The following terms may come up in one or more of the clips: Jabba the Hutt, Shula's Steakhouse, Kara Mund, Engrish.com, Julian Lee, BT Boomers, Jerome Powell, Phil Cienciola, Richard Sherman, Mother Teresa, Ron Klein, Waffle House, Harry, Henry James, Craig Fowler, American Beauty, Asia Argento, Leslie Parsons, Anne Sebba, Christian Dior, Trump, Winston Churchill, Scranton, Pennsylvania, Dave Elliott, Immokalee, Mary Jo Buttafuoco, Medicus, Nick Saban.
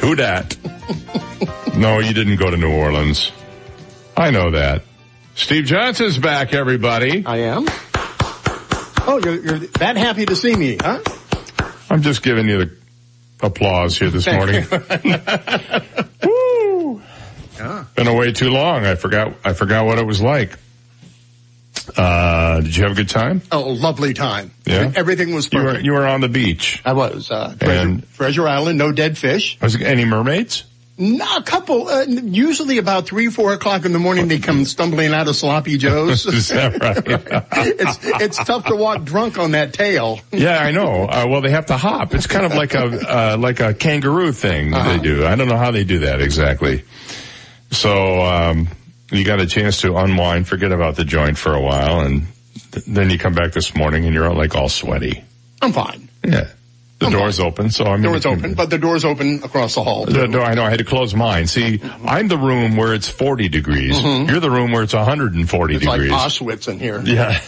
Who dat? No, you didn't go to New Orleans. I know that. Steve Johnson's back, everybody. I am? Oh, you're that happy to see me, huh? I'm just giving you the applause here this morning. Woo! Yeah. Been away too long. I forgot what it was like. Did you have a good time? Oh, lovely time. Yeah. I mean, everything was perfect. You were on the beach. I was. Treasure Island, no dead fish. Any mermaids? No, a couple. Usually about 3, 4 o'clock in the morning, they come stumbling out of Sloppy Joe's. Is that right? It's tough to walk drunk on that tail. Yeah, I know. Well, they have to hop. It's kind of like a kangaroo thing they do. I don't know how they do that exactly. So, you got a chance to unwind, forget about the joint for a while, and then you come back this morning and you're like all sweaty. I'm fine. Yeah. The door's open, so I mean. Door's open, but the door's open across the hall. The door, I know, I had to close mine. See, I'm the room where it's 40 degrees. Mm-hmm. You're the room where it's 140 degrees. It's like Auschwitz in here. Yeah.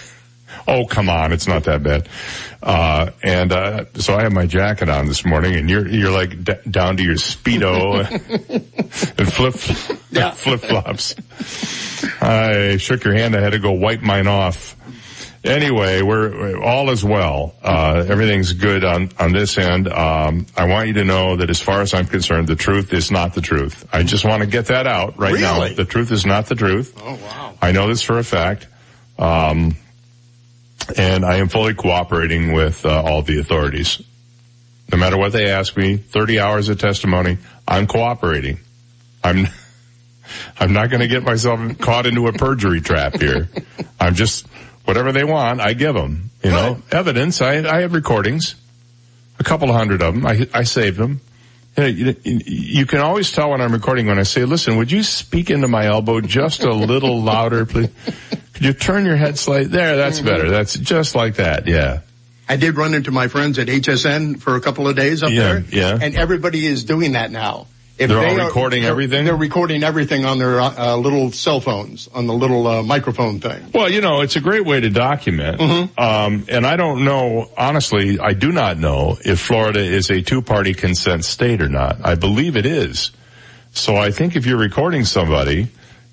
Oh, come on, it's not that bad. So I have my jacket on this morning, and you're like down to your Speedo and flip flops. I shook your hand. I had to go wipe mine off. Anyway, we're all is well. Everything's good on this end. I want you to know that as far as I'm concerned, the truth is not the truth. I just want to get that out now. The truth is not the truth. Oh, wow. I know this for a fact. And I am fully cooperating with all the authorities. No matter what they ask me, 30 hours of testimony, I'm cooperating. I'm not going to get myself caught into a perjury trap here. I'm just, whatever they want, I give them, you know. Evidence, I have recordings, a couple hundred of them. I saved them. You can always tell when I'm recording when I say, listen, would you speak into my elbow just a little louder, please? Could you turn your head slightly? There, that's better. That's just like that, yeah. I did run into my friends at HSN for a couple of days up there. Yeah, and everybody is doing that now. They're recording everything? They're recording everything on their little cell phones, on the little microphone thing. Well, you know, it's a great way to document. Mm-hmm. And I don't know, honestly, I do not know if Florida is a two-party consent state or not. I believe it is. So I think if you're recording somebody,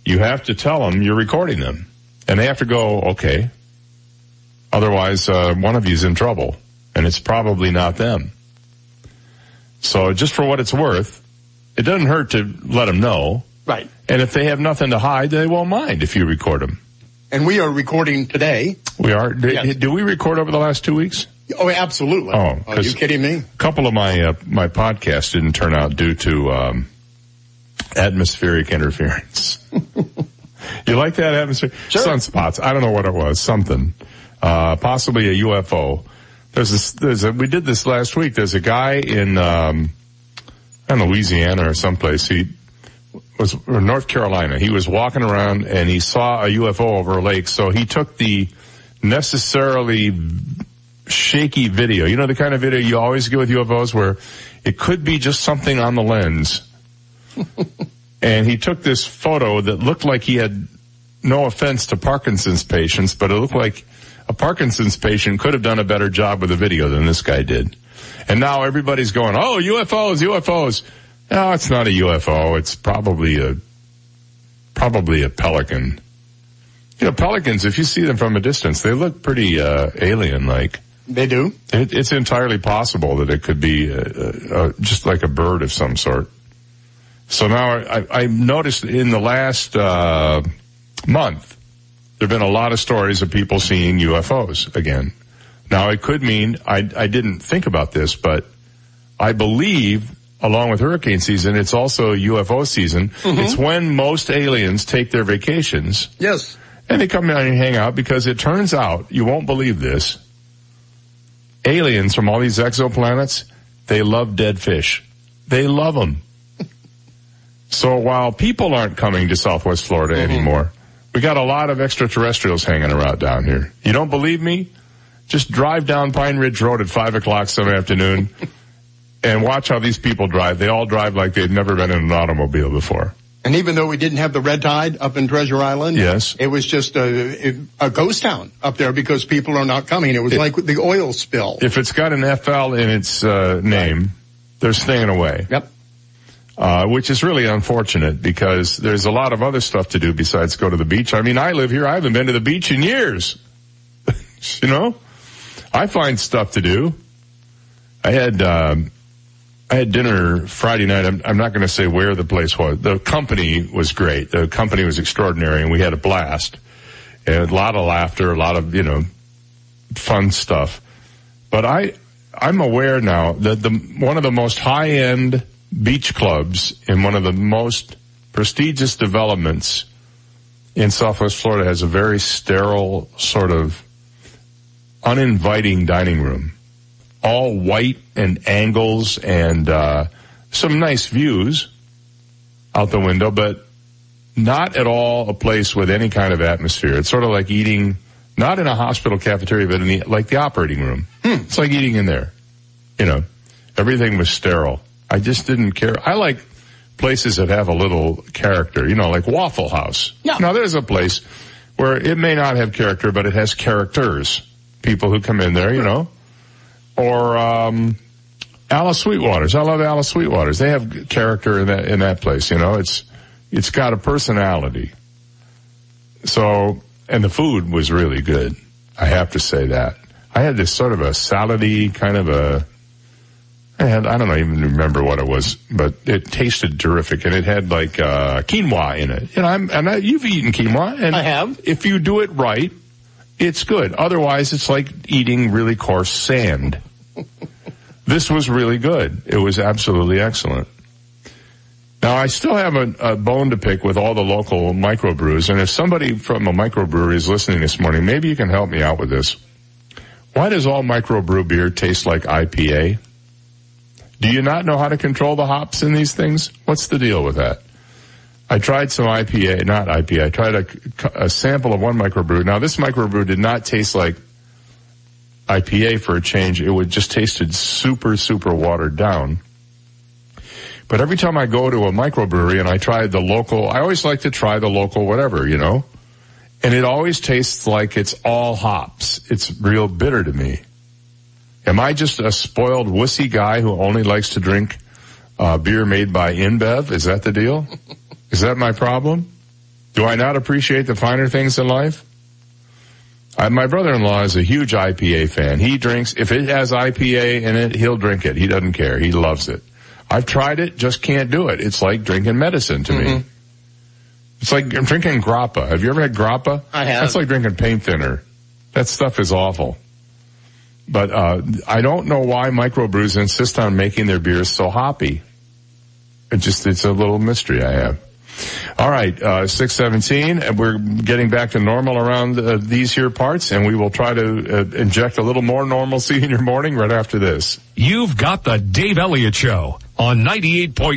you have to tell them you're recording them. And they have to go, okay. Otherwise, one of you's in trouble. And it's probably not them. So just for what it's worth, it doesn't hurt to let them know. Right. And if they have nothing to hide, they won't mind if you record them. And we are recording today. We are? Yes. Do we record over the last 2 weeks? Oh, absolutely. Oh, are you kidding me? A couple of my podcasts didn't turn out due to atmospheric interference. You like that atmosphere? Sure. Sunspots. I don't know what it was. Something. Possibly a UFO. We did this last week. There's a guy in, Louisiana or someplace. Or North Carolina. He was walking around and he saw a UFO over a lake. So he took the necessarily shaky video. You know the kind of video you always get with UFOs where it could be just something on the lens. And he took this photo that looked like he had, no offense to Parkinson's patients, but it looked like a Parkinson's patient could have done a better job with a video than this guy did. And now everybody's going, oh, UFOs. No, it's not a UFO. It's probably a pelican. You know, pelicans, if you see them from a distance, they look pretty alien-like. They do. It's entirely possible that it could be just like a bird of some sort. So now I noticed in the last month, there have been a lot of stories of people seeing UFOs again. Now, it could mean, I didn't think about this, but I believe, along with hurricane season, it's also UFO season. Mm-hmm. It's when most aliens take their vacations. Yes. And they come down and hang out because it turns out, you won't believe this, aliens from all these exoplanets, they love dead fish. They love them. So while people aren't coming to Southwest Florida anymore, we got a lot of extraterrestrials hanging around down here. You don't believe me? Just drive down Pine Ridge Road at 5 o'clock some afternoon and watch how these people drive. They all drive like they've never been in an automobile before. And even though we didn't have the red tide up in Treasure Island, it was just a ghost town up there because people are not coming. It was like the oil spill. If it's got an FL in its name, they're staying away. Yep. Which is really unfortunate because there's a lot of other stuff to do besides go to the beach. I mean, I live here. I haven't been to the beach in years. You know? I find stuff to do. I had dinner Friday night. I'm not going to say where the place was. The company was great. The company was extraordinary, and we had a blast. And a lot of laughter, a lot of, you know, fun stuff. But I'm aware now that the one of the most high-end beach clubs in one of the most prestigious developments in Southwest Florida has a very sterile sort of uninviting dining room. All white and angles and some nice views out the window, but not at all a place with any kind of atmosphere. It's sort of like eating, not in a hospital cafeteria, but in the, like the operating room. It's like eating in there. You know, everything was sterile. I just didn't care. I like places that have a little character, you know, like Waffle House. Yeah. Now, there's a place where it may not have character, but it has characters, people who come in there, you know. Or Alice Sweetwaters. I love Alice Sweetwaters. They have character in that place, you know. It's got a personality. So, and the food was really good. I have to say that. I had this sort of a salad-y kind of a, I don't even remember what it was, but it tasted terrific, and it had like quinoa in it. And you've eaten quinoa, and I have. If you do it right, it's good. Otherwise, it's like eating really coarse sand. This was really good. It was absolutely excellent. Now, I still have a bone to pick with all the local microbrews, and if somebody from a microbrewery is listening this morning, maybe you can help me out with this. Why does all microbrew beer taste like IPA? Do you not know how to control the hops in these things? What's the deal with that? I tried some IPA, not IPA. I tried a sample of one microbrew. Now, this microbrew did not taste like IPA for a change. It would just tasted super, super watered down. But every time I go to a microbrewery and I try the local, I always like to try the local whatever, you know. And it always tastes like it's all hops. It's real bitter to me. Am I just a spoiled wussy guy who only likes to drink beer made by InBev? Is that the deal? Is that my problem? Do I not appreciate the finer things in life? My brother-in-law is a huge IPA fan. He drinks, if it has IPA in it, he'll drink it. He doesn't care. He loves it. I've tried it, just can't do it. It's like drinking medicine to me. It's like I'm drinking grappa. Have you ever had grappa? I have. That's like drinking paint thinner. That stuff is awful. But I don't know why microbrews insist on making their beers so hoppy. It's a little mystery I have. All right, 6:17, and we're getting back to normal around these here parts, and we will try to inject a little more normalcy in your morning right after this. You've got the Dave Elliott Show on 98.9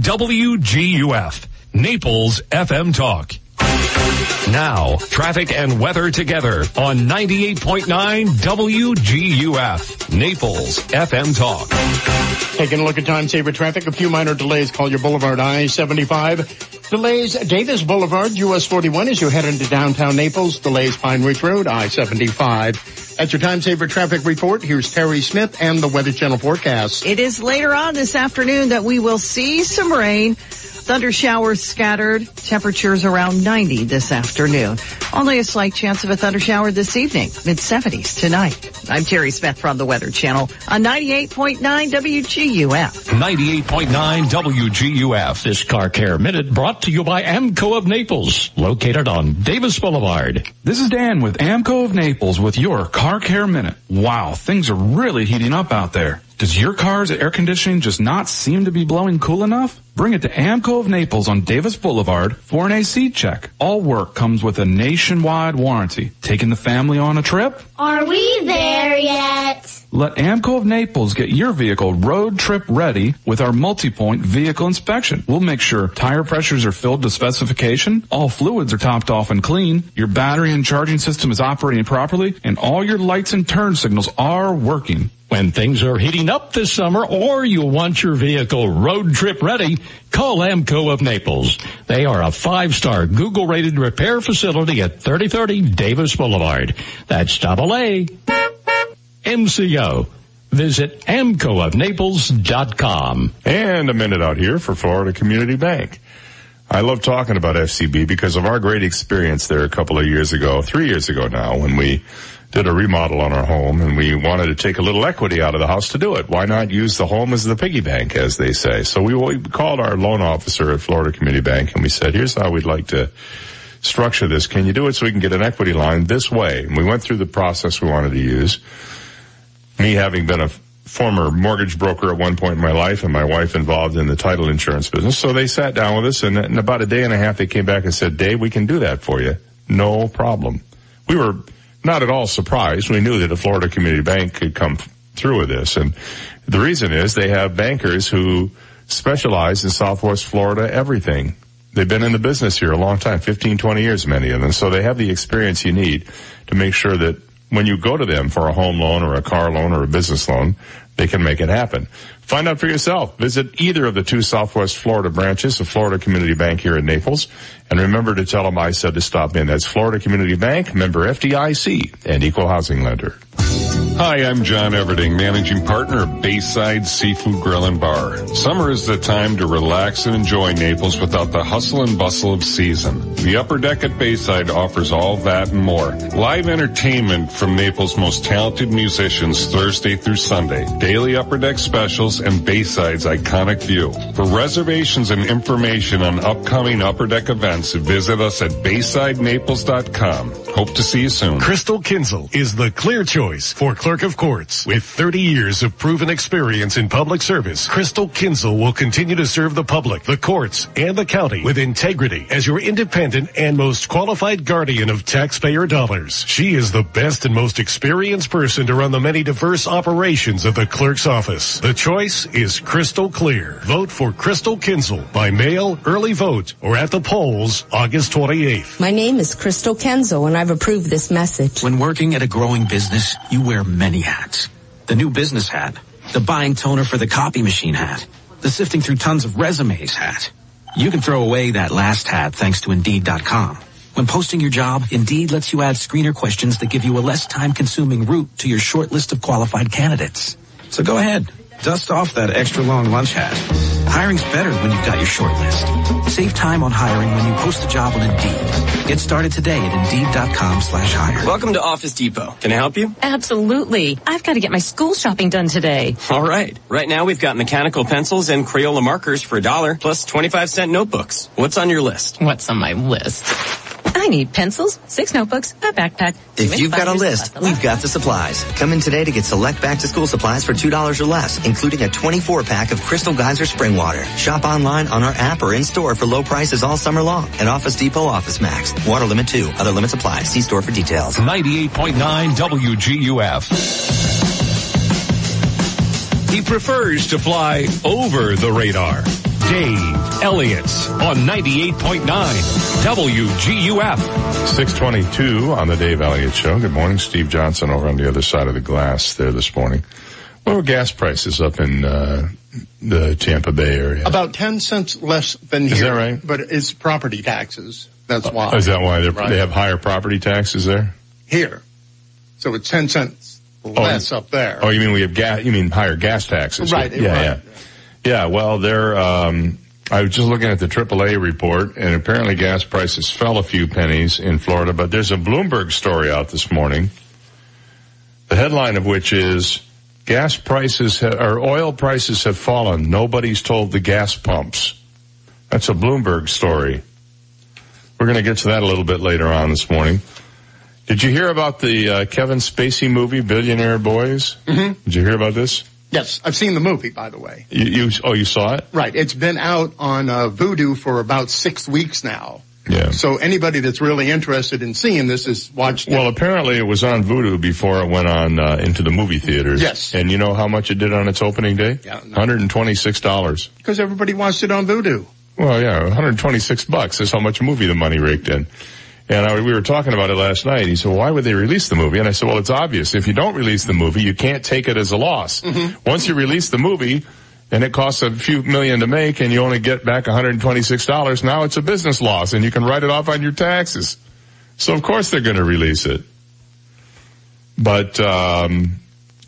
WGUF, Naples FM Talk. Now, traffic and weather together on 98.9 WGUF, Naples FM Talk. Taking a look at time-saver traffic, a few minor delays. Collier Boulevard, I-75. Delays Davis Boulevard, US 41 as you head into downtown Naples. Delays Pine Ridge Road, I-75. That's your time-saver traffic report. Here's Terry Smith and the Weather Channel forecast. It is later on this afternoon that we will see some rain. Thunder showers scattered, temperatures around 90 this afternoon. Only a slight chance of a thunder shower this evening, mid-70s tonight. I'm Terry Smith from the Weather Channel on 98.9 WGUF. 98.9 WGUF. This Car Care Minute brought to you by AAMCO of Naples, located on Davis Boulevard. This is Dan with AAMCO of Naples with your Car Care Minute. Wow, things are really heating up out there. Does your car's air conditioning just not seem to be blowing cool enough? Bring it to Amco of Naples on Davis Boulevard for an AC check. All work comes with a nationwide warranty. Taking the family on a trip? Are we there yet? Let Amco of Naples get your vehicle road trip ready with our multi-point vehicle inspection. We'll make sure tire pressures are filled to specification, all fluids are topped off and clean, your battery and charging system is operating properly, and all your lights and turn signals are working. When things are heating up this summer or you want your vehicle road trip ready, call Amco of Naples. They are a 5-star Google-rated repair facility at 3030 Davis Boulevard. That's AA, MCO. Visit AmcoofNaples.com. And a minute out here for Florida Community Bank. I love talking about FCB because of our great experience there a couple of years ago, 3 years ago now, when we did a remodel on our home and we wanted to take a little equity out of the house to do it. Why not use the home as the piggy bank, as they say? So we called our loan officer at Florida Community Bank and we said, here's how we'd like to structure this. Can you do it so we can get an equity line this way? And we went through the process we wanted to use. Me having been a former mortgage broker at one point in my life and my wife involved in the title insurance business. So they sat down with us and in about a day and a half they came back and said, Dave, we can do that for you. No problem. We were not at all surprised. We knew that a Florida Community Bank could come through with this. And the reason is they have bankers who specialize in Southwest Florida everything. They've been in the business here a long time, 15, 20 years, many of them. So they have the experience you need to make sure that when you go to them for a home loan or a car loan or a business loan, they can make it happen. Find out for yourself. Visit either of the two Southwest Florida branches of Florida Community Bank here in Naples. And remember to tell them I said to stop in. That's Florida Community Bank, member FDIC, and equal housing lender. Hi, I'm John Everding, managing partner of Bayside Seafood Grill and Bar. Summer is the time to relax and enjoy Naples without the hustle and bustle of season. The Upper Deck at Bayside offers all that and more. Live entertainment from Naples' most talented musicians Thursday through Sunday. Daily Upper Deck specials and Bayside's iconic view. For reservations and information on upcoming Upper Deck events, visit us at BaysideNaples.com. Hope to see you soon. Crystal Kinzel is the clear choice for Clerk of Courts. With 30 years of proven experience in public service, Crystal Kinzel will continue to serve the public, the courts, and the county with integrity as your independent and most qualified guardian of taxpayer dollars. She is the best and most experienced person to run the many diverse operations of the clerk's office. The choice is crystal clear. Vote for Crystal Kinzel by mail, early vote, or at the polls August 28th. My name is Crystal Kinzel, and I've approved this message. When working at a growing business, you wear many hats. The new business hat, the buying toner for the copy machine hat, the sifting through tons of resumes hat. You can throw away that last hat thanks to Indeed.com. When posting your job, Indeed lets you add screener questions that give you a less time-consuming route to your short list of qualified candidates. So go ahead, dust off that extra long lunch hat. Hiring's better when you've got your short list. Save time on hiring when you post a job on Indeed. Get started today at Indeed.com/hire. Welcome to Office Depot. Can I help you? Absolutely. I've got to get my school shopping done today. All right. Right now we've got mechanical pencils and Crayola markers for $1, plus 25-cent notebooks. What's on your list? What's on my list? I need pencils, 6 notebooks, a backpack. If you've got a list, we've got the supplies. Come in today to get select back-to-school supplies for $2 or less, including a 24-pack of Crystal Geyser spring water. Shop online, on our app, or in-store for low prices all summer long at Office Depot Office Max. Water limit 2. Other limits apply. See store for details. 98.9 WGUF. He prefers to fly over the radar. Dave Elliott on 98.9 WGUF. 6:22 on the Dave Elliott Show. Good morning. Steve Johnson over on the other side of the glass there this morning. What were gas prices up in the Tampa Bay area? About 10 cents less than here. Is that right? But it's property taxes. That's why. Is that why they have higher property taxes there? Here. So it's 10 cents less up there. Oh, you mean we have higher gas taxes? Right. Yeah. Yeah, well, I was just looking at the AAA report, and apparently gas prices fell a few pennies in Florida, but there's a Bloomberg story out this morning, the headline of which is, oil prices have fallen. Nobody's told the gas pumps. That's a Bloomberg story. We're going to get to that a little bit later on this morning. Did you hear about the Kevin Spacey movie, Billionaire Boys? Mm-hmm. Did you hear about this? Yes, I've seen the movie, by the way. You saw it? Right. It's been out on Vudu for about 6 weeks now. Yeah. So anybody that's really interested in seeing this has watched it. Well, apparently it was on Vudu before it went on into the movie theaters. Yes. And you know how much it did on its opening day? Yeah. No. $126. Because everybody watched it on Vudu. Well, yeah, $126 is how much movie the money raked in. And we were talking about it last night. He said, well, why would they release the movie? And I said, well, it's obvious. If you don't release the movie, you can't take it as a loss. Mm-hmm. Once you release the movie, and it costs a few million to make, and you only get back $126, now it's a business loss, and you can write it off on your taxes. So, of course, they're going to release it. But the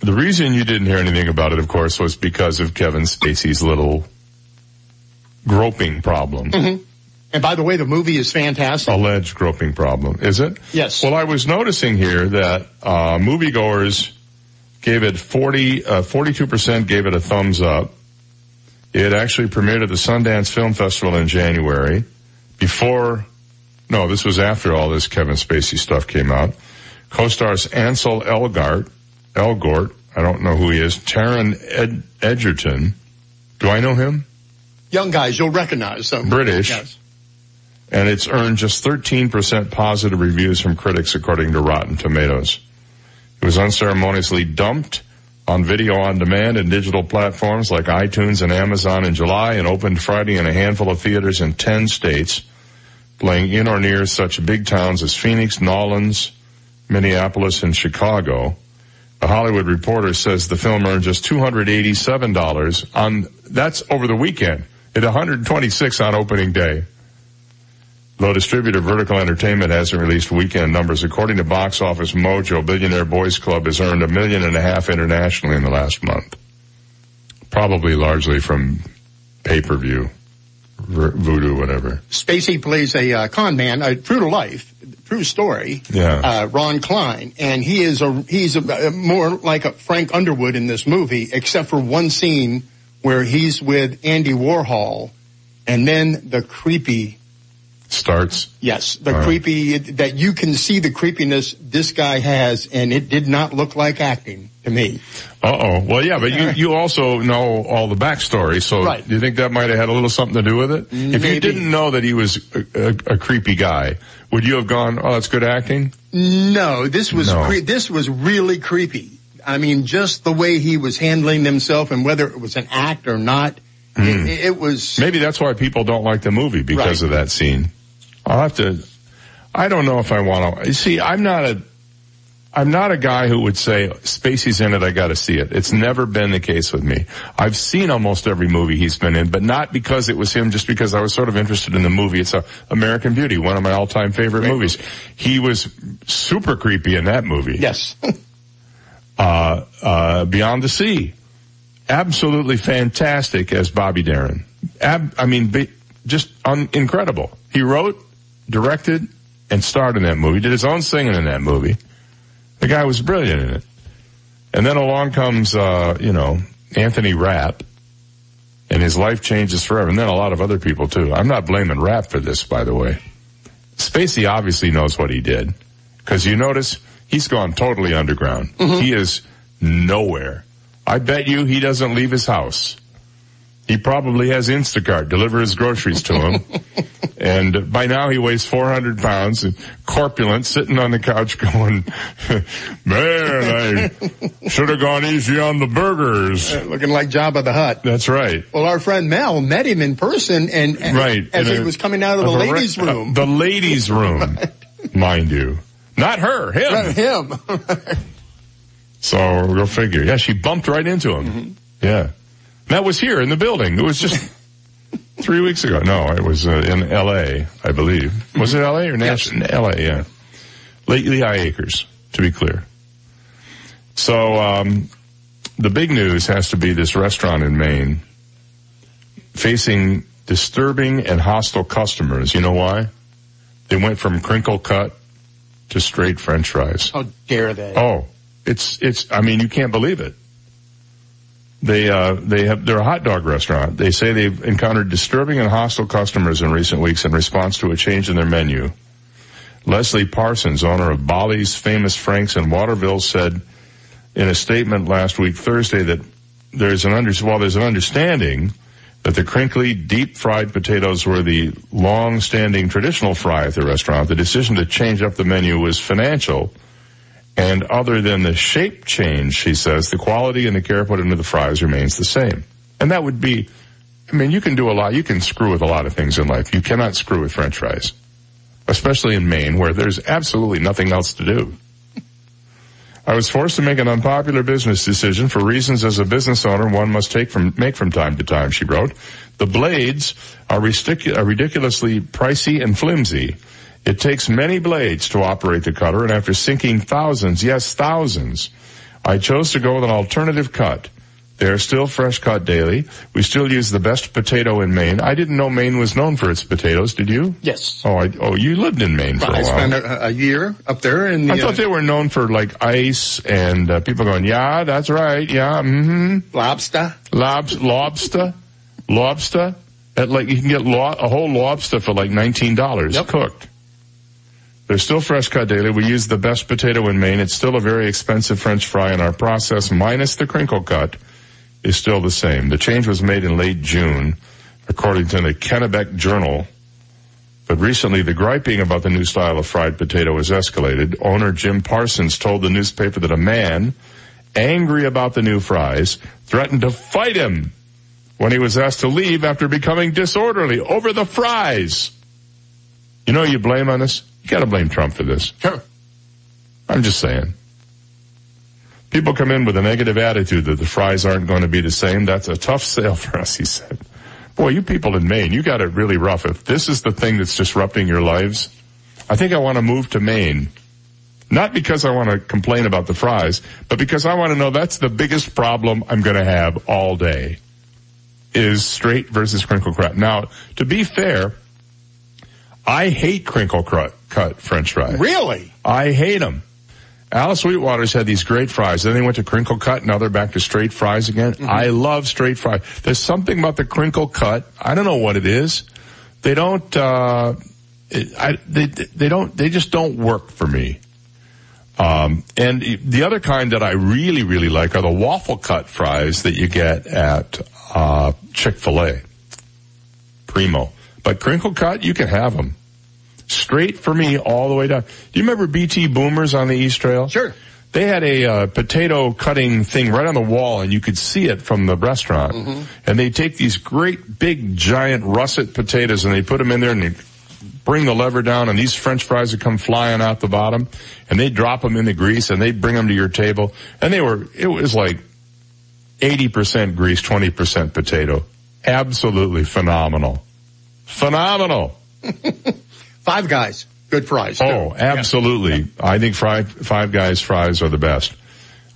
reason you didn't hear anything about it, of course, was because of Kevin Spacey's little groping problem. Mm-hmm. And by the way, the movie is fantastic. Alleged groping problem, is it? Yes. Well, I was noticing here that moviegoers gave it 42% gave it a thumbs up. It actually premiered at the Sundance Film Festival in January. This was after all this Kevin Spacey stuff came out. Co-stars Ansel Elgort, I don't know who he is, Taron Egerton. Do I know him? Young guys, you'll recognize them. British. Yes. And it's earned just 13% positive reviews from critics, according to Rotten Tomatoes. It was unceremoniously dumped on video on demand and digital platforms like iTunes and Amazon in July, and opened Friday in a handful of theaters in 10 states, playing in or near such big towns as Phoenix, New Orleans, Minneapolis, and Chicago. The Hollywood Reporter says the film earned just $287 that's over the weekend, at $126 on opening day. Though distributor Vertical Entertainment hasn't released weekend numbers, according to Box Office Mojo, Billionaire Boys Club has earned $1.5 million internationally in the last month. Probably largely from pay-per-view, Vudu, whatever. Spacey plays a con man, true to life, true story, Ron Klein. And he's more like a Frank Underwood in this movie, except for one scene where he's with Andy Warhol, and then the creepy starts. Yes, the creepy, that you can see the creepiness this guy has, and it did not look like acting to me. Well, yeah, but you also know all the backstory, so right. Do you think that might have had a little something to do with it? Maybe. If you didn't know that he was a creepy guy, would you have gone, oh, that's good acting? No, this was really creepy. I mean, just the way he was handling himself, and whether it was an act or not, it was... Maybe that's why people don't like the movie, because of that scene. I don't know if I want to. See, I'm not a guy who would say, Spacey's in it, I gotta see it. It's never been the case with me. I've seen almost every movie he's been in, but not because it was him, just because I was sort of interested in the movie. It's American Beauty, one of my all-time favorite movies. He was super creepy in that movie. Yes. Beyond the Sea. Absolutely fantastic as Bobby Darin. Incredible. He wrote, directed, and starred in that movie. Did his own singing in that movie. The guy was brilliant in it. And then along comes, Anthony Rapp, and his life changes forever. And then a lot of other people, too. I'm not blaming Rapp for this, by the way. Spacey obviously knows what he did, because you notice he's gone totally underground. Mm-hmm. He is nowhere. I bet you he doesn't leave his house. He probably has Instacart deliver his groceries to him. And by now he weighs 400 pounds, corpulent, sitting on the couch going, man, I should have gone easy on the burgers. Looking like Jabba the Hutt. That's right. Well, our friend Mel met him in person as he was coming out of the ladies' room. The ladies' room, mind you. Not her, him. Not him. So, go figure. Yeah, she bumped right into him. Mm-hmm. Yeah. That was here in the building. It was just 3 weeks ago. No, it was in L.A., I believe. Was it L.A. or Nashville? Yes. L.A., yeah. Lehigh Acres, to be clear. So, the big news has to be this restaurant in Maine facing disturbing and hostile customers. You know why? They went from crinkle cut to straight French fries. How dare they? Oh. It's you can't believe it. They're a hot dog restaurant. They say they've encountered disturbing and hostile customers in recent weeks in response to a change in their menu. Leslie Parsons, owner of Bolly's Famous Franks in Waterville, said in a statement last week, Thursday, that there's an understanding that the crinkly, deep-fried potatoes were the long-standing traditional fry at the restaurant, the decision to change up the menu was financial. And other than the shape change, she says, the quality and the care put into the fries remains the same. And that would be, I mean, you can do a lot. You can screw with a lot of things in life. You cannot screw with French fries, especially in Maine, where there's absolutely nothing else to do. I was forced to make an unpopular business decision for reasons as a business owner one must make from time to time, she wrote. The blades are ridiculously pricey and flimsy. It takes many blades to operate the cutter, and after sinking thousands, yes, thousands, I chose to go with an alternative cut. They are still fresh cut daily. We still use the best potato in Maine. I didn't know Maine was known for its potatoes. Did you? Yes. Oh, you lived in Maine for a while. I spent a year up there. And I thought they were known for like ice and people going, yeah, that's right, yeah, mm-hmm. Lobster. At like you can get a whole lobster for like $19 cooked. They're still fresh cut daily. We use the best potato in Maine. It's still a very expensive French fry, and our process, minus the crinkle cut, is still the same. The change was made in late June, according to the Kennebec Journal. But recently, the griping about the new style of fried potato has escalated. Owner Jim Parsons told the newspaper that a man, angry about the new fries, threatened to fight him when he was asked to leave after becoming disorderly over the fries. You know who you blame on this? You gotta blame Trump for this. Sure. I'm just saying. People come in with a negative attitude that the fries aren't going to be the same. That's a tough sale for us, he said. Boy, you people in Maine, you got it really rough. If this is the thing that's disrupting your lives, I think I want to move to Maine. Not because I want to complain about the fries, but because I want to know that's the biggest problem I'm going to have all day, is straight versus crinkle cut. Now, to be fair, I hate crinkle cut French fries. Really? I hate them. Alice Sweetwaters had these great fries. Then they went to crinkle cut. Now they're back to straight fries again. Mm-hmm. I love straight fries. There's something about the crinkle cut. I don't know what it is. They don't. They just don't work for me. And the other kind that I really, really like are the waffle cut fries that you get at Chick-fil-A. Primo. But crinkle cut, you can have them. Straight for me all the way down. Do you remember BT Boomers on the East Trail? Sure. They had a potato cutting thing right on the wall, and you could see it from the restaurant. Mm-hmm. And they take these great, big, giant russet potatoes, and they put them in there, and they bring the lever down, and these French fries would come flying out the bottom, and they drop them in the grease, and they bring them to your table. And it was like 80% grease, 20% potato. Absolutely phenomenal. Phenomenal. Five Guys, good fries. Oh, absolutely. Yeah. I think Five Guys fries are the best.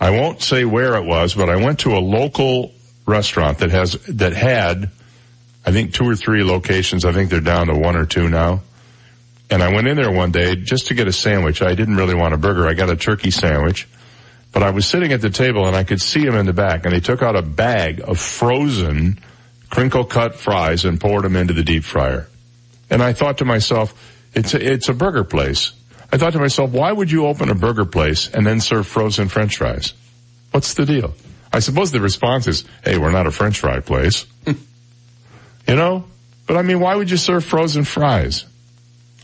I won't say where it was, but I went to a local restaurant that had, I think, 2 or 3 locations. I think they're down to 1 or 2 now. And I went in there one day just to get a sandwich. I didn't really want a burger. I got a turkey sandwich. But I was sitting at the table, and I could see them in the back, and they took out a bag of frozen crinkle-cut fries and poured them into the deep fryer. And I thought to myself, it's a burger place. I thought to myself, why would you open a burger place and then serve frozen French fries? What's the deal? I suppose the response is, hey, we're not a French fry place. You know? But I mean, why would you serve frozen fries?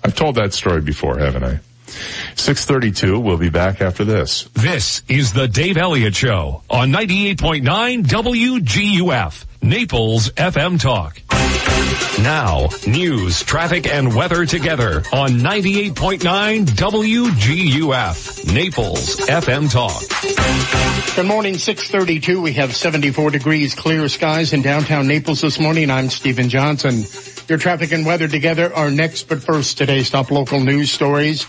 I've told that story before, haven't I? 6:32, we'll be back after this. This is the Dave Elliott Show on 98.9 WGUF, Naples FM Talk. Now, news, traffic, and weather together on 98.9 WGUF, Naples FM Talk. Good morning, 6:32. We have 74 degrees, clear skies in downtown Naples this morning. I'm Stephen Johnson. Your traffic and weather together are next, but first, today's top local news stories.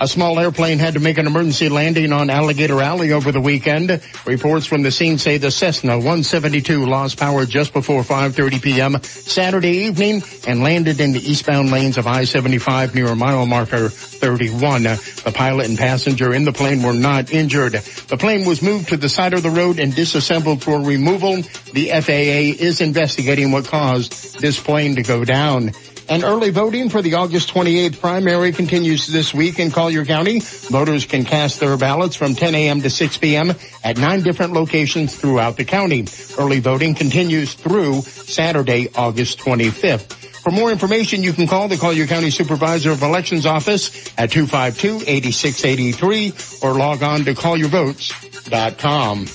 A small airplane had to make an emergency landing on Alligator Alley over the weekend. Reports from the scene say the Cessna 172 lost power just before 5:30 p.m. Saturday evening and landed in the eastbound lanes of I-75 near mile marker 31. The pilot and passenger in the plane were not injured. The plane was moved to the side of the road and disassembled for removal. The FAA is investigating what caused this plane to go down. And early voting for the August 28th primary continues this week in Collier County. Voters can cast their ballots from 10 a.m. to 6 p.m. at 9 different locations throughout the county. Early voting continues through Saturday, August 25th. For more information, you can call the Collier County Supervisor of Elections office at 252-8683 or log on to colliervotes.com.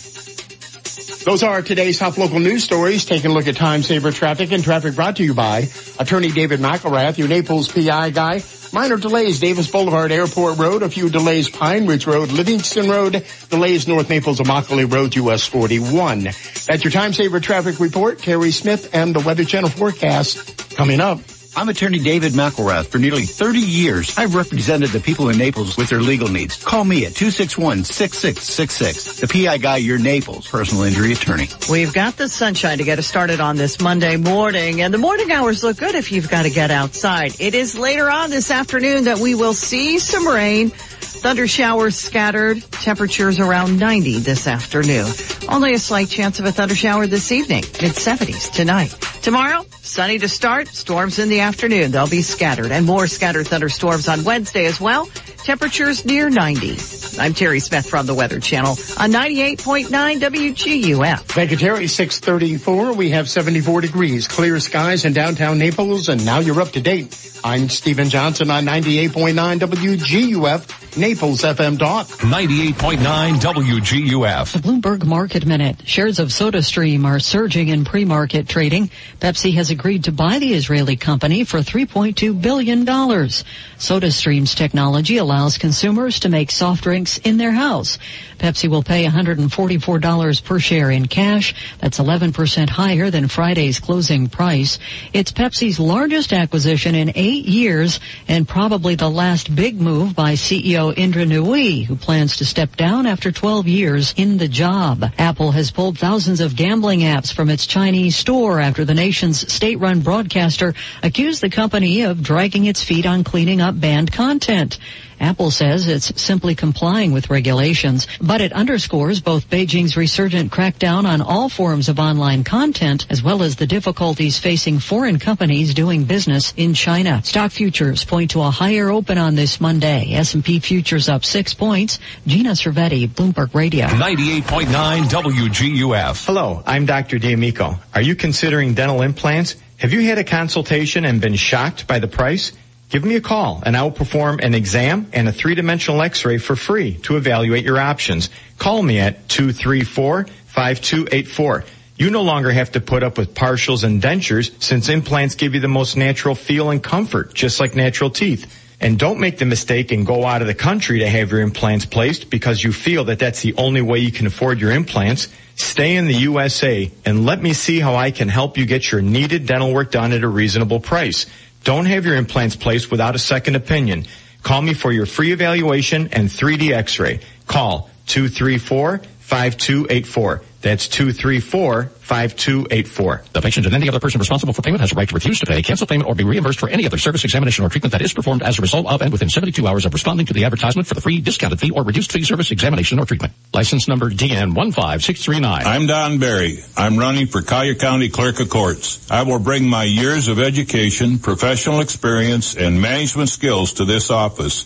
Those are today's top local news stories. Taking a look at Time Saver Traffic, and traffic brought to you by Attorney David McElrath, your Naples PI guy. Minor delays, Davis Boulevard, Airport Road. A few delays, Pine Ridge Road, Livingston Road. Delays, North Naples, Immokalee Road, US 41. That's your Time Saver Traffic Report. Terry Smith and the Weather Channel forecast coming up. I'm Attorney David McElrath. For nearly 30 years, I've represented the people in Naples with their legal needs. Call me at 261-6666. The PI Guy, your Naples personal injury attorney. We've got the sunshine to get us started on this Monday morning, and the morning hours look good if you've got to get outside. It is later on this afternoon that we will see some rain. Thunder showers scattered. Temperatures around 90 this afternoon. Only a slight chance of a thunder shower this evening. Mid-70s tonight. Tomorrow, sunny to start. Storms in the afternoon. They'll be scattered. And more scattered thunderstorms on Wednesday as well. Temperatures near 90. I'm Terry Smith from the Weather Channel on 98.9 WGUF. Thank you, Terry. 6:34. We have 74 degrees. Clear skies in downtown Naples. And now you're up to date. I'm Stephen Johnson on 98.9 WGUF. Naples FM Talk. 98.9 WGUF. The Bloomberg Market Minute. Shares of SodaStream are surging in pre-market trading. Pepsi has agreed to buy the Israeli company for $3.2 billion. SodaStream's technology allows consumers to make soft drinks in their house. Pepsi will pay $144 per share in cash. That's 11% higher than Friday's closing price. It's Pepsi's largest acquisition in 8 years and probably the last big move by CEO Indra Nooyi, who plans to step down after 12 years in the job. Apple has pulled thousands of gambling apps from its Chinese store after the nation's state-run broadcaster accused the company of dragging its feet on cleaning up banned content. Apple says it's simply complying with regulations, but it underscores both Beijing's resurgent crackdown on all forms of online content, as well as the difficulties facing foreign companies doing business in China. Stock futures point to a higher open on this Monday. S&P futures up 6 points. Gina Cervetti, Bloomberg Radio. 98.9 WGUF. Hello, I'm Dr. D'Amico. Are you considering dental implants? Have you had a consultation and been shocked by the price? Give me a call, and I will perform an exam and a three-dimensional X-ray for free to evaluate your options. Call me at 234-5284. You no longer have to put up with partials and dentures, since implants give you the most natural feel and comfort, just like natural teeth. And don't make the mistake and go out of the country to have your implants placed because you feel that that's the only way you can afford your implants. Stay in the USA, and let me see how I can help you get your needed dental work done at a reasonable price. Don't have your implants placed without a second opinion. Call me for your free evaluation and 3D X-ray. Call 234-5284. That's 234-5284. The patient and any other person responsible for payment has a right to refuse to pay, cancel payment, or be reimbursed for any other service, examination, or treatment that is performed as a result of and within 72 hours of responding to the advertisement for the free, discounted fee, or reduced fee service, examination, or treatment. License number DN15639. I'm Don Berry. I'm running for Collier County Clerk of Courts. I will bring my years of education, professional experience, and management skills to this office.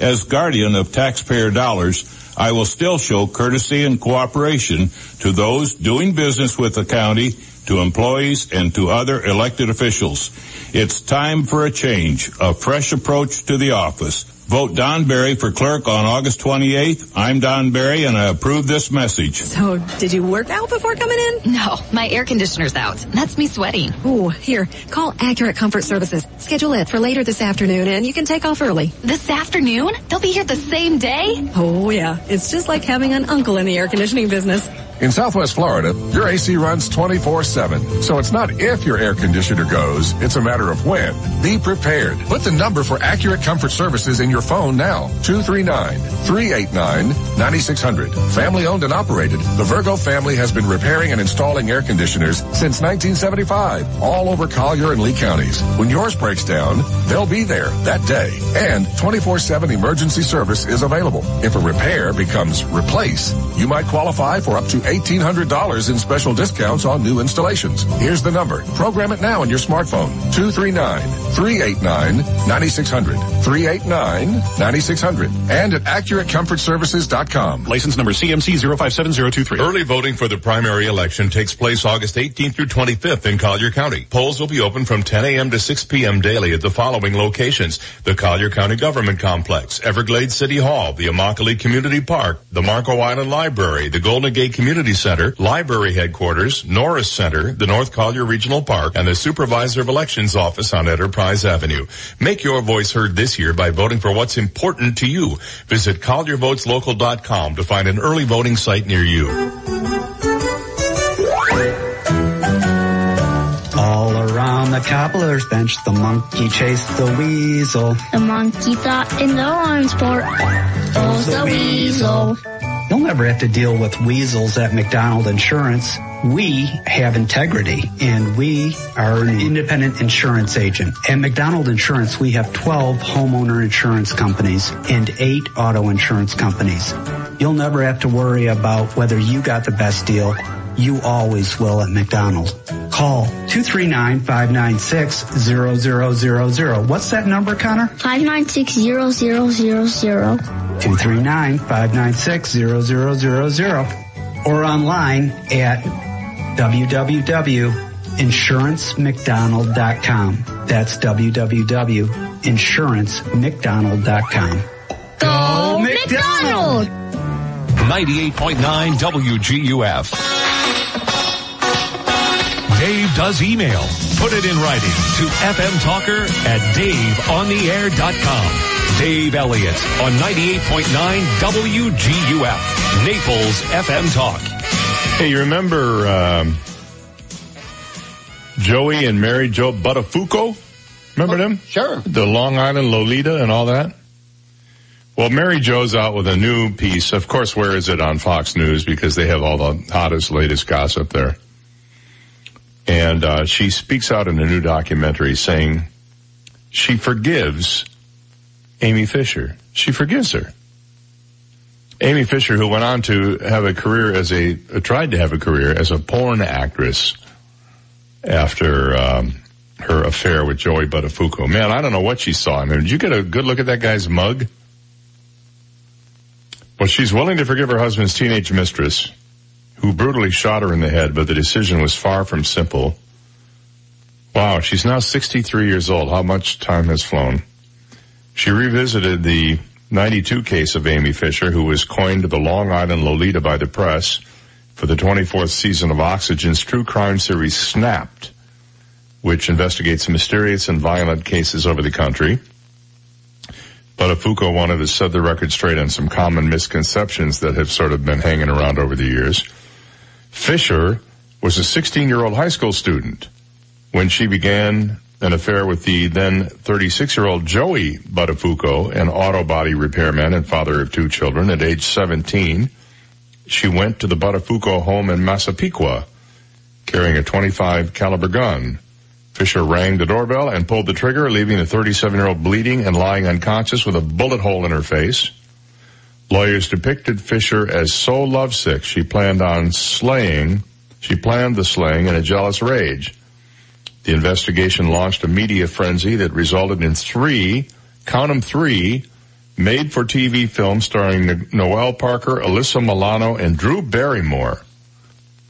As guardian of taxpayer dollars, I will still show courtesy and cooperation to those doing business with the county, to employees, and to other elected officials. It's time for a change, a fresh approach to the office. Vote Don Berry for clerk on August 28th. I'm Don Berry, and I approve this message. So, did you work out before coming in? No, my air conditioner's out. That's me sweating. Ooh, here, call Accurate Comfort Services. Schedule it for later this afternoon, and you can take off early. This afternoon? They'll be here the same day? Oh, yeah. It's just like having an uncle in the air conditioning business. In Southwest Florida, your AC runs 24/7. So it's not if your air conditioner goes, it's a matter of when. Be prepared. Put the number for Accurate Comfort Services in your phone now. 239-389-9600. Family owned and operated, the Virgo family has been repairing and installing air conditioners since 1975 all over Collier and Lee counties. When yours breaks down, they'll be there that day. And 24/7 emergency service is available. If a repair becomes replace, you might qualify for up to $1,800 in special discounts on new installations. Here's the number. Program it now on your smartphone. 239-389-9600. 389-9600. And at AccurateComfortServices.com. License number CMC057023. Early voting for the primary election takes place August 18th through 25th in Collier County. Polls will be open from 10 a.m. to 6 p.m. daily at the following locations: the Collier County Government Complex, Everglades City Hall, the Immokalee Community Park, the Marco Island Library, the Golden Gate Community Center, Library Headquarters, Norris Center, the North Collier Regional Park, and the Supervisor of Elections Office on Enterprise Avenue. Make your voice heard this year by voting for what's important to you. Visit CollierVotesLocal.com to find an early voting site near you. All around the cobbler's bench, the monkey chased the weasel. The monkey thought in the orange sport, throws the weasel. You'll never have to deal with weasels at McDonald Insurance. We have integrity, and we are an independent insurance agent. At McDonald Insurance, we have 12 homeowner insurance companies and 8 auto insurance companies. You'll never have to worry about whether you got the best deal. You always will at McDonald's. Call 239-596-0000. What's that number, Connor? 596-0000. 239-596-0000. Or online at www.insurancemcdonald.com. That's www.insurancemcdonald.com. Go McDonald! 98.9 WGUF. Dave does email. Put it in writing to fmtalker@daveontheair.com. Dave Elliott on 98.9 WGUF, Naples FM Talk. Hey, you remember Joey and Mary Jo Buttafuoco? Remember them? Sure. The Long Island Lolita and all that? Well, Mary Jo's out with a new piece. Of course, where is it on Fox News? Because they have all the hottest, latest gossip there. And she speaks out in a new documentary saying she forgives Amy Fisher. She forgives her. Amy Fisher, who went on to have a career as a porn actress after her affair with Joey Buttafuoco. Man, I don't know what she saw in him. Did you get a good look at that guy's mug? Well, she's willing to forgive her husband's teenage mistress, who brutally shot her in the head, but the decision was far from simple. Wow, she's now 63 years old. How much time has flown? She revisited the 92 case of Amy Fisher, who was coined the Long Island Lolita by the press, for the 24th season of Oxygen's true crime series Snapped, which investigates mysterious and violent cases over the country. Buttafuoco wanted to set the record straight on some common misconceptions that have sort of been hanging around over the years. Fisher was a 16-year-old high school student when she began an affair with the then 36-year-old Joey Buttafuoco, an auto body repairman and father of 2 children. At age 17, she went to the Buttafuoco home in Massapequa carrying a .25 caliber gun. Fisher rang the doorbell and pulled the trigger, leaving the 37-year-old bleeding and lying unconscious with a bullet hole in her face. Lawyers depicted Fisher as so lovesick she planned the slaying in a jealous rage. The investigation launched a media frenzy that resulted in 3 made-for-TV films starring Noel Parker, Alyssa Milano, and Drew Barrymore,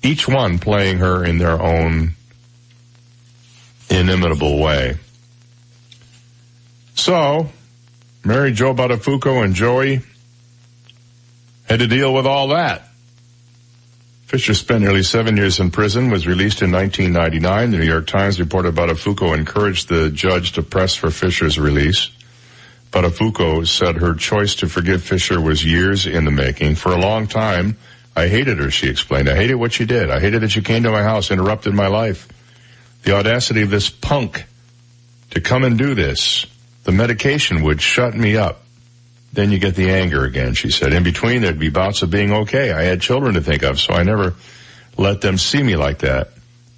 each one playing her in their own inimitable way. So, Mary Jo Buttafuoco and Joey had to deal with all that. Fisher spent nearly 7 years in prison, was released in 1999. The New York Times reported Buttafuoco encouraged the judge to press for Fisher's release. Buttafuoco said her choice to forgive Fisher was years in the making. For a long time, I hated her, she explained. I hated what she did. I hated that she came to my house, interrupted my life. The audacity of this punk to come and do this. The medication would shut me up. Then you get the anger again, she said. In between, there'd be bouts of being okay. I had children to think of, so I never let them see me like that.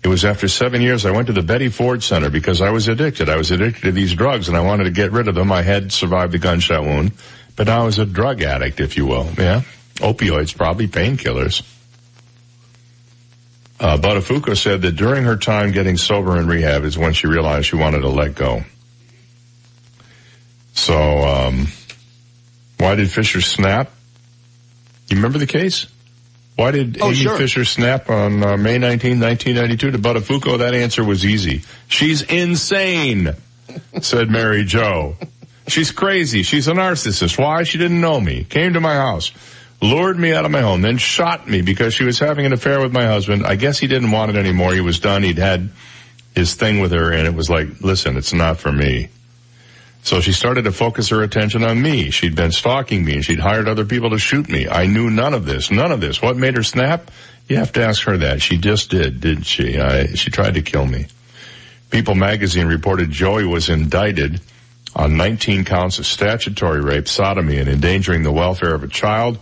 It was after 7 years I went to the Betty Ford Center because I was addicted. I was addicted to these drugs, and I wanted to get rid of them. I had survived the gunshot wound, but now I was a drug addict, if you will. Yeah, opioids, probably painkillers. Buttafuoco said that during her time getting sober in rehab is when she realized she wanted to let go. So, why did Fisher snap? You remember the case? Why did Amy Fisher snap on May 19, 1992 to Buttafuoco? That answer was easy. She's insane, said Mary Jo. She's crazy. She's a narcissist. Why? She didn't know me. Came to my house, lured me out of my home, then shot me because she was having an affair with my husband. I guess he didn't want it anymore. He was done. He'd had his thing with her, and it was like, listen, it's not for me. So she started to focus her attention on me. She'd been stalking me, and she'd hired other people to shoot me. I knew none of this. None of this. What made her snap? You have to ask her that. She just did, didn't she? She tried to kill me. People magazine reported Joey was indicted on 19 counts of statutory rape, sodomy, and endangering the welfare of a child.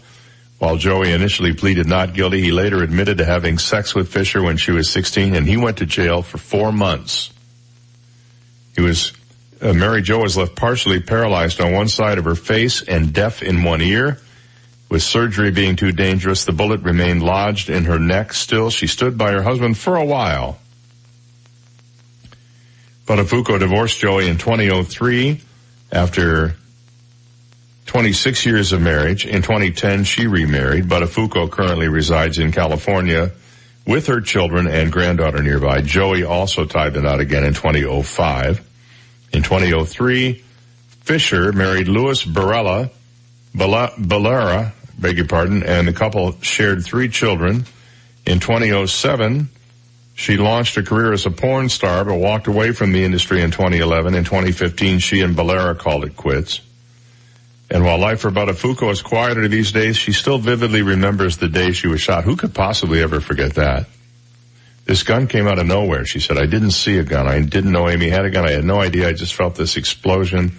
While Joey initially pleaded not guilty, he later admitted to having sex with Fisher when she was 16, and he went to jail for 4 months. He was... Mary Jo was left partially paralyzed on one side of her face and deaf in one ear. With surgery being too dangerous, the bullet remained lodged in her neck. Still, she stood by her husband for a while. Buttafuoco divorced Joey in 2003 after 26 years of marriage. In 2010, she remarried. Buttafuoco currently resides in California with her children and granddaughter nearby. Joey also tied the knot again in 2005. In 2003, Fisher married Louis Bellera, beg your pardon, and the couple shared 3 children. In 2007, she launched a career as a porn star but walked away from the industry in 2011. In 2015, she and Bellera called it quits. And while life for Buttafuoco is quieter these days, she still vividly remembers the day she was shot. Who could possibly ever forget that? This gun came out of nowhere, she said. I didn't see a gun. I didn't know Amy had a gun. I had no idea. I just felt this explosion,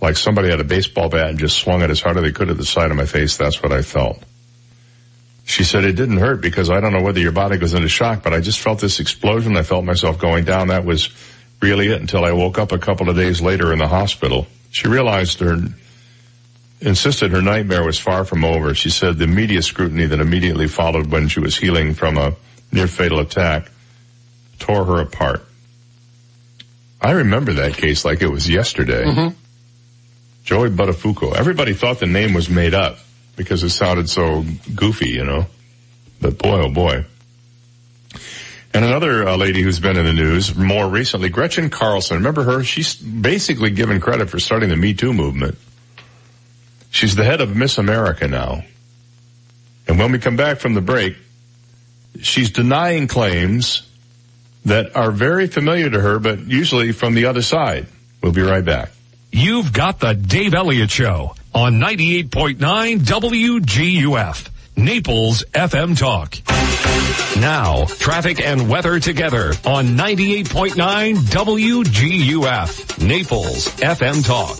like somebody had a baseball bat and just swung it as hard as they could at the side of my face. That's what I felt. She said, it didn't hurt because I don't know whether your body goes into shock, but I just felt this explosion. I felt myself going down. That was really it until I woke up a couple of days later in the hospital. She realized her nightmare was far from over. She said the media scrutiny that immediately followed when she was healing from a near-fatal attack tore her apart. I remember that case like it was yesterday. Mm-hmm. Joey Buttafuoco. Everybody thought the name was made up because it sounded so goofy, you know. But boy, oh boy. And another lady who's been in the news more recently, Gretchen Carlson. Remember her? She's basically given credit for starting the Me Too movement. She's the head of Miss America now. And when we come back from the break, she's denying claims that are very familiar to her, but usually from the other side. We'll be right back. You've got the Dave Elliott Show on 98.9 WGUF, Naples FM Talk. Now, traffic and weather together on 98.9 WGUF, Naples FM Talk.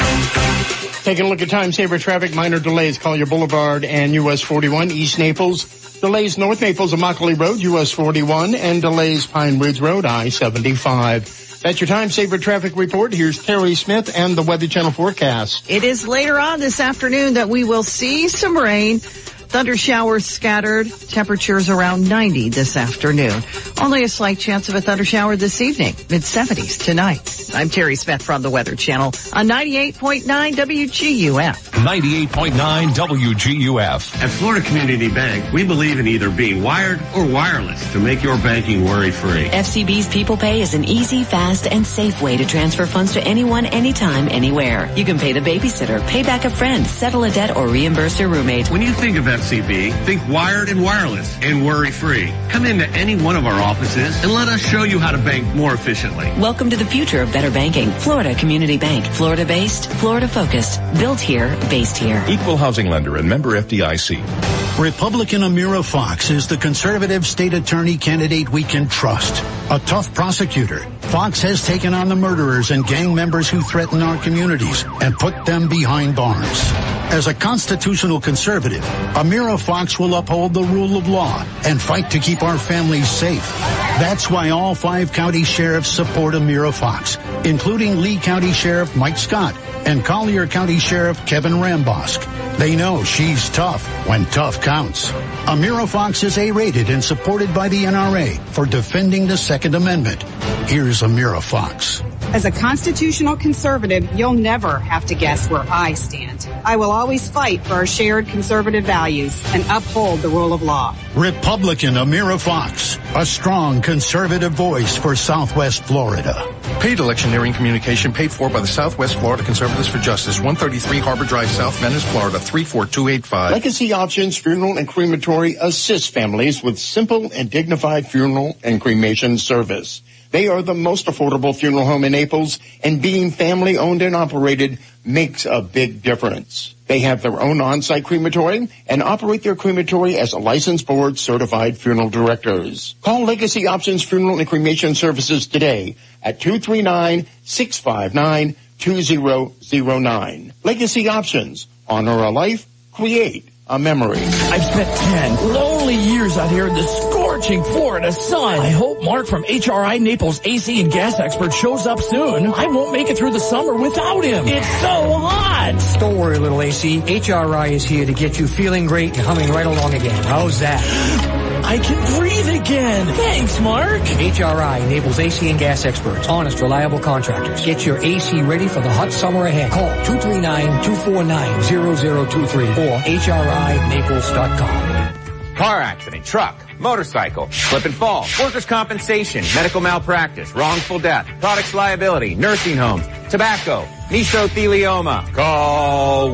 Taking a look at time saver traffic, minor delays, Collier Boulevard and US 41, East Naples. Delays North Naples, Immokalee Road, US 41, and delays Pine Ridge Road, I-75. That's your time saver traffic report. Here's Terry Smith and the Weather Channel forecast. It is later on this afternoon that we will see some rain. Thunder showers scattered. Temperatures around 90 this afternoon. Only a slight chance of a thunder shower this evening. Mid-70s tonight. I'm Terry Smith from the Weather Channel on 98.9 WGUF. 98.9 WGUF. At Florida Community Bank, we believe in either being wired or wireless to make your banking worry-free. FCB's People Pay is an easy, fast, and safe way to transfer funds to anyone, anytime, anywhere. You can pay the babysitter, pay back a friend, settle a debt, or reimburse your roommate. When you think of FCB, think wired and wireless and worry-free. Come into any one of our offices and let us show you how to bank more efficiently. Welcome to the future of better banking. Florida Community Bank. Florida-based, Florida-focused. Built here, based here. Equal housing lender and member FDIC. Republican Amira Fox is the conservative state attorney candidate we can trust. A tough prosecutor, Fox has taken on the murderers and gang members who threaten our communities and put them behind bars. As a constitutional conservative, Amira Fox will uphold the rule of law and fight to keep our families safe. That's why all five county sheriffs support Amira Fox, including Lee County Sheriff Mike Scott and Collier County Sheriff Kevin Rambosk. They know she's tough when tough counts. Amira Fox is A-rated and supported by the NRA for defending the Second Amendment. Here's Amira Fox. As a constitutional conservative, you'll never have to guess where I stand. I will always fight for our shared conservative values and uphold the rule of law. Republican Amira Fox, a strong conservative voice for Southwest Florida. Paid electioneering communication paid for by the Southwest Florida Conservatives for Justice, 133 Harbor Drive, South Venice, Florida, 34285. Legacy Options Funeral and Crematory assists families with simple and dignified funeral and cremation service. They are the most affordable funeral home in Naples, and being family owned and operated makes a big difference. They have their own on-site crematory and operate their crematory as a licensed board-certified funeral directors. Call Legacy Options Funeral and Cremation Services today at 239-659-2009. Legacy Options. Honor a life. Create a memory. I've spent 10 lonely years out here in the scorching Florida sun. I hope Mark from HRI Naples AC and Gas Expert shows up soon. I won't make it through the summer without him. It's so hot. Don't worry, little AC. HRI is here to get you feeling great and humming right along again. How's that? I can breathe again. Thanks, Mark. HRI Naples AC and Gas Experts. Honest, reliable contractors. Get your AC ready for the hot summer ahead. Call 239-249-0023 or HRINaples.com. Car accident, truck, motorcycle, slip and fall, workers' compensation, medical malpractice, wrongful death, products liability, nursing homes, tobacco, mesothelioma. Call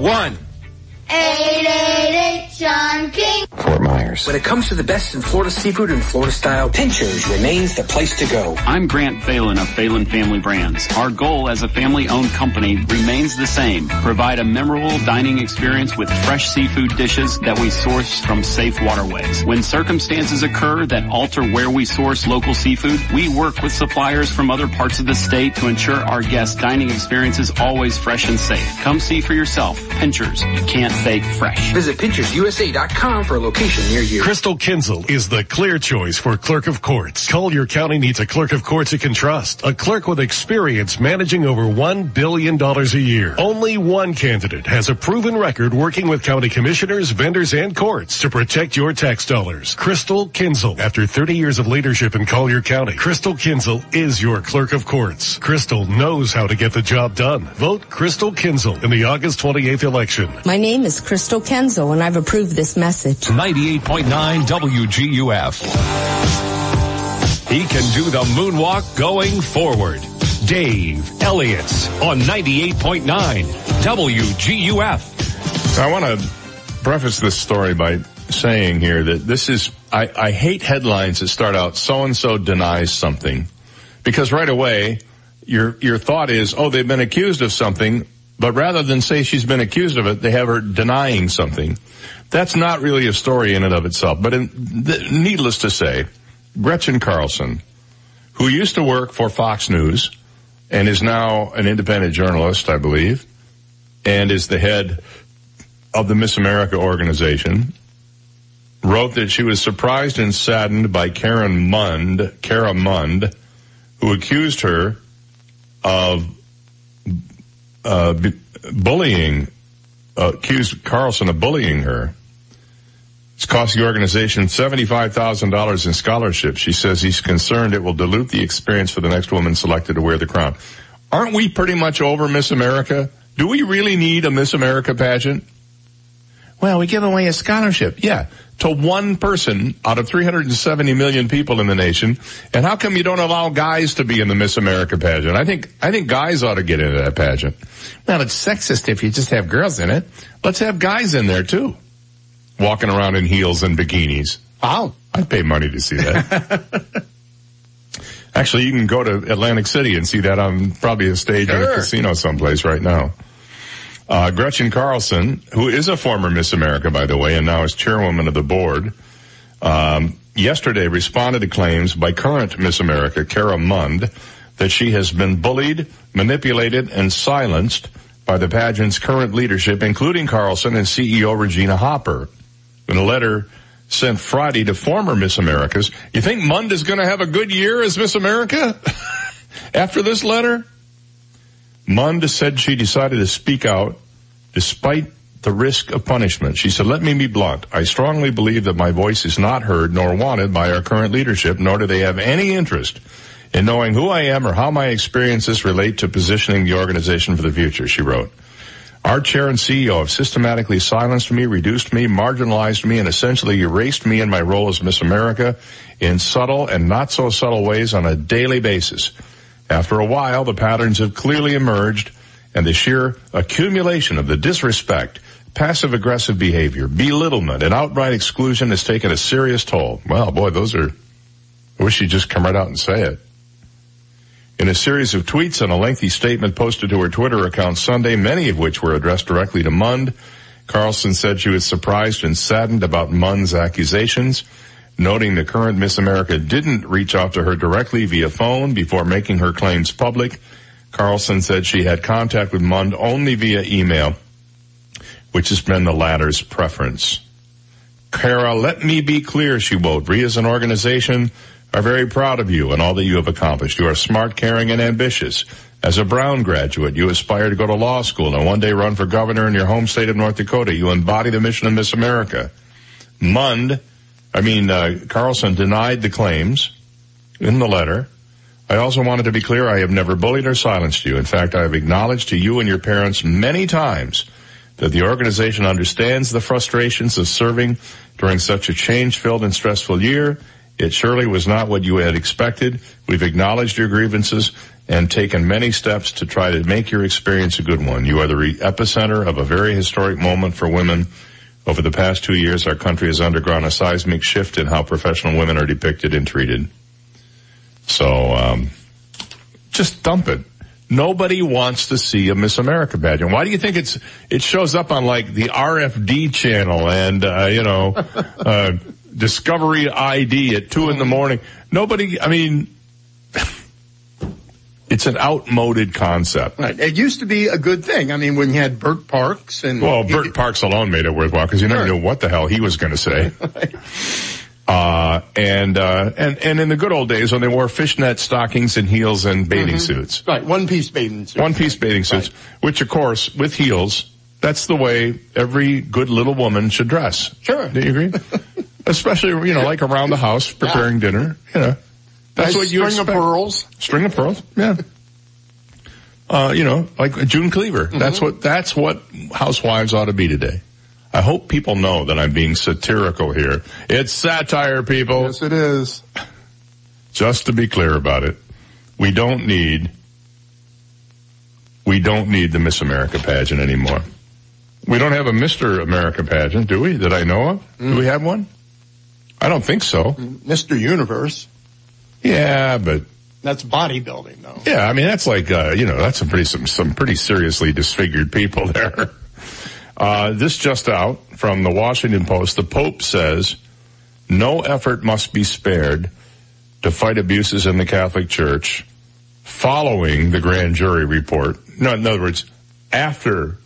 1-888-SEAN-KING. Fort Myers. When it comes to the best in Florida seafood and Florida style, Pinchos remains the place to go. I'm Grant Phelan of Phelan Family Brands. Our goal as a family-owned company remains the same. Provide a memorable dining experience with fresh seafood dishes that we source from safe waterways. When circumstances occur that alter where we source local seafood, we work with suppliers from other parts of the state to ensure our guests' dining experience is always fresh and safe. Come see for yourself. Pinchos. You can't fake fresh. Visit PinchosUSA.com for a location near you. Crystal Kinzel is the clear choice for clerk of courts. Collier County needs a clerk of courts it can trust. A clerk with experience managing over $1 billion a year. Only one candidate has a proven record working with county commissioners, vendors, and courts to protect your tax dollars. Crystal Kinzel. After 30 years of leadership in Collier County, Crystal Kinzel is your clerk of courts. Crystal knows how to get the job done. Vote Crystal Kinzel in the August 28th election. My name is Crystal Kenzel, and I've approved this message. 98.9 WGUF. He can do the moonwalk going forward. Dave Elliott on 98.9 WGUF. I want to preface this story by saying here that this is, I hate headlines that start out, so-and-so denies something. Because right away, your thought is, oh, they've been accused of something. But rather than say she's been accused of it, they have her denying something. That's not really a story in and of itself. But needless to say, Gretchen Carlson, who used to work for Fox News and is now an independent journalist, I believe, and is the head of the Miss America organization, wrote that she was surprised and saddened by Kara Mund, who accused her of accused Carlson of bullying her. It's cost the organization $75,000 in scholarships. She says he's concerned it will dilute the experience for the next woman selected to wear the crown. Aren't we pretty much over Miss America? Do we really need a Miss America pageant? Well, we give away a scholarship, yeah, to one person out of 370 million people in the nation. And how come you don't allow guys to be in the Miss America pageant? I think guys ought to get into that pageant. Well, it's sexist if you just have girls in it. Let's have guys in there too. Walking around in heels and bikinis. Wow. I'd pay money to see that. Actually, you can go to Atlantic City and see that on probably a stage in a casino someplace right now. Gretchen Carlson, who is a former Miss America, by the way, and now is chairwoman of the board, yesterday responded to claims by current Miss America, Kara Mund, that she has been bullied, manipulated, and silenced by the pageant's current leadership, including Carlson and CEO Regina Hopper. In a letter sent Friday to former Miss Americas. You think Mund is going to have a good year as Miss America after this letter? Mund said she decided to speak out despite the risk of punishment. She said, let me be blunt. I strongly believe that my voice is not heard nor wanted by our current leadership, nor do they have any interest in knowing who I am or how my experiences relate to positioning the organization for the future, she wrote. Our chair and CEO have systematically silenced me, reduced me, marginalized me, and essentially erased me in my role as Miss America in subtle and not so subtle ways on a daily basis. After a while, the patterns have clearly emerged, and the sheer accumulation of the disrespect, passive-aggressive behavior, belittlement, and outright exclusion has taken a serious toll. Well, boy, those are... I wish you'd just come right out and say it. In a series of tweets and a lengthy statement posted to her Twitter account Sunday, many of which were addressed directly to Mund, Carlson said she was surprised and saddened about Mund's accusations, noting the current Miss America didn't reach out to her directly via phone before making her claims public. Carlson said she had contact with Mund only via email, which has been the latter's preference. Kara, let me be clear, she wrote. We as an organization are very proud of you and all that you have accomplished. You are smart, caring, and ambitious. As a Brown graduate, you aspire to go to law school and one day run for governor in your home state of North Dakota. You embody the mission of Miss America. Carlson denied the claims in the letter. I also wanted to be clear, I have never bullied or silenced you. In fact, I have acknowledged to you and your parents many times that the organization understands the frustrations of serving during such a change-filled and stressful year. It surely was not what you had expected. We've acknowledged your grievances and taken many steps to try to make your experience a good one. You are the epicenter of a very historic moment for women. Over the past 2 years, our country has undergone a seismic shift in how professional women are depicted and treated. So, just dump it. Nobody wants to see a Miss America pageant. Why do you think it shows up on like the RFD channel and, Discovery ID at 2 a.m? Nobody, it's an outmoded concept. Right. It used to be a good thing. I mean, when you had Burt Parks and... Well, Burt Parks alone made it worthwhile because you never knew what the hell he was going to say. Right. And in the good old days when they wore fishnet stockings and heels and bathing suits. Right. One-piece bathing suits. One-piece bathing suits, which, of course, with heels, that's the way every good little woman should dress. Sure. Do you agree? Especially, like around the house preparing dinner. That's what you expect. String of pearls. String of pearls, yeah. Like June Cleaver. Mm-hmm. That's what housewives ought to be today. I hope people know that I'm being satirical here. It's satire, people. Yes, it is. Just to be clear about it, we don't need the Miss America pageant anymore. We don't have a Mr. America pageant, do we, that I know of? Mm. Do we have one? I don't think so. Mr. Universe. Yeah, but that's bodybuilding, though. Yeah, that's like that's some pretty seriously disfigured people there. This just out from the Washington Post: the Pope says no effort must be spared to fight abuses in the Catholic Church following the grand jury report. No, in other words, after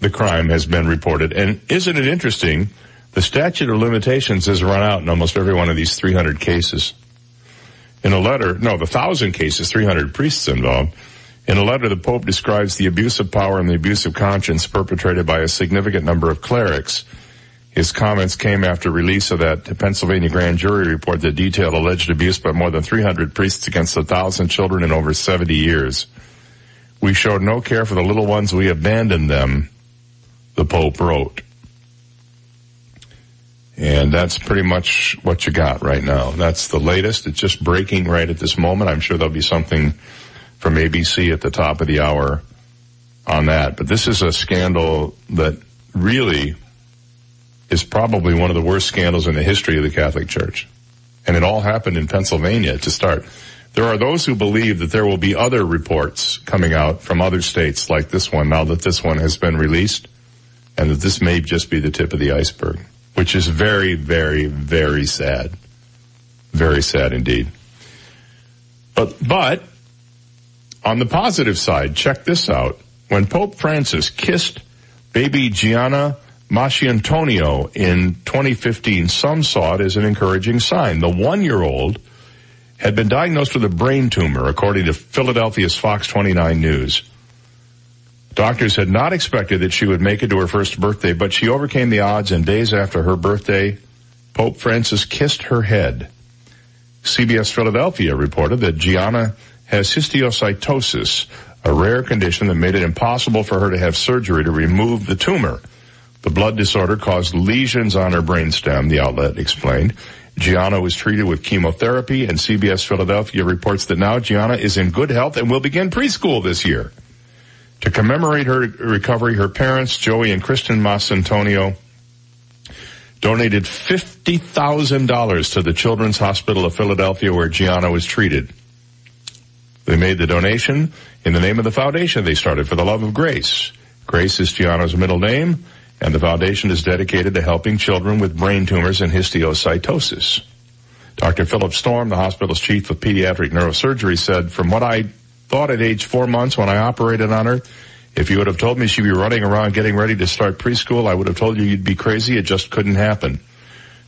the crime has been reported. And isn't it interesting? The statute of limitations has run out in almost every one of these 300 cases. In a letter, the 1,000 cases, 300 priests involved. In a letter, the Pope describes the abuse of power and the abuse of conscience perpetrated by a significant number of clerics. His comments came after release of that Pennsylvania grand jury report that detailed alleged abuse by more than 300 priests against 1,000 children in over 70 years. We showed no care for the little ones. We abandoned them, the Pope wrote. And that's pretty much what you got right now. That's the latest. It's just breaking right at this moment. I'm sure there'll be something from ABC at the top of the hour on that. But this is a scandal that really is probably one of the worst scandals in the history of the Catholic Church. And it all happened in Pennsylvania to start. There are those who believe that there will be other reports coming out from other states like this one now that this one has been released, and that this may just be the tip of the iceberg. Which is very, very, very sad. Very sad indeed. But on the positive side, check this out. When Pope Francis kissed baby Gianna Masciantonio in 2015, some saw it as an encouraging sign. The 1-year-old had been diagnosed with a brain tumor, according to Philadelphia's Fox 29 News. Doctors had not expected that she would make it to her first birthday, but she overcame the odds, and days after her birthday, Pope Francis kissed her head. CBS Philadelphia reported that Gianna has histiocytosis, a rare condition that made it impossible for her to have surgery to remove the tumor. The blood disorder caused lesions on her brainstem, the outlet explained. Gianna was treated with chemotherapy, and CBS Philadelphia reports that now Gianna is in good health and will begin preschool this year. To commemorate her recovery, her parents, Joey and Kristen Masciantonio, donated $50,000 to the Children's Hospital of Philadelphia, where Gianna was treated. They made the donation in the name of the foundation they started, For the Love of Grace. Grace is Gianna's middle name, and the foundation is dedicated to helping children with brain tumors and histiocytosis. Dr. Philip Storm, the hospital's chief of pediatric neurosurgery, said, "From what I thought at age 4 months when I operated on her, if you would have told me she'd be running around getting ready to start preschool, I would have told you you'd be crazy. It just couldn't happen."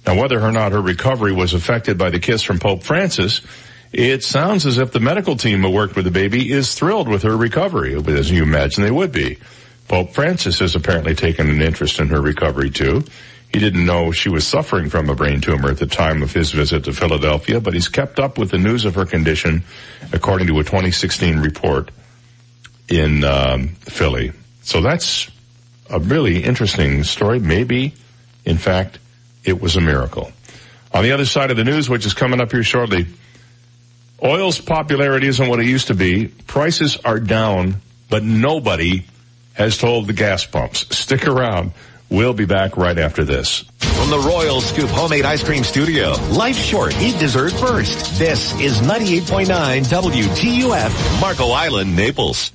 Now, whether or not her recovery was affected by the kiss from Pope Francis, it sounds as if the medical team who worked with the baby is thrilled with her recovery, as you imagine they would be. Pope Francis has apparently taken an interest in her recovery, too. He didn't know she was suffering from a brain tumor at the time of his visit to Philadelphia, but he's kept up with the news of her condition, according to a 2016 report in Philly. So that's a really interesting story. Maybe, in fact, it was a miracle. On the other side of the news, which is coming up here shortly, oil's popularity isn't what it used to be. Prices are down, but nobody has told the gas pumps. Stick around. We'll be back right after this. From the Royal Scoop Homemade Ice Cream Studio, life's short. Eat dessert first. This is 98.9 WGUF, Marco Island, Naples.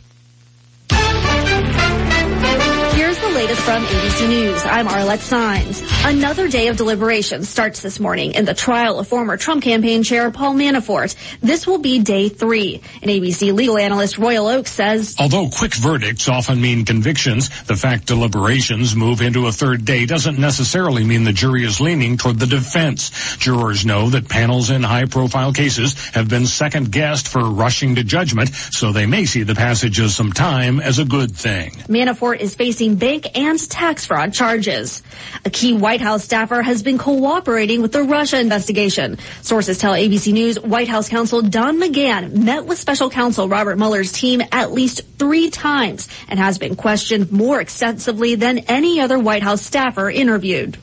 From ABC News, I'm Arlette Sines. Another day of deliberation starts this morning in the trial of former Trump campaign chair Paul Manafort. This will be day 3. And ABC legal analyst Royal Oak says, although quick verdicts often mean convictions, the fact deliberations move into a third day doesn't necessarily mean the jury is leaning toward the defense. Jurors know that panels in high-profile cases have been second-guessed for rushing to judgment, so they may see the passage of some time as a good thing. Manafort is facing bank and tax fraud charges. A key White House staffer has been cooperating with the Russia investigation. Sources tell ABC News White House counsel Don McGahn met with special counsel Robert Mueller's team at least 3 times and has been questioned more extensively than any other White House staffer interviewed.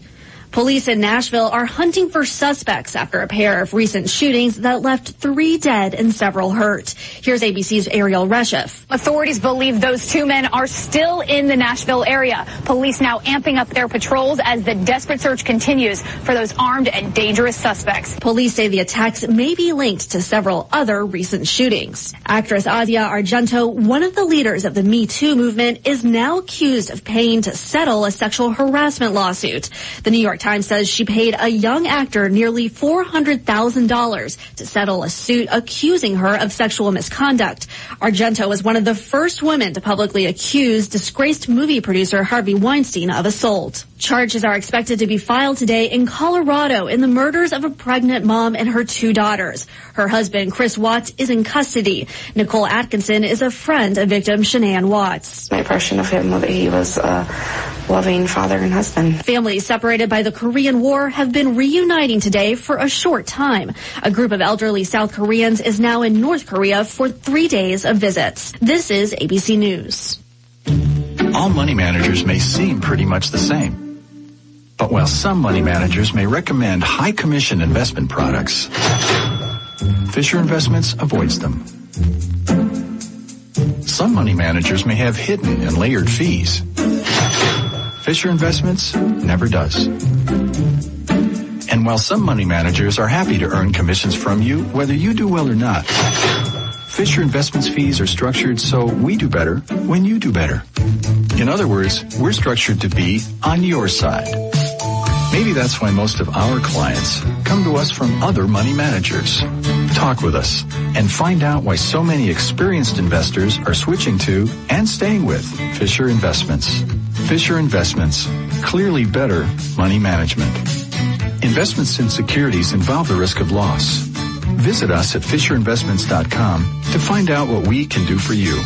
Police in Nashville are hunting for suspects after a pair of recent shootings that left 3 dead and several hurt. Here's ABC's Ariel Reschiff. Authorities believe those 2 men are still in the Nashville area. Police now amping up their patrols as the desperate search continues for those armed and dangerous suspects. Police say the attacks may be linked to several other recent shootings. Actress Asia Argento, one of the leaders of the Me Too movement, is now accused of paying to settle a sexual harassment lawsuit. The New York Times says she paid a young actor nearly $400,000 to settle a suit accusing her of sexual misconduct. Argento was one of the first women to publicly accuse disgraced movie producer Harvey Weinstein of assault. Charges are expected to be filed today in Colorado in the murders of a pregnant mom and her 2 daughters. Her husband, Chris Watts, is in custody. Nicole Atkinson is a friend of victim Shanann Watts. My impression of him was that he was a loving father and husband. Families separated by the Korean War have been reuniting today for a short time. A group of elderly South Koreans is now in North Korea for 3 days of visits. This is ABC News. All money managers may seem pretty much the same. But while some money managers may recommend high commission investment products, Fisher Investments avoids them. Some money managers may have hidden and layered fees. Fisher Investments never does. And while some money managers are happy to earn commissions from you, whether you do well or not, Fisher Investments fees are structured so we do better when you do better. In other words, we're structured to be on your side. Maybe that's why most of our clients come to us from other money managers. Talk with us and find out why so many experienced investors are switching to and staying with Fisher Investments. Fisher Investments, clearly better money management. Investments in securities involve the risk of loss. Visit us at FisherInvestments.com to find out what we can do for you.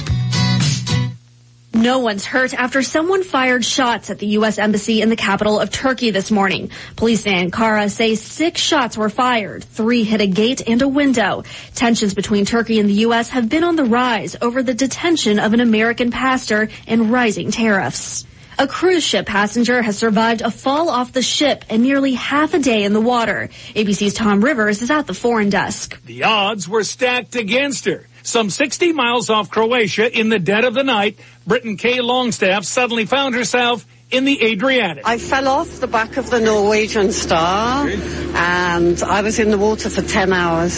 No one's hurt after someone fired shots at the U.S. Embassy in the capital of Turkey this morning. Police in Ankara say 6 shots were fired. 3 hit a gate and a window. Tensions between Turkey and the U.S. have been on the rise over the detention of an American pastor and rising tariffs. A cruise ship passenger has survived a fall off the ship and nearly half a day in the water. ABC's Tom Rivers is at the foreign desk. The odds were stacked against her. Some 60 miles off Croatia in the dead of the night, Briton Kay Longstaff suddenly found herself in the Adriatic. I fell off the back of the Norwegian Star, and I was in the water for 10 hours.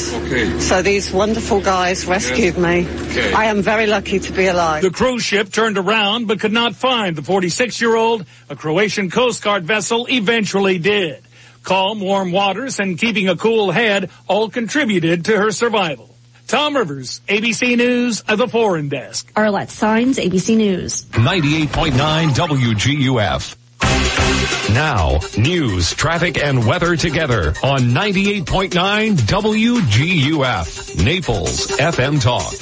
So these wonderful guys rescued me. I am very lucky to be alive. The cruise ship turned around but could not find the 46-year-old. A Croatian Coast Guard vessel eventually did. Calm, warm waters and keeping a cool head all contributed to her survival. Tom Rivers, ABC News at the Foreign Desk. Arlette Sines, ABC News. 98.9 WGUF. Now, news, traffic, and weather together on 98.9 WGUF, Naples FM Talk.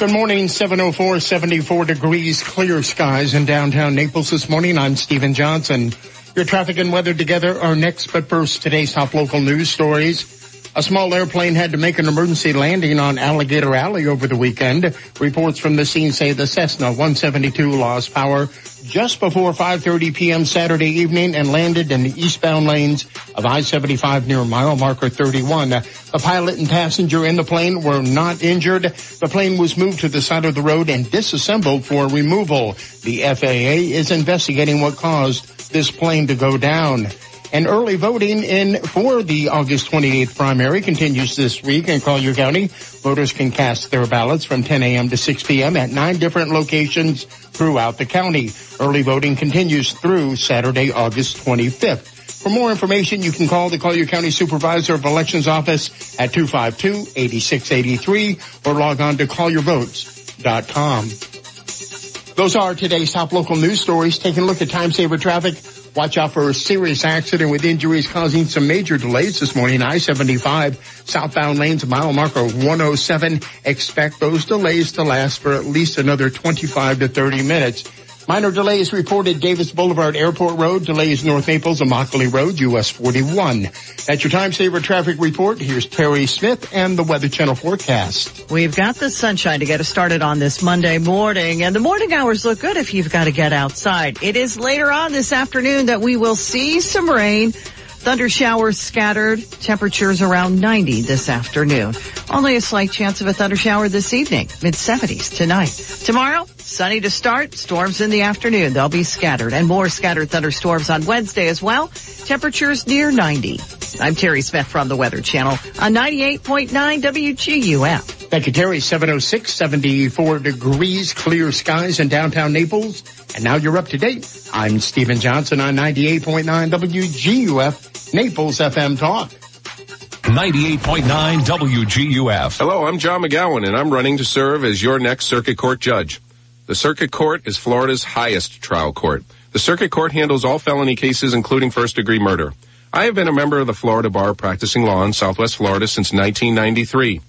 Good morning, 7:04, 74 degrees, clear skies in downtown Naples this morning. I'm Stephen Johnson. Your traffic and weather together are next, but first, today's top local news stories. A small airplane had to make an emergency landing on Alligator Alley over the weekend. Reports from the scene say the Cessna 172 lost power just before 5:30 p.m. Saturday evening and landed in the eastbound lanes of I-75 near mile marker 31. The pilot and passenger in the plane were not injured. The plane was moved to the side of the road and disassembled for removal. The FAA is investigating what caused this plane to go down. And early voting for the August 28th primary continues this week in Collier County. Voters can cast their ballots from 10 a.m. to 6 p.m. at 9 different locations throughout the county. Early voting continues through Saturday, August 25th. For more information, you can call the Collier County Supervisor of Elections Office at 252-8683 or log on to colliervotes.com. Those are today's top local news stories. Taking a look at time-saver traffic. Watch out for a serious accident with injuries causing some major delays this morning. I-75 southbound lanes, mile marker 107. Expect those delays to last for at least another 25 to 30 minutes. Minor delays reported Davis Boulevard, Airport Road. Delays North Naples, Immokalee Road, US 41. That's your Time Saver Traffic Report. Here's Terry Smith and the Weather Channel forecast. We've got the sunshine to get us started on this Monday morning, and the morning hours look good if you've got to get outside. It is later on this afternoon that we will see some rain. Thunder showers scattered, temperatures around 90 this afternoon. Only a slight chance of a thunder shower this evening, mid-70s tonight. Tomorrow, sunny to start, storms in the afternoon. They'll be scattered, and more scattered thunderstorms on Wednesday as well. Temperatures near 90. I'm Terry Smith from the Weather Channel on 98.9 WGUF. Thank you, Terry. 706, 74 degrees, clear skies in downtown Naples. And now you're up to date. I'm Stephen Johnson on 98.9 WGUF. Naples FM Talk. 98.9 WGUF. Hello, I'm John McGowan, and I'm running to serve as your next circuit court judge. The circuit court is Florida's highest trial court. The circuit court handles all felony cases, including first-degree murder. I have been a member of the Florida Bar practicing law in Southwest Florida since 1993.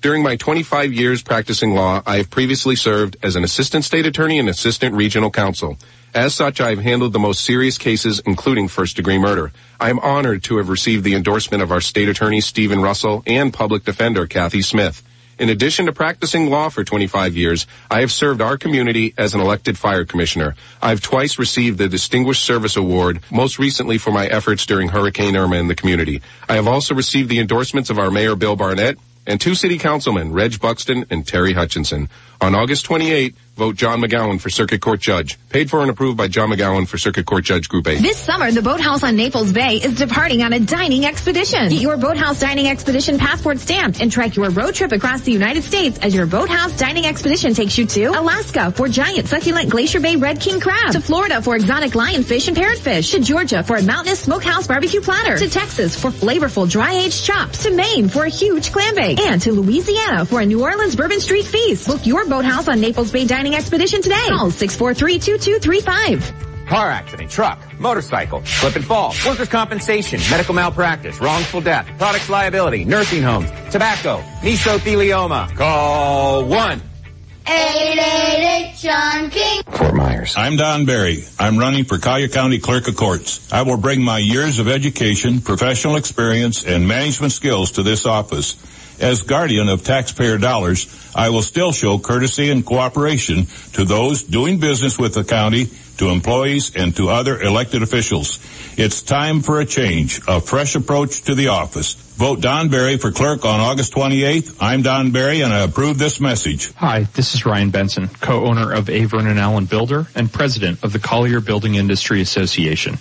During my 25 years practicing law, I have previously served as an assistant state attorney and assistant regional counsel. As such, I have handled the most serious cases, including first-degree murder. I am honored to have received the endorsement of our state attorney, Stephen Russell, and public defender, Kathy Smith. In addition to practicing law for 25 years, I have served our community as an elected fire commissioner. I have twice received the Distinguished Service Award, most recently for my efforts during Hurricane Irma in the community. I have also received the endorsements of our Mayor Bill Barnett and 2 city councilmen, Reg Buxton and Terry Hutchinson. On August 28, vote John McGowan for Circuit Court Judge. Paid for and approved by John McGowan for Circuit Court Judge Group A. This summer, the Boathouse on Naples Bay is departing on a dining expedition. Get your Boathouse Dining Expedition passport stamped and track your road trip across the United States as your Boathouse Dining Expedition takes you to Alaska for giant succulent Glacier Bay Red King crab, to Florida for exotic lionfish and parrotfish, to Georgia for a mountainous smokehouse barbecue platter, to Texas for flavorful dry-aged chops, to Maine for a huge clam bake, and to Louisiana for a New Orleans Bourbon Street feast. Book your Boathouse on Naples Bay Dining Expedition today. Call 643-2235. Car accident, truck, motorcycle, slip and fall, workers' compensation, medical malpractice, wrongful death, products liability, nursing homes, tobacco, mesothelioma. Call 1-888-JOHN-KING. Fort Myers. I'm Don Barry. I'm running for Collier County Clerk of Courts. I will bring my years of education, professional experience, and management skills to this office. As guardian of taxpayer dollars, I will still show courtesy and cooperation to those doing business with the county, to employees, and to other elected officials. It's time for a change, a fresh approach to the office. Vote Don Barry for clerk on August 28th. I'm Don Barry, and I approve this message. Hi, this is Ryan Benson, co-owner of A. Vernon Allen Builder and president of the Collier Building Industry Association.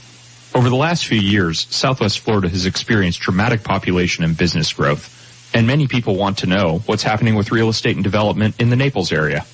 Over the last few years, Southwest Florida has experienced dramatic population and business growth. And many people want to know what's happening with real estate and development in the Naples area.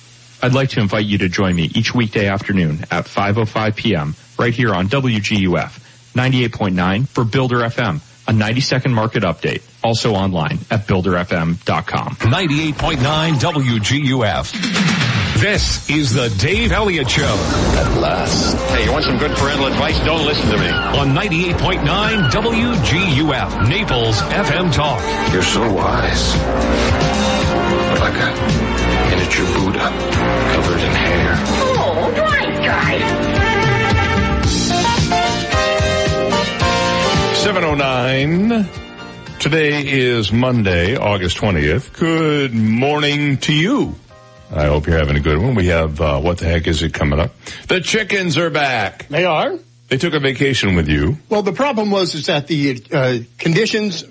I'd like to invite you to join me each weekday afternoon at 5:05 p.m. right here on WGUF 98.9 for Builder FM, a 90-second market update, also online at builderfm.com. 98.9 WGUF. This is the Dave Elliott Show. At last. Hey, you want some good parental advice? Don't listen to me. On 98.9 WGUF, Naples FM Talk. You're so wise. Like a miniature Buddha covered in hair. Oh, right, guys. 7:09. Today is Monday, August 20th. Good morning to you. I hope you're having a good one. We have, what the heck is it coming up? The chickens are back. They are? They took a vacation with you. Well, the problem was is that the conditions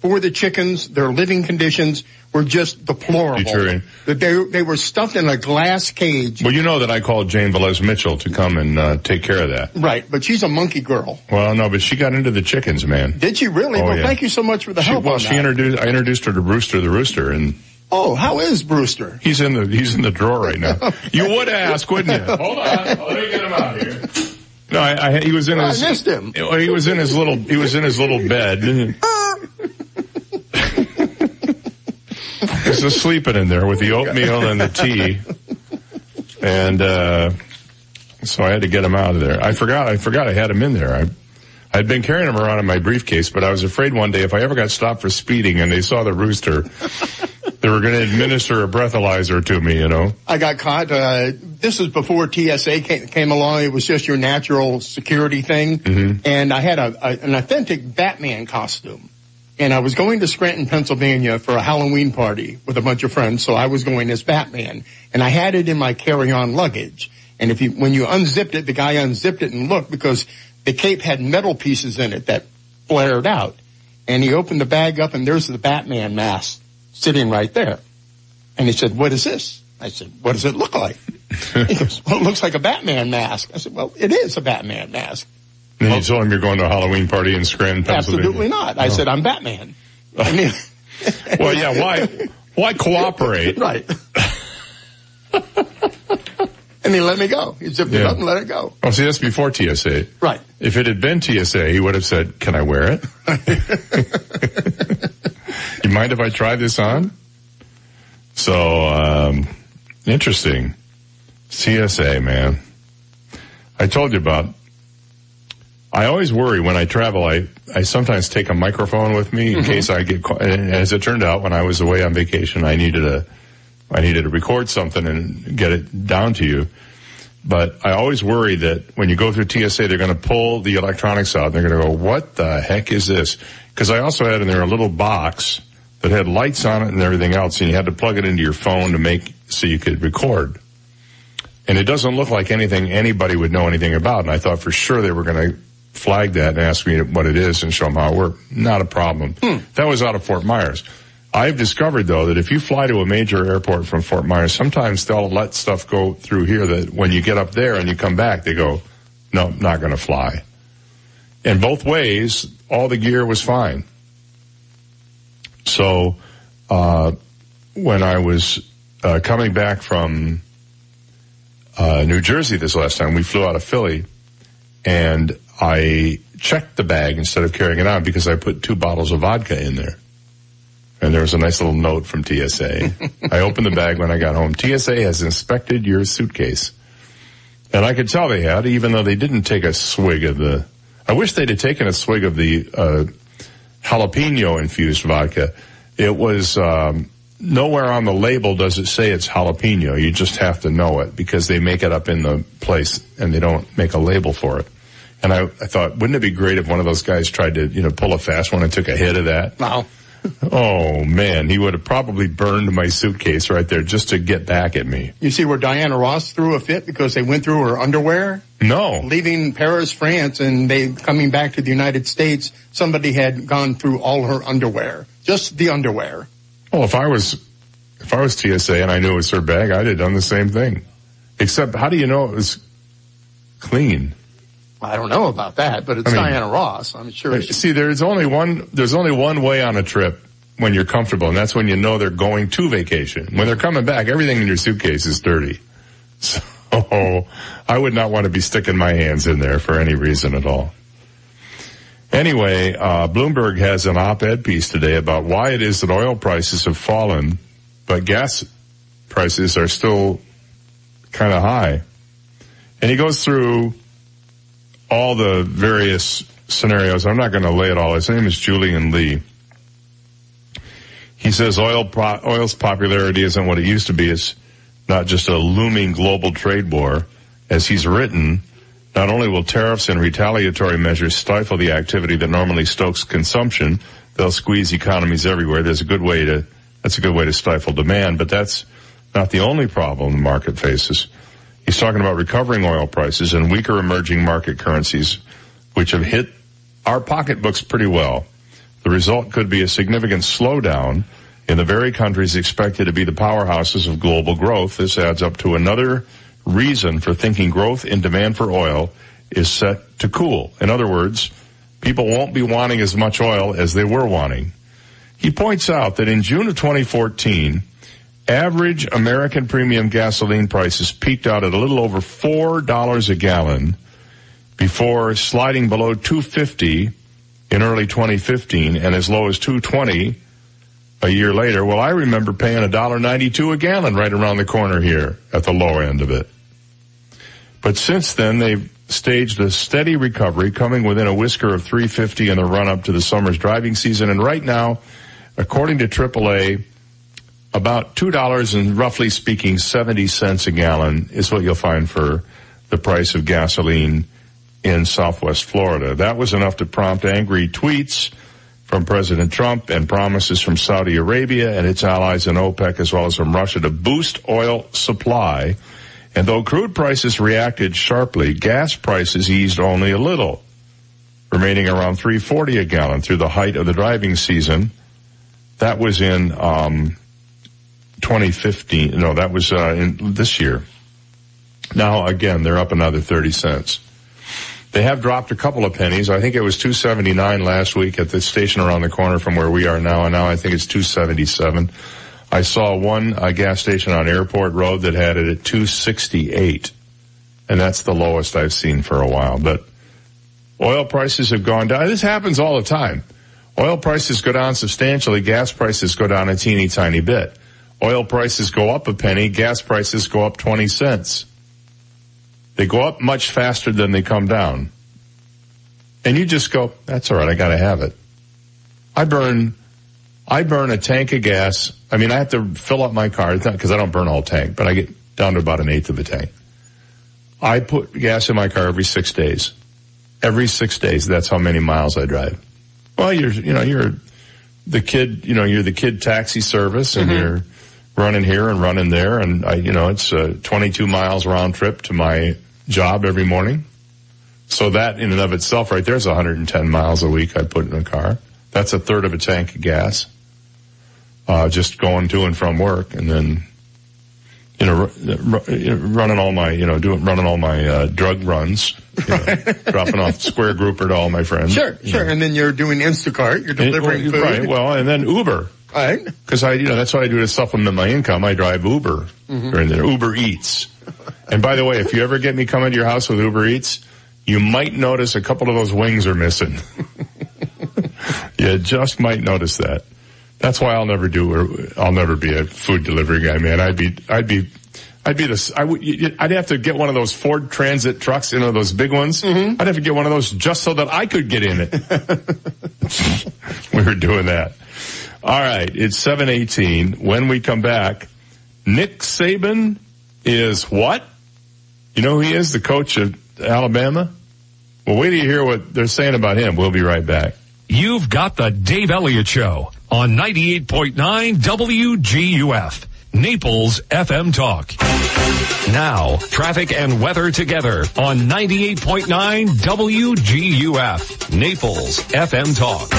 for the chickens, their living conditions, were just deplorable. They were stuffed in a glass cage. Well, you know that I called Jane Velez Mitchell to come and take care of that. Right, but she's a monkey girl. Well, no, but she got into the chickens, man. Did she really? Oh, well, yeah. Thank you so much for the help. Well, I introduced her to Brewster the Rooster, and oh, how is Brewster? He's in the drawer right now. You would ask, wouldn't you? Hold on, let me get him out here. No, he was in his. I missed him. He was in his little bed. He's just sleeping in there with the oatmeal and the tea. And, so I had to get him out of there. I forgot I had him in there. I'd been carrying him around in my briefcase, but I was afraid one day if I ever got stopped for speeding and they saw the rooster, they were going to administer a breathalyzer to me, you know. I got caught. This was before TSA came along. It was just your natural security thing. Mm-hmm. And I had an authentic Batman costume. And I was going to Scranton, Pennsylvania for a Halloween party with a bunch of friends, so I was going as Batman. And I had it in my carry-on luggage. And when you unzipped it, the guy unzipped it and looked because the cape had metal pieces in it that flared out. And he opened the bag up and there's the Batman mask sitting right there. And he said, "What is this?" I said, "What does it look like?" He goes, "Well, it looks like a Batman mask." I said, "Well, it is a Batman mask." And you told him you're going to a Halloween party in Scranton, Pennsylvania? Absolutely not. I said, "I'm Batman." I mean, well, yeah, why cooperate? Right. And he let me go. He zipped it up and let it go. Oh, see, that's before TSA. Right. If it had been TSA, he would have said, "Can I wear it?" You mind if I try this on? So, interesting. TSA, man. I told you about. I always worry when I travel, I sometimes take a microphone with me in case I get caught. And as it turned out, when I was away on vacation, I needed to record something and get it down to you. But I always worry that when you go through TSA, they're going to pull the electronics out and they're going to go, "What the heck is this?" Because I also had in there a little box that had lights on it and everything else, and you had to plug it into your phone to make so you could record. And it doesn't look like anything anybody would know anything about. And I thought for sure they were going to flag that and ask me what it is and show them how it works. Not a problem. That was out of Fort Myers. I've discovered, though, that if you fly to a major airport from Fort Myers, sometimes they'll let stuff go through here that when you get up there and you come back, they go, "No, not going to fly." And both ways, all the gear was fine. So when I was coming back from New Jersey this last time, we flew out of Philly, and I checked the bag instead of carrying it on because I put 2 bottles of vodka in there. And there was a nice little note from TSA. I opened the bag when I got home. TSA has inspected your suitcase. And I could tell they had, even though they didn't take a swig of the... I wish they'd have taken a swig of the jalapeno-infused vodka. It was... nowhere on the label does it say it's jalapeno. You just have to know it because they make it up in the place and they don't make a label for it. And I thought, wouldn't it be great if one of those guys tried to, you know, pull a fast one and took a hit of that? Wow. Oh, man, he would have probably burned my suitcase right there just to get back at me. You see where Diana Ross threw a fit because they went through her underwear? No. Leaving Paris, France, and they coming back to the United States, somebody had gone through all her underwear, just the underwear. Well, if I was TSA and I knew it was her bag, I'd have done the same thing. Except, how do you know it was clean? I don't know about that, but it's Diana Ross. I'm sure. See, there's only one way on a trip when you're comfortable, and that's when you know they're going to vacation. When they're coming back, everything in your suitcase is dirty. So I would not want to be sticking my hands in there for any reason at all. Anyway, Bloomberg has an op-ed piece today about why it is that oil prices have fallen, but gas prices are still kind of high. And he goes through all the various scenarios. I'm not going to lay it all. His name is Julian Lee. He says oil's popularity isn't what it used to be. It's not just a looming global trade war. As he's written, not only will tariffs and retaliatory measures stifle the activity that normally stokes consumption, they'll squeeze economies everywhere. That's a good way to stifle demand, but that's not the only problem the market faces. He's talking about recovering oil prices and weaker emerging market currencies, which have hit our pocketbooks pretty well. The result could be a significant slowdown in the very countries expected to be the powerhouses of global growth. This adds up to another reason for thinking growth in demand for oil is set to cool. In other words, people won't be wanting as much oil as they were wanting. He points out that in June of 2014, average American premium gasoline prices peaked out at a little over $4 a gallon before sliding below $2.50 in early 2015 and as low as $2.20 a year later. Well, I remember paying $1.92 a gallon right around the corner here at the low end of it. But since then, they've staged a steady recovery coming within a whisker of $3.50 in the run-up to the summer's driving season. And right now, according to AAA, about $2 and roughly speaking 70 cents a gallon is what you'll find for the price of gasoline in Southwest Florida. That was enough to prompt angry tweets from President Trump and promises from Saudi Arabia and its allies in OPEC as well as from Russia to boost oil supply. And though crude prices reacted sharply, gas prices eased only a little, remaining around $3.40 a gallon through the height of the driving season. That was in 2015. No, that was in this year. Now, again, they're up another 30 cents. They have dropped a couple of pennies. I think it was $2.79 last week at the station around the corner from where we are now, and now I think it's $2.77. I saw one gas station on Airport Road that had it at $2.68, and that's the lowest I've seen for a while. But oil prices have gone down. This happens all the time. Oil prices go down substantially. Gas prices go down a teeny tiny bit. Oil prices go up a penny. Gas prices go up 20 cents. They go up much faster than they come down. And you just go, that's all right, I got to have it. I burn a tank of gas. I mean, I have to fill up my car. It's not because I don't burn all tank, but I get down to about an eighth of a tank. I put gas in my car every 6 days. Every 6 days, that's how many miles I drive. Well, you're the kid taxi service, and you're running here and running there, and it's 22 miles round trip to my job every morning. So that in and of itself right there is 110 miles a week I put in a car. That's a third of a tank of gas, just going to and from work, and then, running all my drug runs, dropping off Square Grouper to all my friends. Sure. And then you're doing Instacart, you're delivering food. Right. Well, and then Uber. All right. Because that's what I do to supplement my income. I drive Uber during the Uber Eats. And by the way, if you ever get me coming to your house with Uber Eats, you might notice a couple of those wings are missing. You just might notice that. That's why I'll never do. I'll never be a food delivery guy, man. I'd have to get one of those Ford Transit trucks, you know, those big ones. Mm-hmm. I'd have to get one of those just so that I could get in it. We were doing that. All right, it's 7:18. When we come back, Nick Saban is what? You know who he is? The coach of Alabama? Well, wait till you hear what they're saying about him. We'll be right back. You've got the Dave Elliott Show on 98.9 WGUF. Naples FM Talk. Now, traffic and weather together on 98.9 WGUF. Naples FM Talk.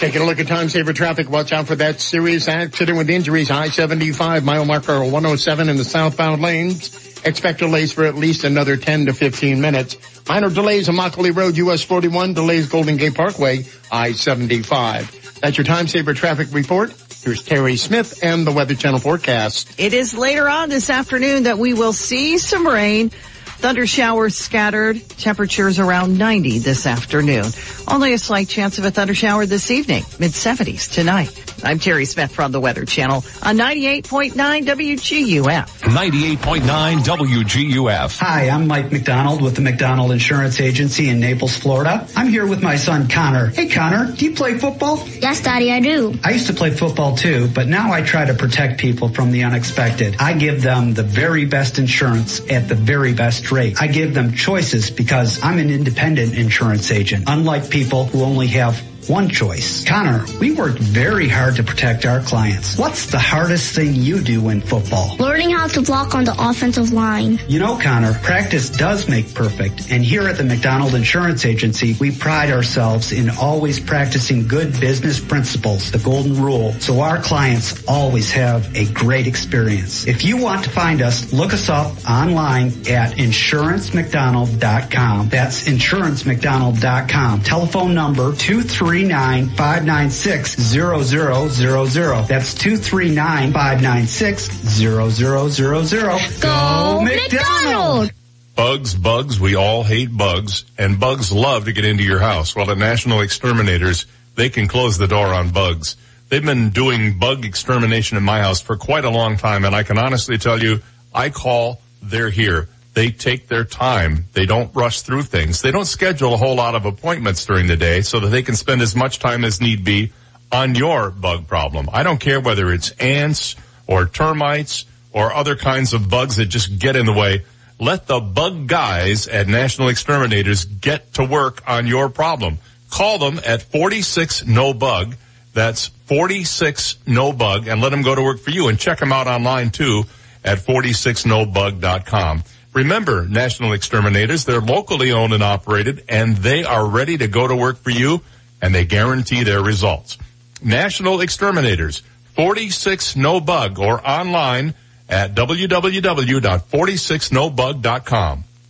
Taking a look at time saver traffic. Watch out for that serious accident with injuries. I-75, mile marker 107 in the southbound lanes. Expect delays for at least another 10 to 15 minutes. Minor delays on Immokalee Road, US 41. Delays Golden Gate Parkway, I-75. That's your time saver traffic report. Here's Terry Smith and the Weather Channel forecast. It is later on this afternoon that we will see some rain. Thunder showers scattered. Temperatures around 90 this afternoon. Only a slight chance of a thunder shower this evening. Mid-70s tonight. I'm Terry Smith from the Weather Channel on 98.9 WGUF. 98.9 WGUF. Hi, I'm Mike McDonald with the McDonald Insurance Agency in Naples, Florida. I'm here with my son, Connor. Hey, Connor, do you play football? Yes, Daddy, I do. I used to play football, too, but now I try to protect people from the unexpected. I give them the very best insurance at the very best rate. I give them choices because I'm an independent insurance agent, unlike people who only have one choice. Connor, we worked very hard to protect our clients. What's the hardest thing you do in football? Learning how to block on the offensive line. You know, Connor, practice does make perfect. And here at the McDonald Insurance Agency, we pride ourselves in always practicing good business principles, the golden rule, so our clients always have a great experience. If you want to find us, look us up online at insurancemcdonald.com. That's insurancemcdonald.com. Telephone number 239-596-0000. That's 239-596-0000. Go McDonald! Bugs, we all hate bugs, and bugs love to get into your house. Well, at National Exterminators, they can close the door on bugs. They've been doing bug extermination in my house for quite a long time, and I can honestly tell you, I call, they're here. They take their time. They don't rush through things. They don't schedule a whole lot of appointments during the day so that they can spend as much time as need be on your bug problem. I don't care whether it's ants or termites or other kinds of bugs that just get in the way. Let the bug guys at National Exterminators get to work on your problem. Call them at 46NOBUG. That's 46NOBUG. And let them go to work for you. And check them out online, too, at 46nobug.com. Remember, National Exterminators, they're locally owned and operated, and they are ready to go to work for you, and they guarantee their results. National Exterminators, 46 No Bug, or online at www.46nobug.com.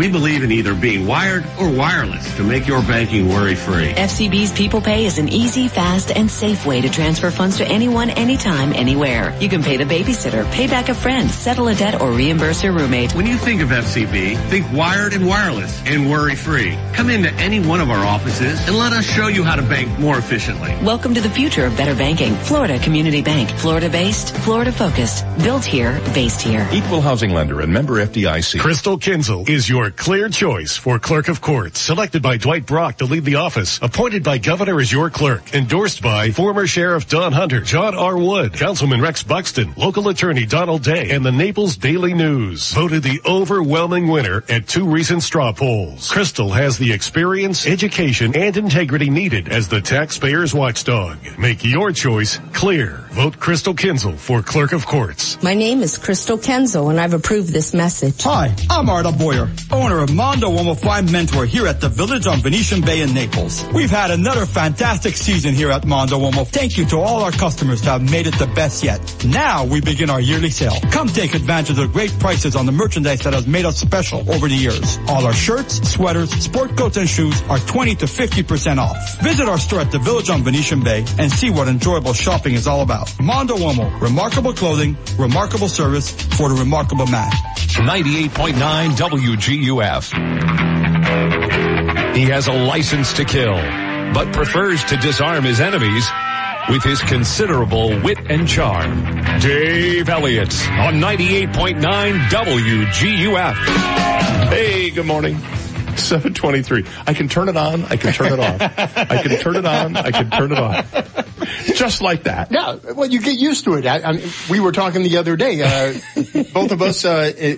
we believe in either being wired or wireless to make your banking worry-free. FCB's PeoplePay is an easy, fast, and safe way to transfer funds to anyone, anytime, anywhere. You can pay the babysitter, pay back a friend, settle a debt, or reimburse your roommate. When you think of FCB, think wired and wireless and worry-free. Come into any one of our offices and let us show you how to bank more efficiently. Welcome to the future of better banking. Florida Community Bank. Florida-based, Florida-focused. Built here, based here. Equal housing lender and member FDIC. Crystal Kinzel is your clear choice for Clerk of Courts. Selected by Dwight Brock to lead the office. Appointed by Governor as your clerk. Endorsed by former Sheriff Don Hunter, John R. Wood, Councilman Rex Buxton, local attorney Donald Day, and the Naples Daily News. Voted the overwhelming winner at two recent straw polls. Crystal has the experience, education, and integrity needed as the taxpayer's watchdog. Make your choice clear. Vote Crystal Kinzel for Clerk of Courts. My name is Crystal Kinzel, and I've approved this message. Hi, I'm Arda Boyer. owner of Mondo and will find mentor here at the Village on Venetian Bay in Naples. We've had another fantastic season here at Mondo Uomo. Thank you to all our customers that have made it the best yet. Now we begin our yearly sale. Come take advantage of the great prices on the merchandise that has made us special over the years. All our shirts, sweaters, sport coats, and shoes are 20 to 50% off. Visit our store at the Village on Venetian Bay and see what enjoyable shopping is all about. Mondo Uomo, remarkable clothing, remarkable service for the remarkable man. 98.9 WGUF. He has a license to kill, but prefers to disarm his enemies with his considerable wit and charm. Dave Elliott on 98.9 WGUF. Hey, good morning. 7:23. I can turn it on. I can turn it off. I can turn it on. I can turn it off. Just like that. Yeah. Well, you get used to it. I mean, we were talking the other day. Both of us,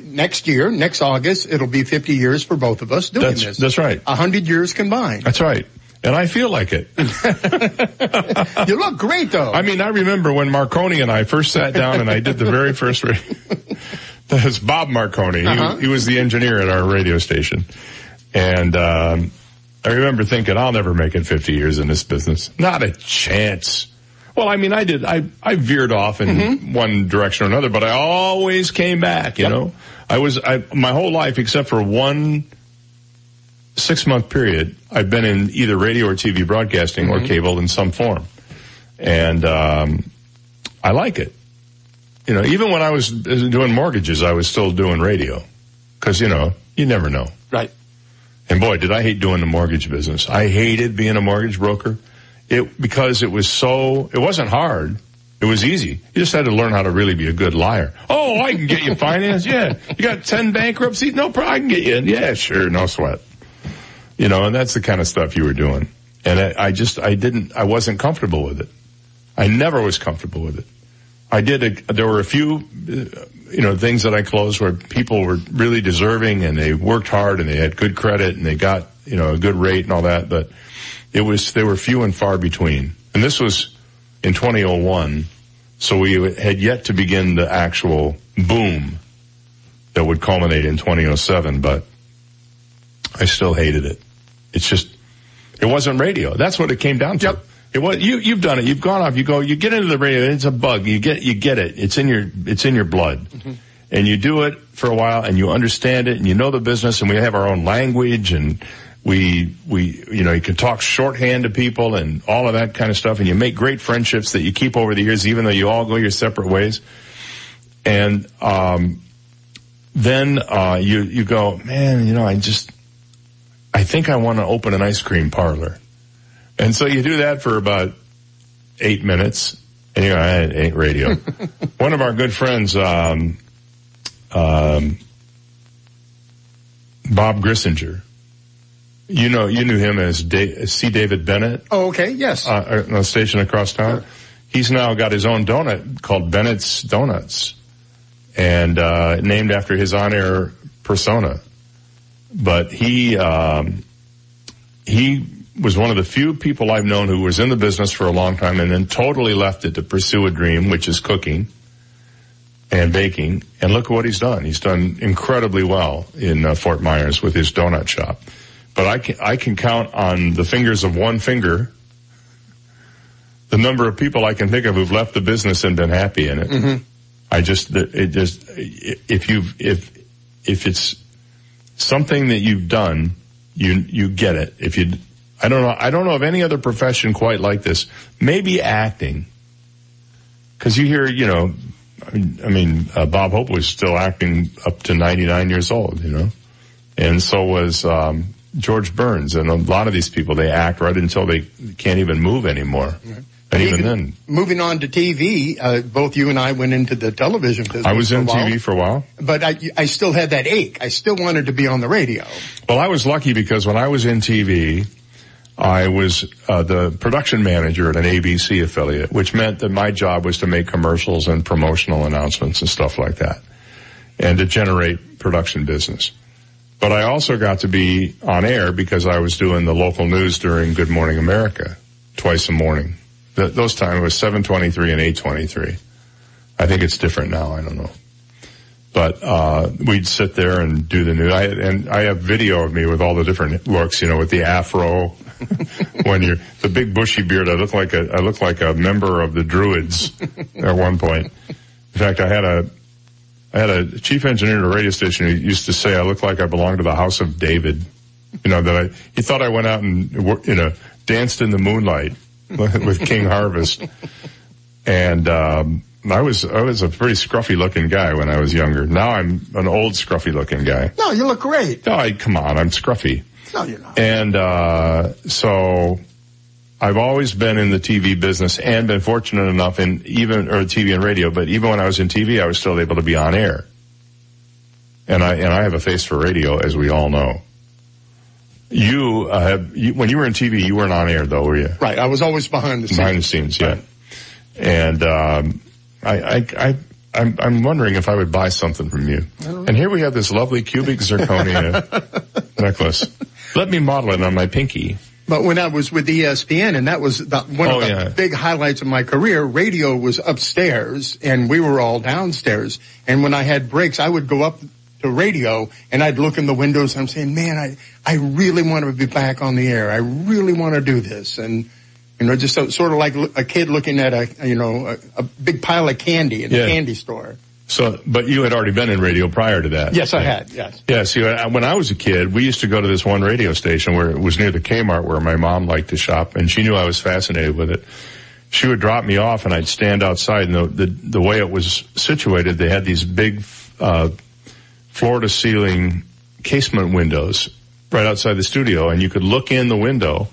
next year, next August, it'll be 50 years for both of us doing this. That's right. 100 years combined. That's right. And I feel like it. You look great, though. I mean, I remember when Marconi and I first sat down and I did the very first that was Bob Marconi. Uh-huh. He was the engineer at our radio station. And I remember thinking, I'll never make it 50 years in this business. Not a chance. Well, I mean, I did. I veered off in one direction or another, but I always came back, you know. I my whole life, except for one 6-month period, I've been in either radio or TV broadcasting or cable in some form. And I like it. You know, even when I was doing mortgages, I was still doing radio. Because, you know, you never know. Right. And boy, did I hate doing the mortgage business. I hated being a mortgage broker because it was so, it wasn't hard. It was easy. You just had to learn how to really be a good liar. Oh, I can get you financed. Yeah. You got 10 bankruptcies? No problem. I can get you in. Yeah, sure. No sweat. You know, and that's the kind of stuff you were doing. And I wasn't comfortable with it. I never was comfortable with it. There were a few, you know, things that I closed where people were really deserving and they worked hard and they had good credit and they got, you know, a good rate and all that, but they were few and far between. And this was in 2001, so we had yet to begin the actual boom that would culminate in 2007, but I still hated it. It's just, it wasn't radio. That's what it came down to. Yep. It was, you've done it. You've gone off. You get into the radio. It's a bug. You get it. It's in your blood. Mm-hmm. And you do it for a while and you understand it and you know the business and we have our own language and we, you know, you can talk shorthand to people and all of that kind of stuff and you make great friendships that you keep over the years even though you all go your separate ways. And, then you go, man, you know, I think I want to open an ice cream parlor. And so you do that for about 8 minutes, and you know, it ain't radio. One of our good friends, Bob Grissinger, you know, you knew him as C. David Bennett. Oh, okay, yes. On the station across town. Sure. He's now got his own donut called Bennett's Donuts, and named after his on-air persona. But he was one of the few people I've known who was in the business for a long time and then totally left it to pursue a dream, which is cooking and baking. And look what he's done. He's done incredibly well in Fort Myers with his donut shop. But I can count on the fingers of one finger the number of people I can think of who've left the business and been happy in it. Mm-hmm. If it's something that you've done, you get it. I don't know of any other profession quite like this. Maybe acting. Cause you hear, you know, I mean, Bob Hope was still acting up to 99 years old, you know? And so was, George Burns. And a lot of these people, they act right until they can't even move anymore. Right. And even then. Moving on to TV, both you and I went into the television business. I was in TV for a while. But I still had that ache. I still wanted to be on the radio. Well, I was lucky because when I was in TV, I was the production manager at an ABC affiliate, which meant that my job was to make commercials and promotional announcements and stuff like that, and to generate production business. But I also got to be on air because I was doing the local news during Good Morning America twice a morning. Those times it was 7:23 and 8:23. I think it's different now. I don't know. But we'd sit there and do the news. I have video of me with all the different looks, you know, with the afro. When you're the big bushy beard, I look like a member of the Druids at one point. In fact, I had a chief engineer at a radio station who used to say I looked like I belonged to the House of David. You know, that he thought I went out and, you know, danced in the moonlight with King Harvest. And I was a pretty scruffy looking guy when I was younger. Now I'm an old scruffy looking guy. No, you look great. No, come on, I'm scruffy. No, you're not. And so I've always been in the TV business and been fortunate enough in TV and radio, but even when I was in TV, I was still able to be on air. And I have a face for radio, as we all know. When you were in TV, you weren't on air though, were you? Right, I was always behind the scenes. Behind the scenes, yeah. Right. And I'm wondering if I would buy something from you. And here we have this lovely cubic zirconia necklace. Let me model it on my pinky. But when I was with ESPN, and that was one of the big highlights of my career, radio was upstairs, and we were all downstairs. And when I had breaks, I would go up to radio, and I'd look in the windows, and I'm saying, man, I really want to be back on the air. I really want to do this. And, you know, just sort of like a kid looking at a big pile of candy in the candy store. So, but you had already been in radio prior to that. Yes, I had. Yes. Yeah. See, when I was a kid, we used to go to this one radio station where it was near the Kmart where my mom liked to shop, and she knew I was fascinated with it. She would drop me off, and I'd stand outside. And the way it was situated, they had these big floor-to-ceiling casement windows right outside the studio, and you could look in the window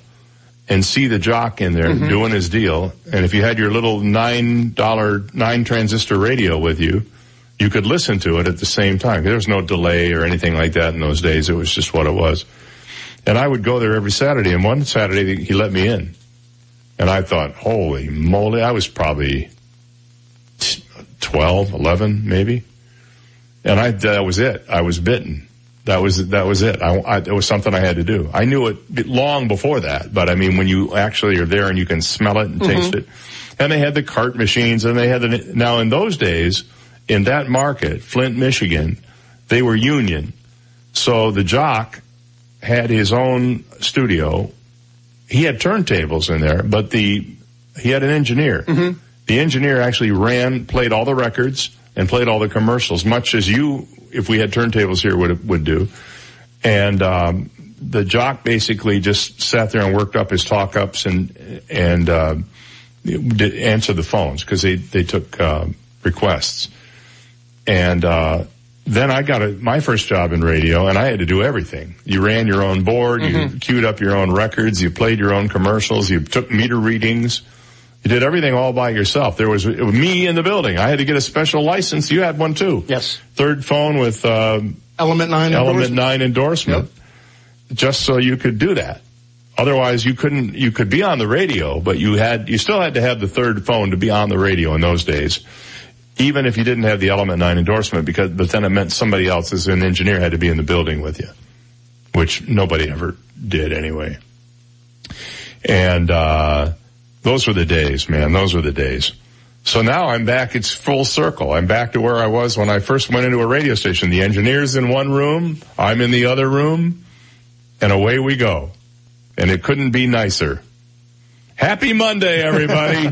and see the jock in there doing his deal. And if you had your little $9 9-transistor radio with you, you could listen to it at the same time. There was no delay or anything like that in those days. It was just what it was. And I would go there every Saturday. And one Saturday, he let me in. And I thought, holy moly, I was probably 12, 11 maybe. And that was it. I was bitten. That was it. It was something I had to do. I knew it long before that, but I mean, when you actually are there and you can smell it and taste it, and they had the cart machines, and they had now in those days, in that market, Flint, Michigan, they were union. So the jock had his own studio. He had turntables in there, but he had an engineer. Mm-hmm. The engineer actually played all the records and played all the commercials, much as you, if we had turntables here, would do. And the jock basically just sat there and worked up his talk-ups and did answer the phones because they took requests. And then I got my first job in radio, and I had to do everything. You ran your own board. You queued up your own records. You played your own commercials. You took meter readings. You did everything all by yourself. It was me in the building. I had to get a special license. You had one too. Yes. Third phone with Element 9 endorsement. Yep. Just so you could do that. Otherwise, you couldn't. You could be on the radio, but you still had to have the third phone to be on the radio in those days. Even if you didn't have the Element 9 endorsement, but then it meant somebody else as an engineer had to be in the building with you, which nobody ever did anyway. And those were the days, man. Those were the days. So now I'm back. It's full circle. I'm back to where I was when I first went into a radio station. The engineer's in one room. I'm in the other room. And away we go. And it couldn't be nicer. Happy Monday, everybody.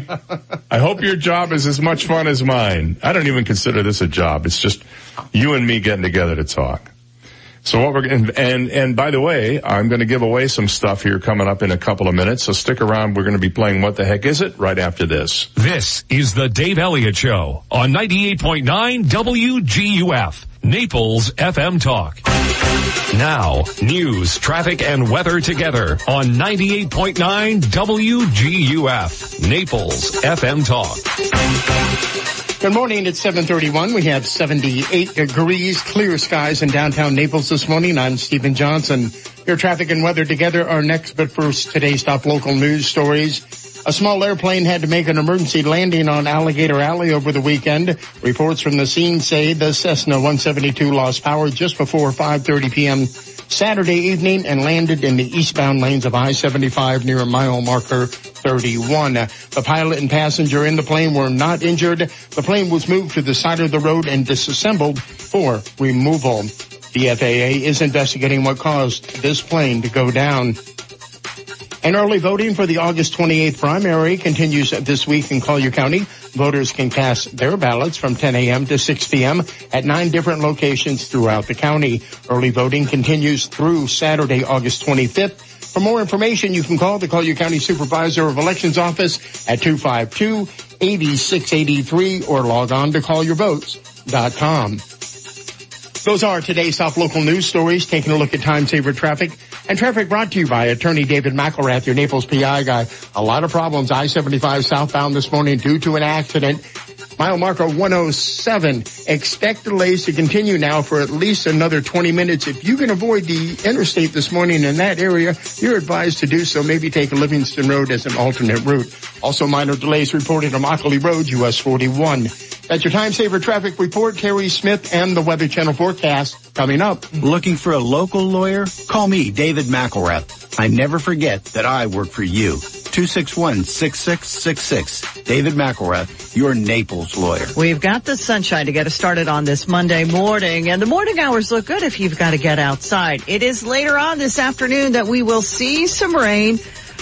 I hope your job is as much fun as mine. I don't even consider this a job. It's just you and me getting together to talk. So what we're and by the way, I'm going to give away some stuff here coming up in a couple of minutes. So stick around. We're going to be playing What the Heck Is It right after this. This is the Dave Elliott Show on 98.9 WGUF, Naples FM Talk. Now, news, traffic, and weather together on 98.9 WGUF, Naples FM Talk. Good morning. It's 7:31. We have 78 degrees, clear skies in downtown Naples this morning. I'm Stephen Johnson. Your traffic and weather together are next, but first, today's top local news stories. A small airplane had to make an emergency landing on Alligator Alley over the weekend. Reports from the scene say the Cessna 172 lost power just before 5:30 p.m. Saturday evening and landed in the eastbound lanes of I-75 near mile marker 31. The pilot and passenger in the plane were not injured. The plane was moved to the side of the road and disassembled for removal. The FAA is investigating what caused this plane to go down. And early voting for the August 28th primary continues this week in Collier County. Voters can cast their ballots from 10 a.m. to 6 p.m. at 9 different locations throughout the county. Early voting continues through Saturday, August 25th. For more information, you can call the Collier County Supervisor of Elections Office at 252-8683 or log on to callyourvotes.com. Those are today's top local news stories, taking a look at time-saver traffic. And traffic brought to you by attorney David McElrath, your Naples PI guy. A lot of problems. I-75 southbound this morning due to an accident. Mile marker 107. Expect delays to continue now for at least another 20 minutes. If you can avoid the interstate this morning in that area, you're advised to do so. Maybe take Livingston Road as an alternate route. Also minor delays reported on Immokalee Road, US 41. That's your Time Saver Traffic Report. Terry Smith and the Weather Channel forecast coming up. Looking for a local lawyer? Call me, David McElrath. I never forget that I work for you. 261-6666. David McElrath, your Naples lawyer. We've got the sunshine to get us started on this Monday morning, and the morning hours look good if you've got to get outside. It is later on this afternoon that we will see some rain.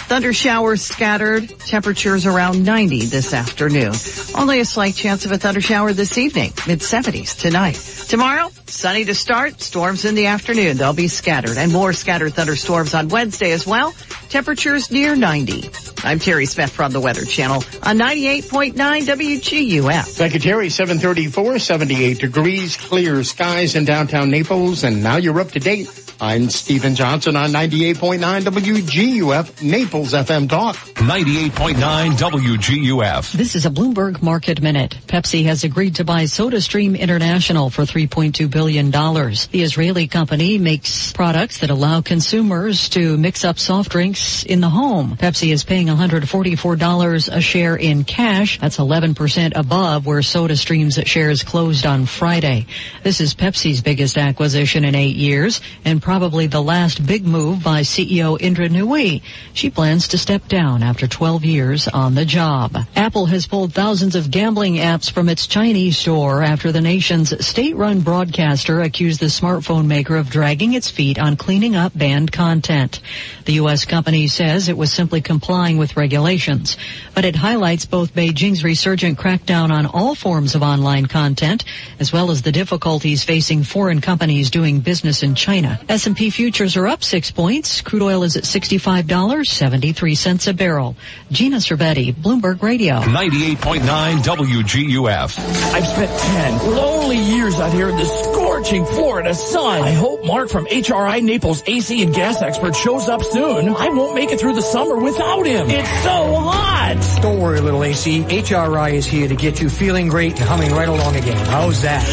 Thunder showers scattered, temperatures around 90 this afternoon. Only a slight chance of a thunder shower this evening, mid-70s tonight. Tomorrow, sunny to start, storms in the afternoon. They'll be scattered, and more scattered thunderstorms on Wednesday as well. Temperatures near 90. I'm Terry Smith from the Weather Channel on 98.9 WGUF. Thank you, Terry. 734, 78 degrees, clear skies in downtown Naples, and now you're up to date. I'm Stephen Johnson on 98.9 WGUF, Naples FM Talk. 98.9 WGUF. This is a Bloomberg Market Minute. Pepsi has agreed to buy SodaStream International for $3.2 billion. The Israeli company makes products that allow consumers to mix up soft drinks in the home. Pepsi is paying $144 a share in cash. That's 11% above where SodaStream's shares closed on Friday. This is Pepsi's biggest acquisition in 8 years and probably the last big move by CEO Indra Nooyi. She plans to step down after 12 years on the job. Apple has pulled thousands of gambling apps from its Chinese store after the nation's state-run broadcaster accused the smartphone maker of dragging its feet on cleaning up banned content. The U.S. company says it was simply complying with regulations, but it highlights both Beijing's resurgent crackdown on all forms of online content, as well as the difficulties facing foreign companies doing business in China. S&P futures are up 6 points. Crude oil is at $65.73 a barrel. Gina Cervetti, Bloomberg Radio. 98.9 WGUF. I've spent 10 lonely years out here in the scorching Florida sun. I hope Mark from HRI Naples AC and gas expert shows up soon. I won't make it through the summer without him. It's so hot. Don't worry, little AC. HRI is here to get you feeling great and humming right along again. How's that?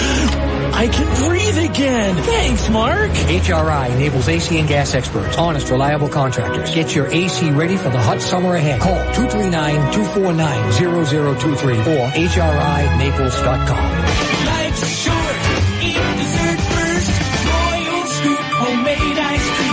I can breathe again. Thanks, Mark. HRI enables AC and gas experts. Honest, reliable contractors. Get your AC ready for the hot summer ahead. Call 239-249-0023 or hrinaples.com. Life's short. Eat dessert first. Royal Scoop homemade ice cream.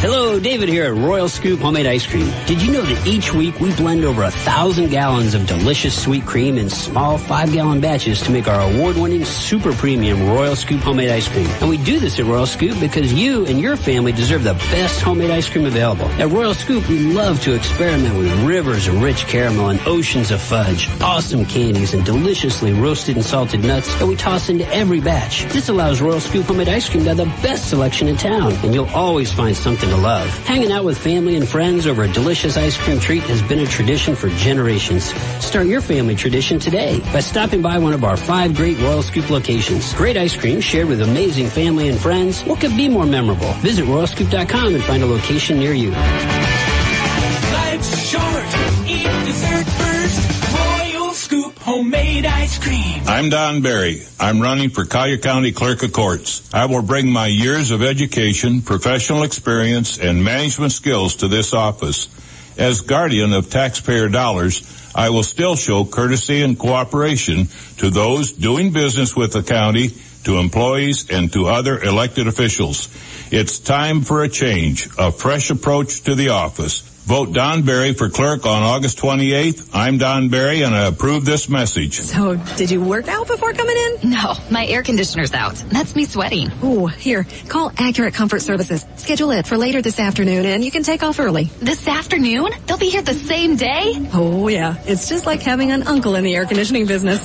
Hello, David here at Royal Scoop Homemade Ice Cream. Did you know that each week we blend over 1,000 gallons of delicious sweet cream in small 5-gallon batches to make our award-winning super premium Royal Scoop Homemade Ice Cream? And we do this at Royal Scoop because you and your family deserve the best homemade ice cream available. At Royal Scoop, we love to experiment with rivers of rich caramel and oceans of fudge, awesome candies, and deliciously roasted and salted nuts that we toss into every batch. This allows Royal Scoop Homemade Ice Cream to have the best selection in town, and you'll always find something to love. Hanging out with family and friends over a delicious ice cream treat has been a tradition for generations. Start your family tradition today by stopping by one of our 5 great Royal Scoop locations. Great ice cream shared with amazing family and friends. What could be more memorable? Visit royalscoop.com and find a location near you. Life's short. Eat dessert first. Royal Scoop homemade ice cream. I'm Don Barry. I'm running for Collier County Clerk of Courts. I will bring my years of education, professional experience, and management skills to this office. As guardian of taxpayer dollars, I will still show courtesy and cooperation to those doing business with the county, to employees, and to other elected officials. It's time for a change, a fresh approach to the office. Vote Don Barry for clerk on August 28th. I'm Don Barry, and I approve this message. So, did you work out before coming in? No, my air conditioner's out. That's me sweating. Ooh, here, call Accurate Comfort Services. Schedule it for later this afternoon, and you can take off early. This afternoon? They'll be here the same day? Oh, yeah. It's just like having an uncle in the air conditioning business.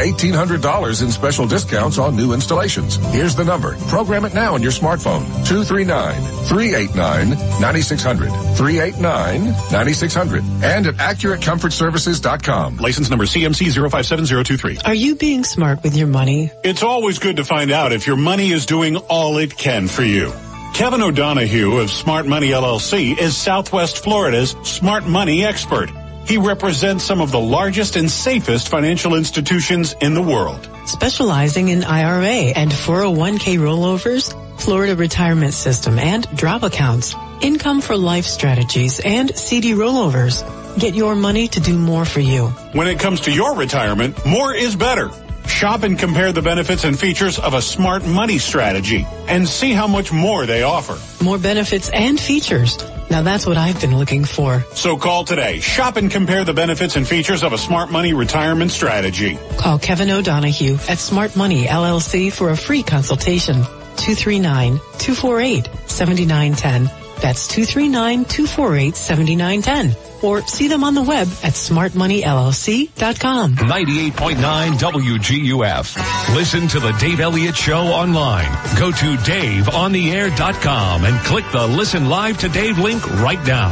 $1,800 in special discounts on new installations. Here's the number. Program it now on your smartphone. 239-389-9600. 389-9600. And at AccurateComfortServices.com. License number CMC 057023. Are you being smart with your money? It's always good to find out if your money is doing all it can for you. Kevin O'Donohue of Smart Money LLC is Southwest Florida's smart money expert. He represents some of the largest and safest financial institutions in the world. Specializing in IRA and 401k rollovers, Florida retirement system and drop accounts, income for life strategies, and CD rollovers. Get your money to do more for you. When it comes to your retirement, more is better. Shop and compare the benefits and features of a smart money strategy and see how much more they offer. More benefits and features. Now that's what I've been looking for. So call today. Shop and compare the benefits and features of a Smart Money retirement strategy. Call Kevin O'Donohue at Smart Money LLC for a free consultation. 239-248-7910. That's 239-248-7910. Or see them on the web at smartmoneyllc.com. 98.9 WGUF. Listen to the Dave Elliott Show online. Go to daveontheair.com and click the Listen Live to Dave link right now.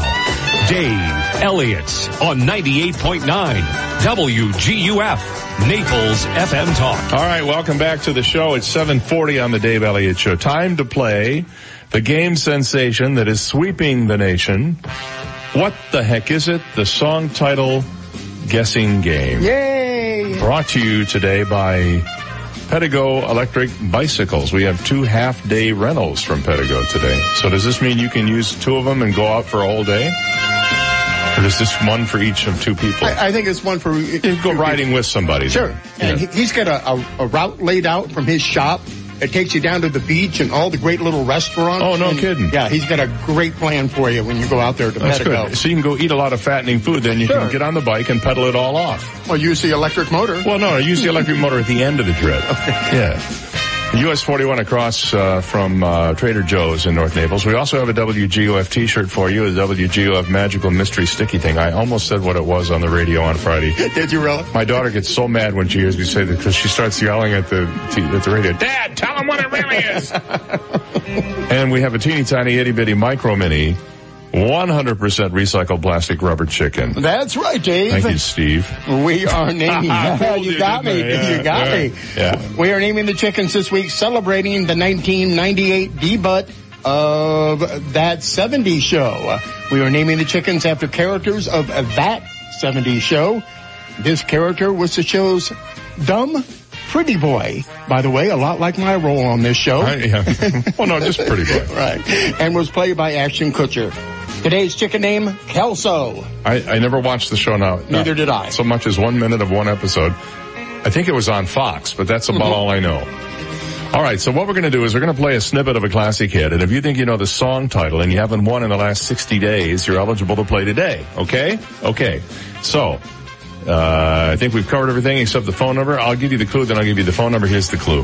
Dave Elliott on 98.9 WGUF, Naples FM Talk. All right, welcome back to the show. It's 7:40 on the Dave Elliott Show. Time to play the game sensation that is sweeping the nation. What the heck is it? The song title guessing game. Yay! Brought to you today by Pedego Electric Bicycles. We have two half-day rentals from Pedego today. So does this mean you can use two of them and go out for a whole day? Or is this one for each of two people? I think it's one for... Go riding with somebody. Sure. Yeah. And he's got a route laid out from his shop. It takes you down to the beach and all the great little restaurants. Oh, no kidding. Yeah, he's got a great plan for you when you go out there to pedal. So you can go eat a lot of fattening food, then you can get on the bike and pedal it all off. Or use the electric motor. Well, no, use the electric motor at the end of the trip. Okay. Yeah. US 41 across from Trader Joe's in North Naples. We also have a WGUF T-shirt for you, a WGUF Magical Mystery Sticky Thing. I almost said what it was on the radio on Friday. Did you really? My daughter gets so mad when she hears me say that because she starts yelling at the radio, Dad, tell them what it really is! And we have a teeny tiny itty-bitty micro-mini 100% recycled plastic rubber chicken. That's right, Dave. Thank you, Steve. We are naming... You got me. Yeah. We are naming the chickens this week, celebrating the 1998 debut of That 70s Show. We are naming the chickens after characters of That 70s Show. This character was the show's dumb pretty boy. By the way, a lot like my role on this show. Well, no, just pretty boy. Right. And was played by Ashton Kutcher. Today's chicken name, Kelso. I never watched the show now. Neither did I. So much as 1 minute of one episode. I think it was on Fox, but that's about all I know. All right, so what we're going to do is we're going to play a snippet of a classic hit, and if you think you know the song title and you haven't won in the last 60 days, you're eligible to play today, okay? Okay. So, I think we've covered everything except the phone number. I'll give you the clue, then I'll give you the phone number. Here's the clue.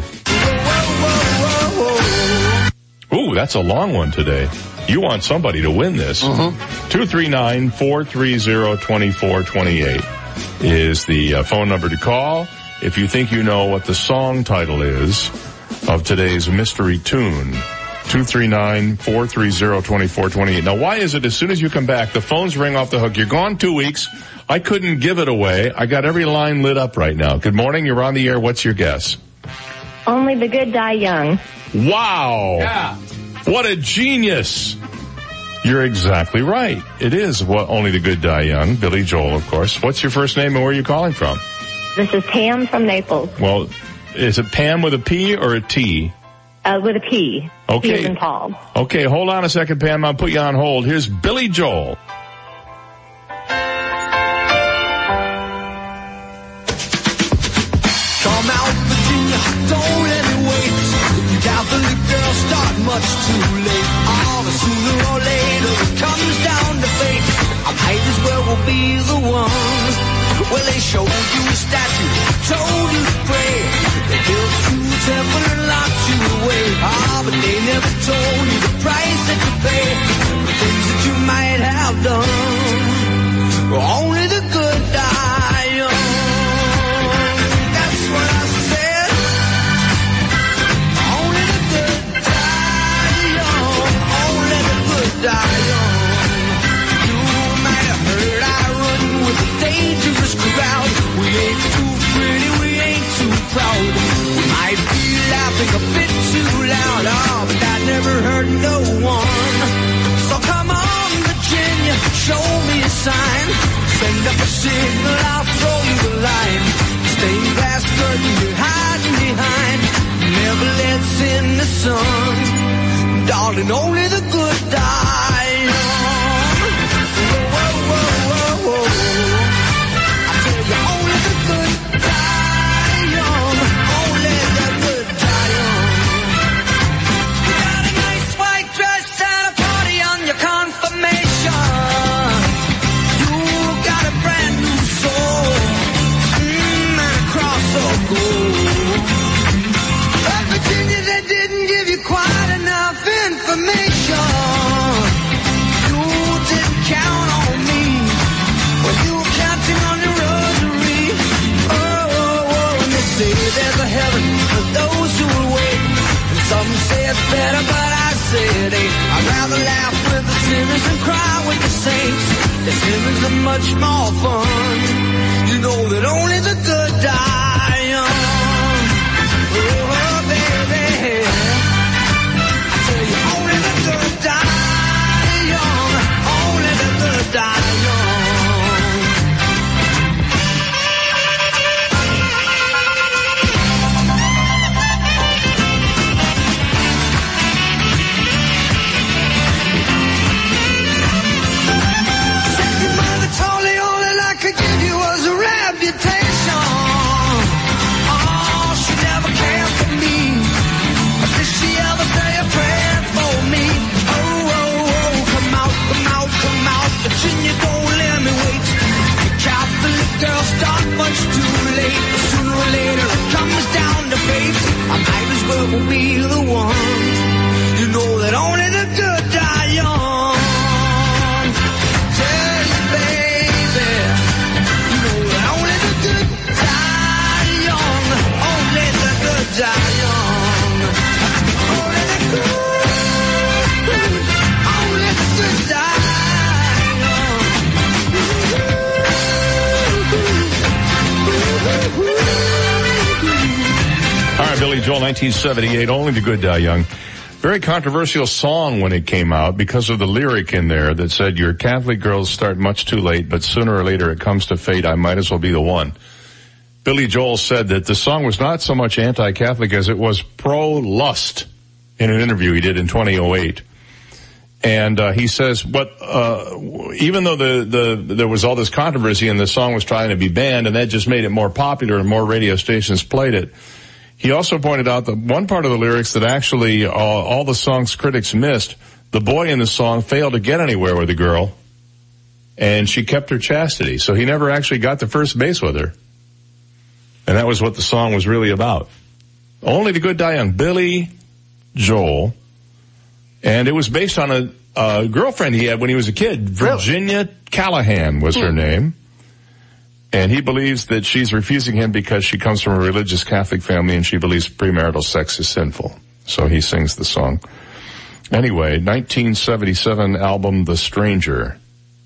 Ooh, that's a long one today. You want somebody to win this. 239-430-2428 is the phone number to call. If you think you know what the song title is of today's mystery tune, 239-430-2428. Now, why is it as soon as you come back, the phones ring off the hook? You're gone 2 weeks. I couldn't give it away. I got every line lit up right now. Good morning. You're on the air. What's your guess? Only the good die young. Wow. Yeah. What a genius. You're exactly right. It is what only the good die young. Billy Joel, of course. What's your first name and where are you calling from? This is Pam from Naples. Well, is it Pam with a P or a T? With a P. Okay. P as in Paul. Okay, hold on a second, Pam. I'll put you on hold. Here's Billy Joel. Come out, Virginia, don't let it wait. If you Catholic girls start much too late. All the sooner or later it comes down to fate. I might as well be the ones. Well, they showed you a statue, told you to pray. They built you a temple and locked you away. Ah, but they never told you the price that you pay. The things that you might have done, well, only the good die young. Die young. You might have heard I run with a dangerous crowd. We ain't too pretty, we ain't too proud. We might be laughing a bit too loud. Oh, but that never hurt no one. So come on, Virginia, show me a sign. Send up a signal, I'll throw you a line. Stay past curtain you're hiding behind. Never lets in the sun. Darling, only the good die young. Whoa, whoa, whoa, whoa. I tell you, only the good die young. Only the good die young. You got a nice white dress and a party on your confirmation. You got a brand new soul, and a cross of gold. But Virginia, they didn't give you quite enough information. You didn't count on me, but you were counting on your rosary. Oh, oh, oh, and they say there's a heaven for those who will wait. And some say it's better, but I say it ain't. I'd rather laugh with the sinners and cry with the saints. The sinners are much more fun. You know that only the good die young. Oh, oh, baby. Die young, only the good die young. Said your mother told me all that I could give you was a reputation. Oh, she never cared for me. But did she ever say a prayer for me? Come out, Virginia, don't let me wait. The Catholic girls start much too late. Sooner or later it comes down to fate. I might as well be the one. You know that only the good die young. Yes, baby. You know that only the good die young. Only the good die young. Only the good. Only the good die. All right, Billy Joel, 1978, Only the Good Die Young. Very controversial song when it came out because of the lyric in there that said, your Catholic girls start much too late, but sooner or later it comes to fate, I might as well be the one. Billy Joel said that the song was not so much anti-Catholic as it was pro-lust in an interview he did in 2008. And he says, even though there was all this controversy and the song was trying to be banned, and that just made it more popular and more radio stations played it, he also pointed out that one part of the lyrics that actually all the song's critics missed, the boy in the song failed to get anywhere with the girl, and she kept her chastity. So he never actually got to first base with her. And that was what the song was really about. Only the Good Die Young, Billy Joel. And it was based on a girlfriend he had when he was a kid. Virginia Callahan was her name. And he believes that she's refusing him because she comes from a religious Catholic family and she believes premarital sex is sinful. So he sings the song. Anyway, 1977 album, The Stranger.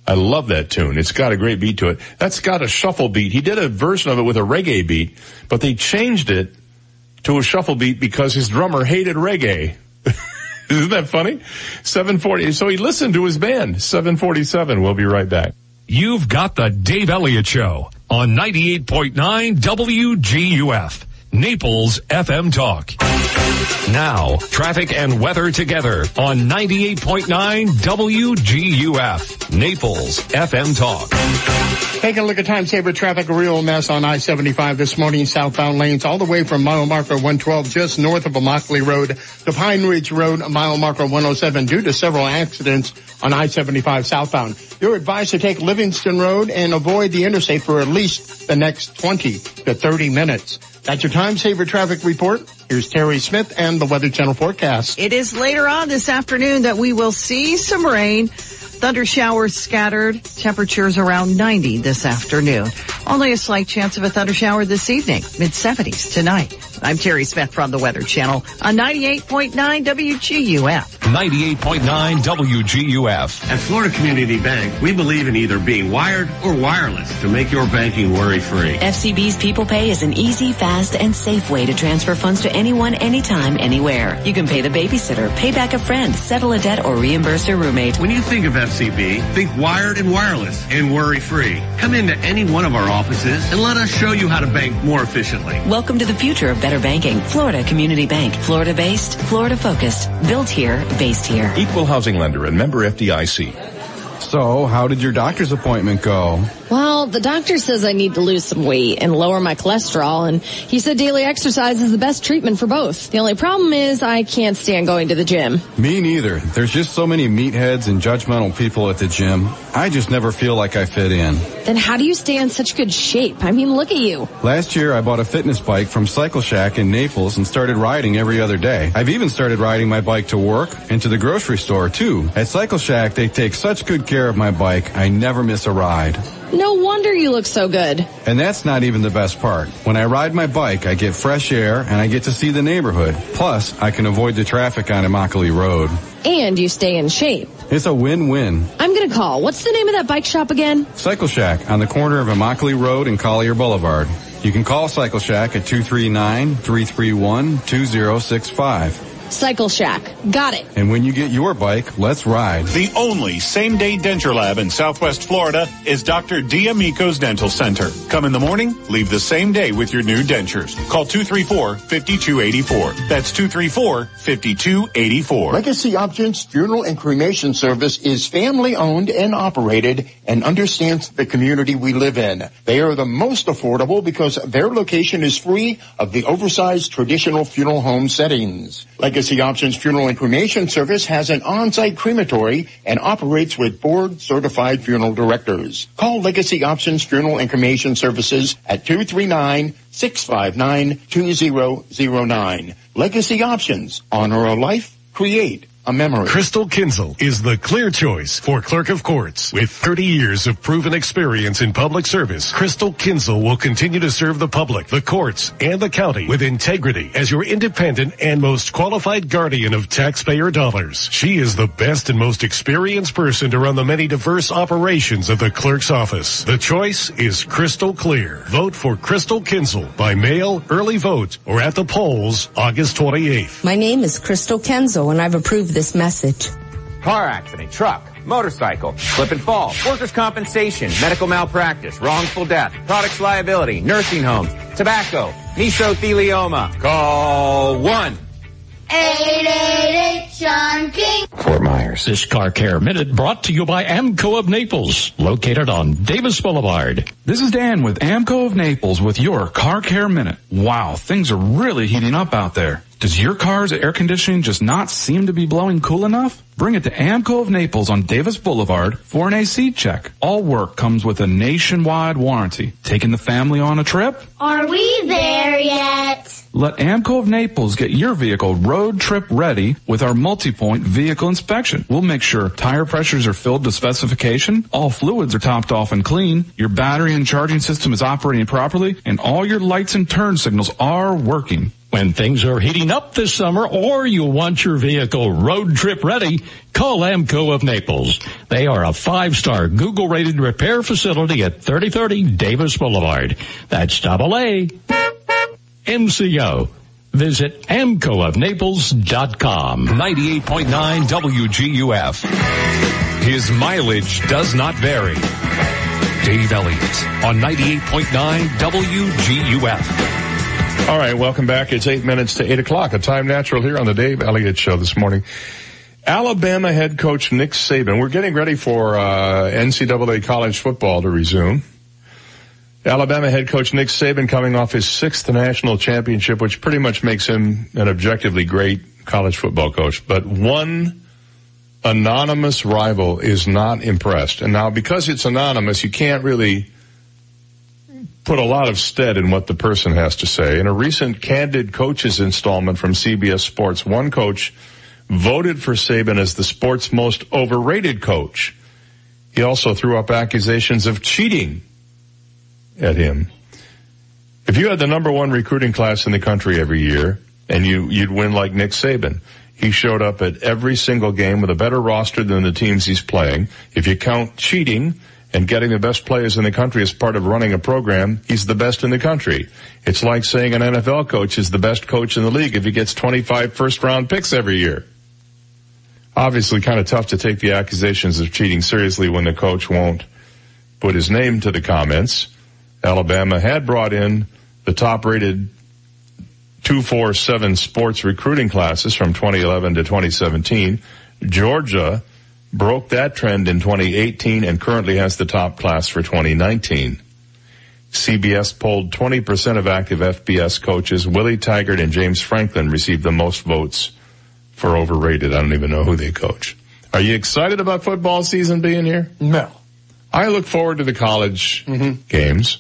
I love that tune. It's got a great beat to it. That's got a shuffle beat. He did a version of it with a reggae beat, but they changed it to a shuffle beat because his drummer hated reggae. Isn't that funny? 740. So he listened to his band. 747. We'll be right back. You've got the Dave Elliott Show on 98.9 WGUF. Naples FM Talk. Now, traffic and weather together on 98.9 WGUF. Naples FM Talk. Taking a look at time saver traffic, a real mess on I-75 this morning, southbound lanes, all the way from mile marker 112 just north of Immokalee Road to Pine Ridge Road, mile marker 107 due to several accidents on I-75 southbound. You're advised to take Livingston Road and avoid the interstate for at least the next 20 to 30 minutes. That's your time saver traffic report. Here's Terry Smith and the Weather Channel forecast. It is later on this afternoon that we will see some rain. Thunder showers scattered. Temperatures around 90 this afternoon. Only a slight chance of a thunder shower this evening. Mid-70s tonight. I'm Terry Smith from the Weather Channel on 98.9 WGUF. 98.9 WGUF. At Florida Community Bank, we believe in either being wired or wireless to make your banking worry-free. FCB's People Pay is an easy, fast, and safe way to transfer funds to anyone, anytime, anywhere. You can pay the babysitter, pay back a friend, settle a debt, or reimburse your roommate. When you think of FCB, think wired and wireless and worry-free. Come into any one of our offices and let us show you how to bank more efficiently. Welcome to the future of better banking. Florida Community Bank. Florida-based, Florida-focused, built here, based here. Equal housing lender and member FDIC. So, how did your doctor's appointment go? Well, the doctor says I need to lose some weight and lower my cholesterol, and he said daily exercise is the best treatment for both. The only problem is I can't stand going to the gym. Me neither. There's just so many meatheads and judgmental people at the gym. I just never feel like I fit in. Then how do you stay in such good shape? I mean, look at you. Last year, I bought a fitness bike from Cycle Shack in Naples and started riding every other day. I've even started riding my bike to work and to the grocery store, too. At Cycle Shack, they take such good care of my bike, I never miss a ride. No wonder you look so good. And that's not even the best part. When I ride my bike, I get fresh air and I get to see the neighborhood. Plus, I can avoid the traffic on Immokalee Road. And you stay in shape. It's a win-win. I'm going to call. What's the name of that bike shop again? Cycle Shack on the corner of Immokalee Road and Collier Boulevard. You can call Cycle Shack at 239-331-2065. Cycle Shack. Got it. And when you get your bike, let's ride. The only same-day denture lab in Southwest Florida is Dr. D'Amico's Dental Center. Come in the morning, leave the same day with your new dentures. Call 234-5284. That's 234-5284. Legacy Options Funeral and Cremation Service is family-owned and operated and understands the community we live in. They are the most affordable because their location is free of the oversized traditional funeral home settings. Legacy Options Funeral and Cremation Service has an on-site crematory and operates with board-certified funeral directors. Call Legacy Options Funeral and Cremation Services at 239-659-2009. Legacy Options. Honor a life. Create a memory. Crystal Kinzel is the clear choice for Clerk of Courts. With 30 years of proven experience in public service, Crystal Kinzel will continue to serve the public, the courts, and the county with integrity as your independent and most qualified guardian of taxpayer dollars. She is the best and most experienced person to run the many diverse operations of the clerk's office. The choice is crystal clear. Vote for Crystal Kinzel by mail, early vote, or at the polls August 28th. My name is Crystal Kinzel, and I've approved this message. Car accident, truck, motorcycle, slip and fall, workers' compensation, medical malpractice, wrongful death, products liability, nursing homes, tobacco, mesothelioma. Call 1-888-SEAN-KING. Fort Myers. This Car Care Minute brought to you by AAMCO of Naples, located on Davis Boulevard. This is Dan with AAMCO of Naples with your Car Care Minute. Wow, things are really heating up out there. Does your car's air conditioning just not seem to be blowing cool enough? Bring it to AAMCO of Naples on Davis Boulevard for an AC check. All work comes with a nationwide warranty. Taking the family on a trip? Are we there yet? Let AAMCO of Naples get your vehicle road trip ready with our multi-point vehicle inspection. We'll make sure tire pressures are filled to specification, all fluids are topped off and clean, your battery and charging system is operating properly, and all your lights and turn signals are working. When things are heating up this summer or you want your vehicle road trip ready, call AAMCO of Naples. They are a 5-star Google-rated repair facility at 3030 Davis Boulevard. That's AA, MCO. Visit AmcoofNaples.com. 98.9 WGUF. His mileage does not vary. Dave Elliott on 98.9 WGUF. All right, welcome back. It's 8 minutes to 8 o'clock. A time natural here on the Dave Elliott Show this morning. Alabama head coach Nick Saban. We're getting ready for NCAA college football to resume. Alabama head coach Nick Saban coming off his sixth national championship, which pretty much makes him an objectively great college football coach. But one anonymous rival is not impressed. And now because it's anonymous, you can't really put a lot of stead in what the person has to say. In a recent Candid Coaches installment from CBS Sports, one coach voted for Saban as the sport's most overrated coach. He also threw up accusations of cheating at him. If you had the number one recruiting class in the country every year, and you'd win like Nick Saban. He showed up at every single game with a better roster than the teams he's playing. If you count cheating and getting the best players in the country as part of running a program, he's the best in the country. It's like saying an NFL coach is the best coach in the league if he gets 25 first-round picks every year. Obviously kind of tough to take the accusations of cheating seriously when the coach won't put his name to the comments. Alabama had brought in the top-rated 247 sports recruiting classes from 2011 to 2017. Georgia broke that trend in 2018 and currently has the top class for 2019. CBS polled 20% of active FBS coaches. Willie Taggart and James Franklin received the most votes for overrated. I don't even know who they coach. Are you excited about football season being here? No. I look forward to the college games.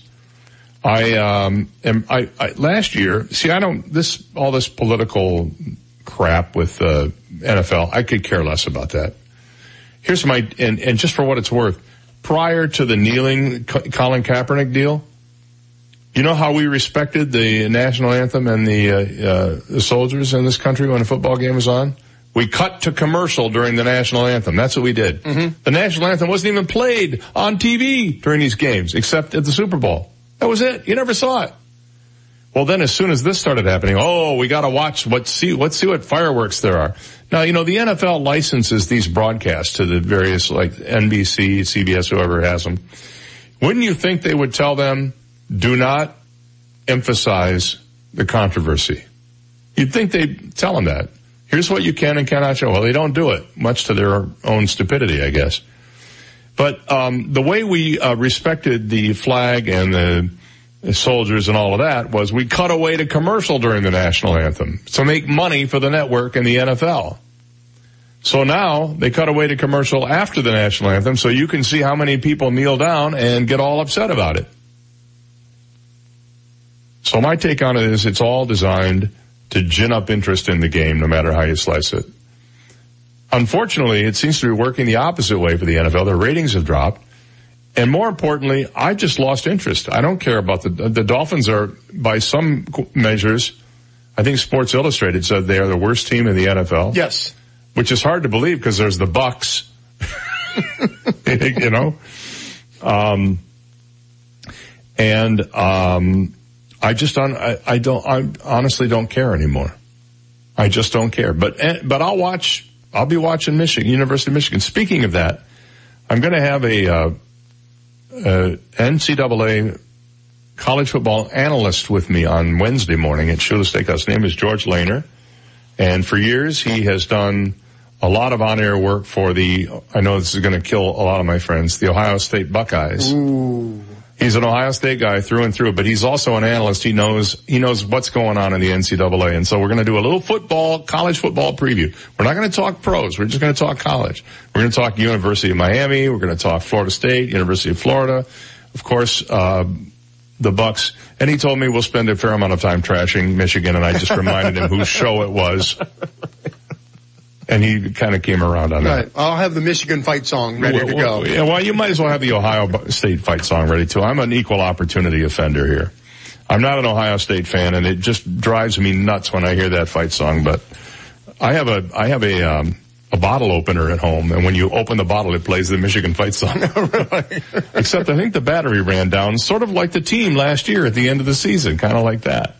I last year, see, I don't, all this political crap with, NFL, I could care less about that. Here's my, and just for what it's worth, prior to the kneeling Colin Kaepernick deal, you know how we respected the national anthem and the soldiers in this country when a football game was on? We cut to commercial during the national anthem. That's what we did. The national anthem wasn't even played on TV during these games, except at the Super Bowl. That was it. You never saw it. Well, then as soon as this started happening, we got to watch let's see what fireworks there are. Now, you know, the NFL licenses these broadcasts to the various, like NBC, CBS, whoever has them. Wouldn't you think they would tell them, do not emphasize the controversy? You'd think they'd tell them that. Here's what you can and cannot show. Well, they don't do it, much to their own stupidity, I guess. But the way we respected the flag and the soldiers and all of that was we cut away to commercial during the national anthem to make money for the network and the NFL. So now they cut away to commercial after the national anthem so you can see how many people kneel down and get all upset about it. So my take on it is it's all designed to gin up interest in the game no matter how you slice it. Unfortunately, it seems to be working the opposite way for the NFL. Their ratings have dropped. And more importantly, I just lost interest. I don't care about the Dolphins are, by some measures, I think Sports Illustrated said they are the worst team in the NFL. Yes. Which is hard to believe because there's the Bucks. You know? I honestly don't care anymore. I just don't care. But I'll be watching Michigan, University of Michigan. Speaking of that, I'm going to have a NCAA college football analyst with me on Wednesday morning at Shula's Steakhouse. His name is George Lehner. And for years, he has done a lot of on-air work for I know this is going to kill a lot of my friends, the Ohio State Buckeyes. Ooh. He's an Ohio State guy through and through, but he's also an analyst. He knows what's going on in the NCAA. And so we're going to do a little college football preview. We're not going to talk pros. We're just going to talk college. We're going to talk University of Miami. We're going to talk Florida State, University of Florida. Of course, the Bucks. And he told me we'll spend a fair amount of time trashing Michigan. And I just reminded him whose show it was. And he kind of came around on that. Right. I'll have the Michigan fight song ready to go. Yeah, well, you might as well have the Ohio State fight song ready, too. I'm an equal opportunity offender here. I'm not an Ohio State fan, and it just drives me nuts when I hear that fight song. But I have a bottle opener at home, and when you open the bottle, it plays the Michigan fight song. Except I think the battery ran down, sort of like the team last year at the end of the season, kind of like that.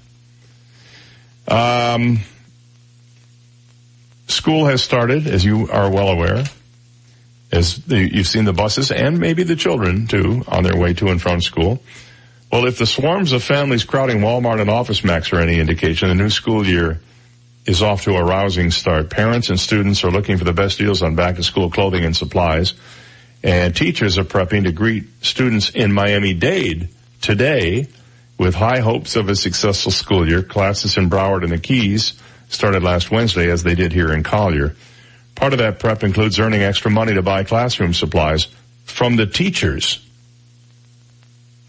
School has started, as you are well aware, as you've seen the buses and maybe the children, too, on their way to and from school. Well, if the swarms of families crowding Walmart and OfficeMax are any indication, the new school year is off to a rousing start. Parents and students are looking for the best deals on back-to-school clothing and supplies, and teachers are prepping to greet students in Miami-Dade today with high hopes of a successful school year. Classes in Broward and the Keys started last Wednesday, as they did here in Collier. Part of that prep includes earning extra money to buy classroom supplies from the teachers.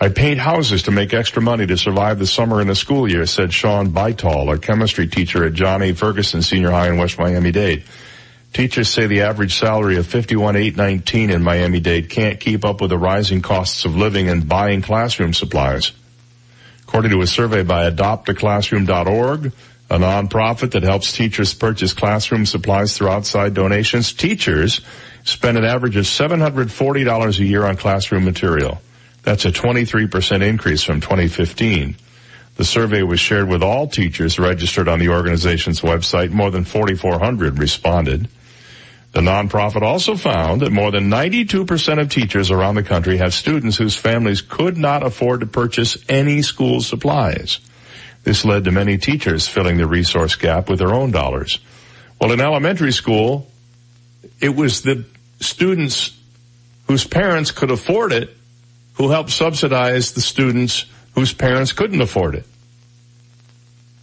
I paint houses to make extra money to survive the summer and the school year, said Sean Bytall, a chemistry teacher at John A. Ferguson Senior High in West Miami-Dade. Teachers say the average salary of $51,819 in Miami-Dade can't keep up with the rising costs of living and buying classroom supplies. According to a survey by adoptaclassroom.org, a nonprofit that helps teachers purchase classroom supplies through outside donations, teachers spend an average of $740 a year on classroom material. That's a 23% increase from 2015. The survey was shared with all teachers registered on the organization's website. More than 4,400 responded. The nonprofit also found that more than 92% of teachers around the country have students whose families could not afford to purchase any school supplies. This led to many teachers filling the resource gap with their own dollars. Well, in elementary school, it was the students whose parents could afford it who helped subsidize the students whose parents couldn't afford it.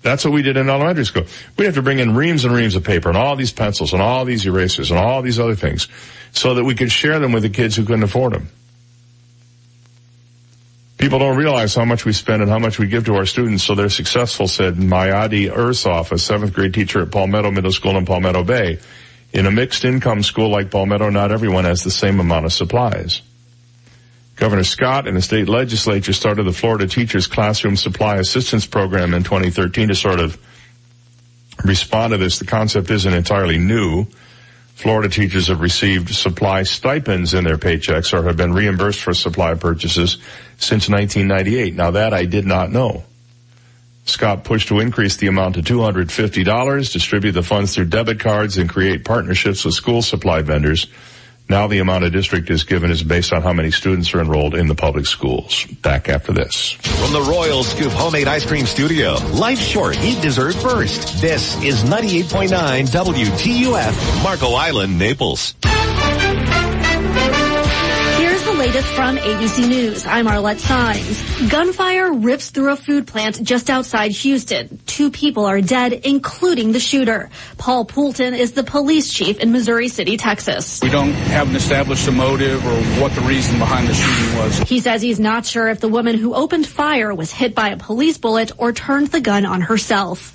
That's what we did in elementary school. We'd have to bring in reams and reams of paper and all these pencils and all these erasers and all these other things so that we could share them with the kids who couldn't afford them. People don't realize how much we spend and how much we give to our students so they're successful, said Mayadi Ursoff, a seventh-grade teacher at Palmetto Middle School in Palmetto Bay. In a mixed-income school like Palmetto, not everyone has the same amount of supplies. Governor Scott and the state legislature started the Florida Teachers Classroom Supply Assistance Program in 2013 to sort of respond to this. The concept isn't entirely new. Florida teachers have received supply stipends in their paychecks or have been reimbursed for supply purchases since 1998. Now that I did not know. Scott pushed to increase the amount to $250, distribute the funds through debit cards, and create partnerships with school supply vendors. Now the amount a district is given is based on how many students are enrolled in the public schools. Back after this. From the Royal Scoop Homemade Ice Cream Studio, life's short, eat dessert first. This is 98.9 WGUF, Marco Island, Naples. Latest from ABC News. I'm Arlette Sines. Gunfire rips through a food plant just outside Houston. 2 people are dead, including the shooter. Paul Poulton is the police chief in Missouri City, Texas. We don't have an established motive or what the reason behind the shooting was. He says he's not sure if the woman who opened fire was hit by a police bullet or turned the gun on herself.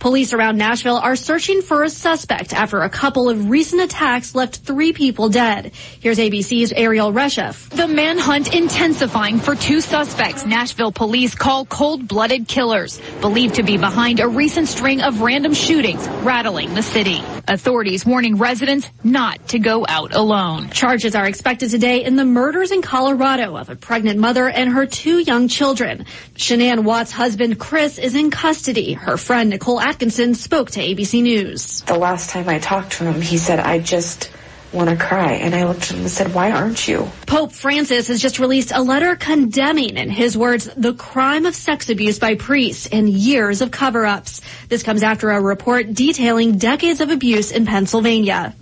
Police around Nashville are searching for a suspect after a couple of recent attacks left 3 people dead. Here's ABC's Ariel Reshef. The manhunt intensifying for 2 suspects Nashville police call cold-blooded killers, believed to be behind a recent string of random shootings rattling the city. Authorities warning residents not to go out alone. Charges are expected today in the murders in Colorado of a pregnant mother and her 2 young children. Shanann Watt's husband, Chris, is in custody. Her friend, Nicole Atkinson, spoke to ABC News. The last time I talked to him, he said, I just want to cry. And I looked at him and said, why aren't you? Pope Francis has just released a letter condemning, in his words, the crime of sex abuse by priests and years of cover-ups. This comes after a report detailing decades of abuse in Pennsylvania.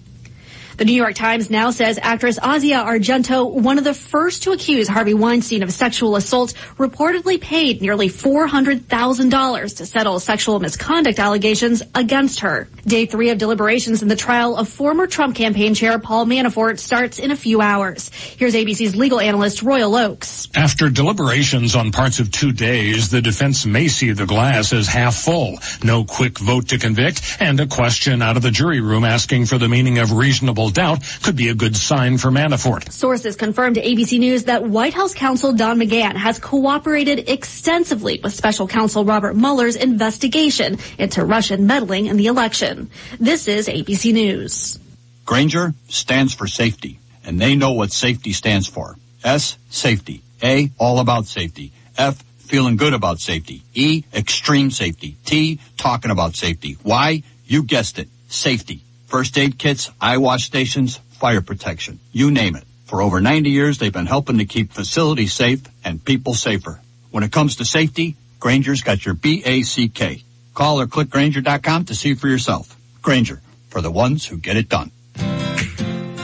The New York Times now says actress Ozia Argento, one of the first to accuse Harvey Weinstein of sexual assault, reportedly paid nearly $400,000 to settle sexual misconduct allegations against her. Day 3 of deliberations in the trial of former Trump campaign chair Paul Manafort starts in a few hours. Here's ABC's legal analyst Royal Oaks. After deliberations on parts of 2 days, the defense may see the glass as half full. No quick vote to convict and a question out of the jury room asking for the meaning of reasonable doubt could be a good sign for Manafort. Sources confirmed to ABC News that White House counsel Don McGahn has cooperated extensively with special counsel Robert Mueller's investigation into Russian meddling in the election. This is ABC News. Grainger stands for safety, and they know what safety stands for. S, safety. A, all about safety. F, feeling good about safety. E, extreme safety. T, talking about safety. Y, you guessed it, safety. First aid kits, eye wash stations, fire protection. You name it. For over 90 years, they've been helping to keep facilities safe and people safer. When it comes to safety, Grainger's got your BACK. Call or click Grainger.com to see for yourself. Grainger, for the ones who get it done.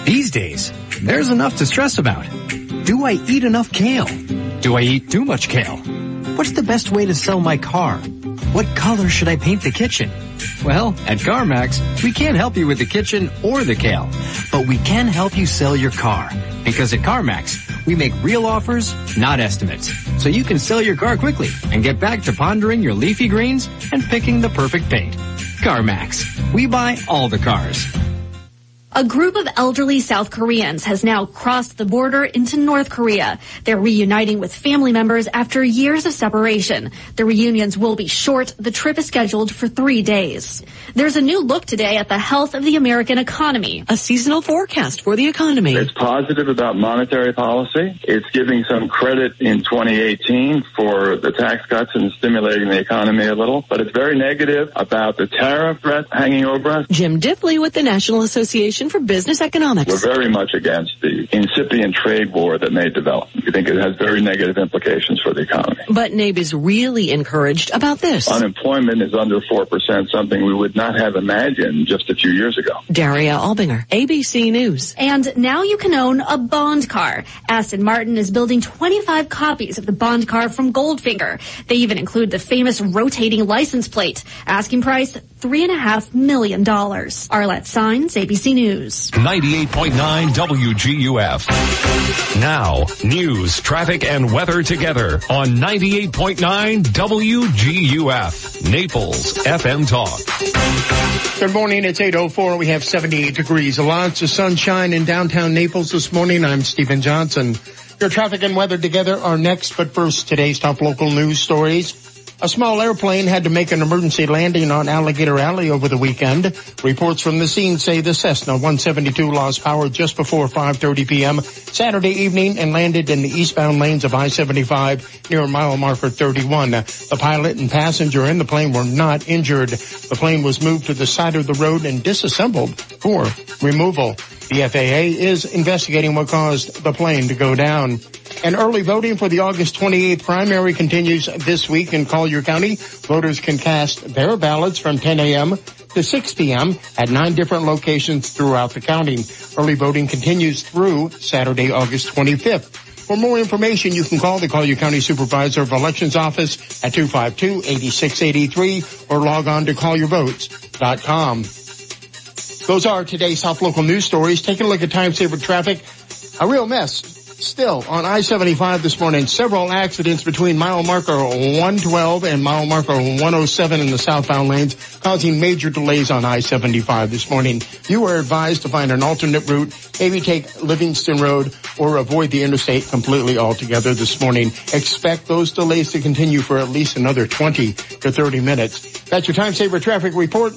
These days, there's enough to stress about. Do I eat enough kale? Do I eat too much kale? What's the best way to sell my car? What color should I paint the kitchen? Well, at CarMax, we can't help you with the kitchen or the kale, but we can help you sell your car. Because at CarMax, we make real offers, not estimates. So you can sell your car quickly and get back to pondering your leafy greens and picking the perfect paint. CarMax, we buy all the cars. A group of elderly South Koreans has now crossed the border into North Korea. They're reuniting with family members after years of separation. The reunions will be short. The trip is scheduled for 3 days. There's a new look today at the health of the American economy. A seasonal forecast for the economy. It's positive about monetary policy. It's giving some credit in 2018 for the tax cuts and stimulating the economy a little. But it's very negative about the tariff threat hanging over us. Jim Diffley with the National Association for Business Economics. We're very much against the incipient trade war that may develop. We think it has very negative implications for the economy. But NABE is really encouraged about this. Unemployment is under 4%, something we would not have imagined just a few years ago. Daria Albinger, ABC News. And now you can own a Bond car. Aston Martin is building 25 copies of the Bond car from Goldfinger. They even include the famous rotating license plate. Asking price, $3.5 million. Arlette Signs, ABC News. 98.9 WGUF. Now, news, traffic, and weather together on 98.9 WGUF, Naples FM Talk. Good morning. It's 8:04. We have 78 degrees. Lots of sunshine in downtown Naples this morning. I'm Stephen Johnson. Your traffic and weather together are next, but first, today's top local news stories. A small airplane had to make an emergency landing on Alligator Alley over the weekend. Reports from the scene say the Cessna 172 lost power just before 5:30 p.m. Saturday evening and landed in the eastbound lanes of I-75 near mile marker 31. The pilot and passenger in the plane were not injured. The plane was moved to the side of the road and disassembled for removal. The FAA is investigating what caused the plane to go down. And early voting for the August 28th primary continues this week in Collier County. Voters can cast their ballots from 10 a.m. to 6 p.m. at 9 different locations throughout the county. Early voting continues through Saturday, August 25th. For more information, you can call the Collier County Supervisor of Elections Office at 252-8683 or log on to colliervotes.com. Those are today's top local news stories. Taking a look at time-saver traffic, a real mess. Still on I-75 this morning, several accidents between mile marker 112 and mile marker 107 in the southbound lanes, causing major delays on I-75 this morning. You are advised to find an alternate route, maybe take Livingston Road, or avoid the interstate completely altogether this morning. Expect those delays to continue for at least another 20 to 30 minutes. That's your Time Saver Traffic Report.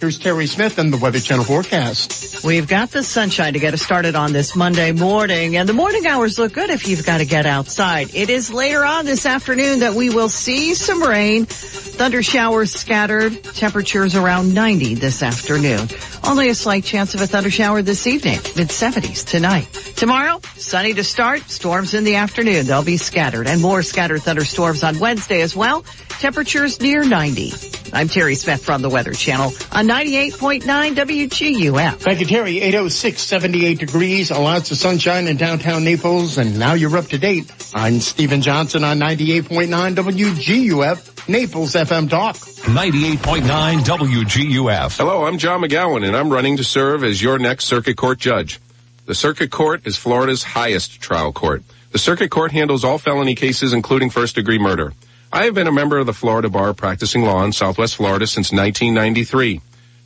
Here's Terry Smith and the Weather Channel forecast. We've got the sunshine to get us started on this Monday morning, and the morning hours look good if you've got to get outside. It is later on this afternoon that we will see some rain, thunder showers scattered, temperatures around 90 this afternoon. Only a slight chance of a thunder shower this evening, mid-70s tonight. Tomorrow, sunny to start, storms in the afternoon. They'll be scattered, and more scattered thunderstorms on Wednesday as well, temperatures near 90. I'm Terry Smith from the Weather Channel on 98.9 WGUF. Thank you, Terry. 806, 78 degrees, lots of sunshine in downtown Naples, and now you're up to date. I'm Stephen Johnson on 98.9 WGUF, Naples FM Talk. 98.9 WGUF. Hello, I'm John McGowan, and I'm running to serve as your next circuit court judge. The circuit court is Florida's highest trial court. The circuit court handles all felony cases, including first-degree murder. I have been a member of the Florida Bar practicing law in Southwest Florida since 1993.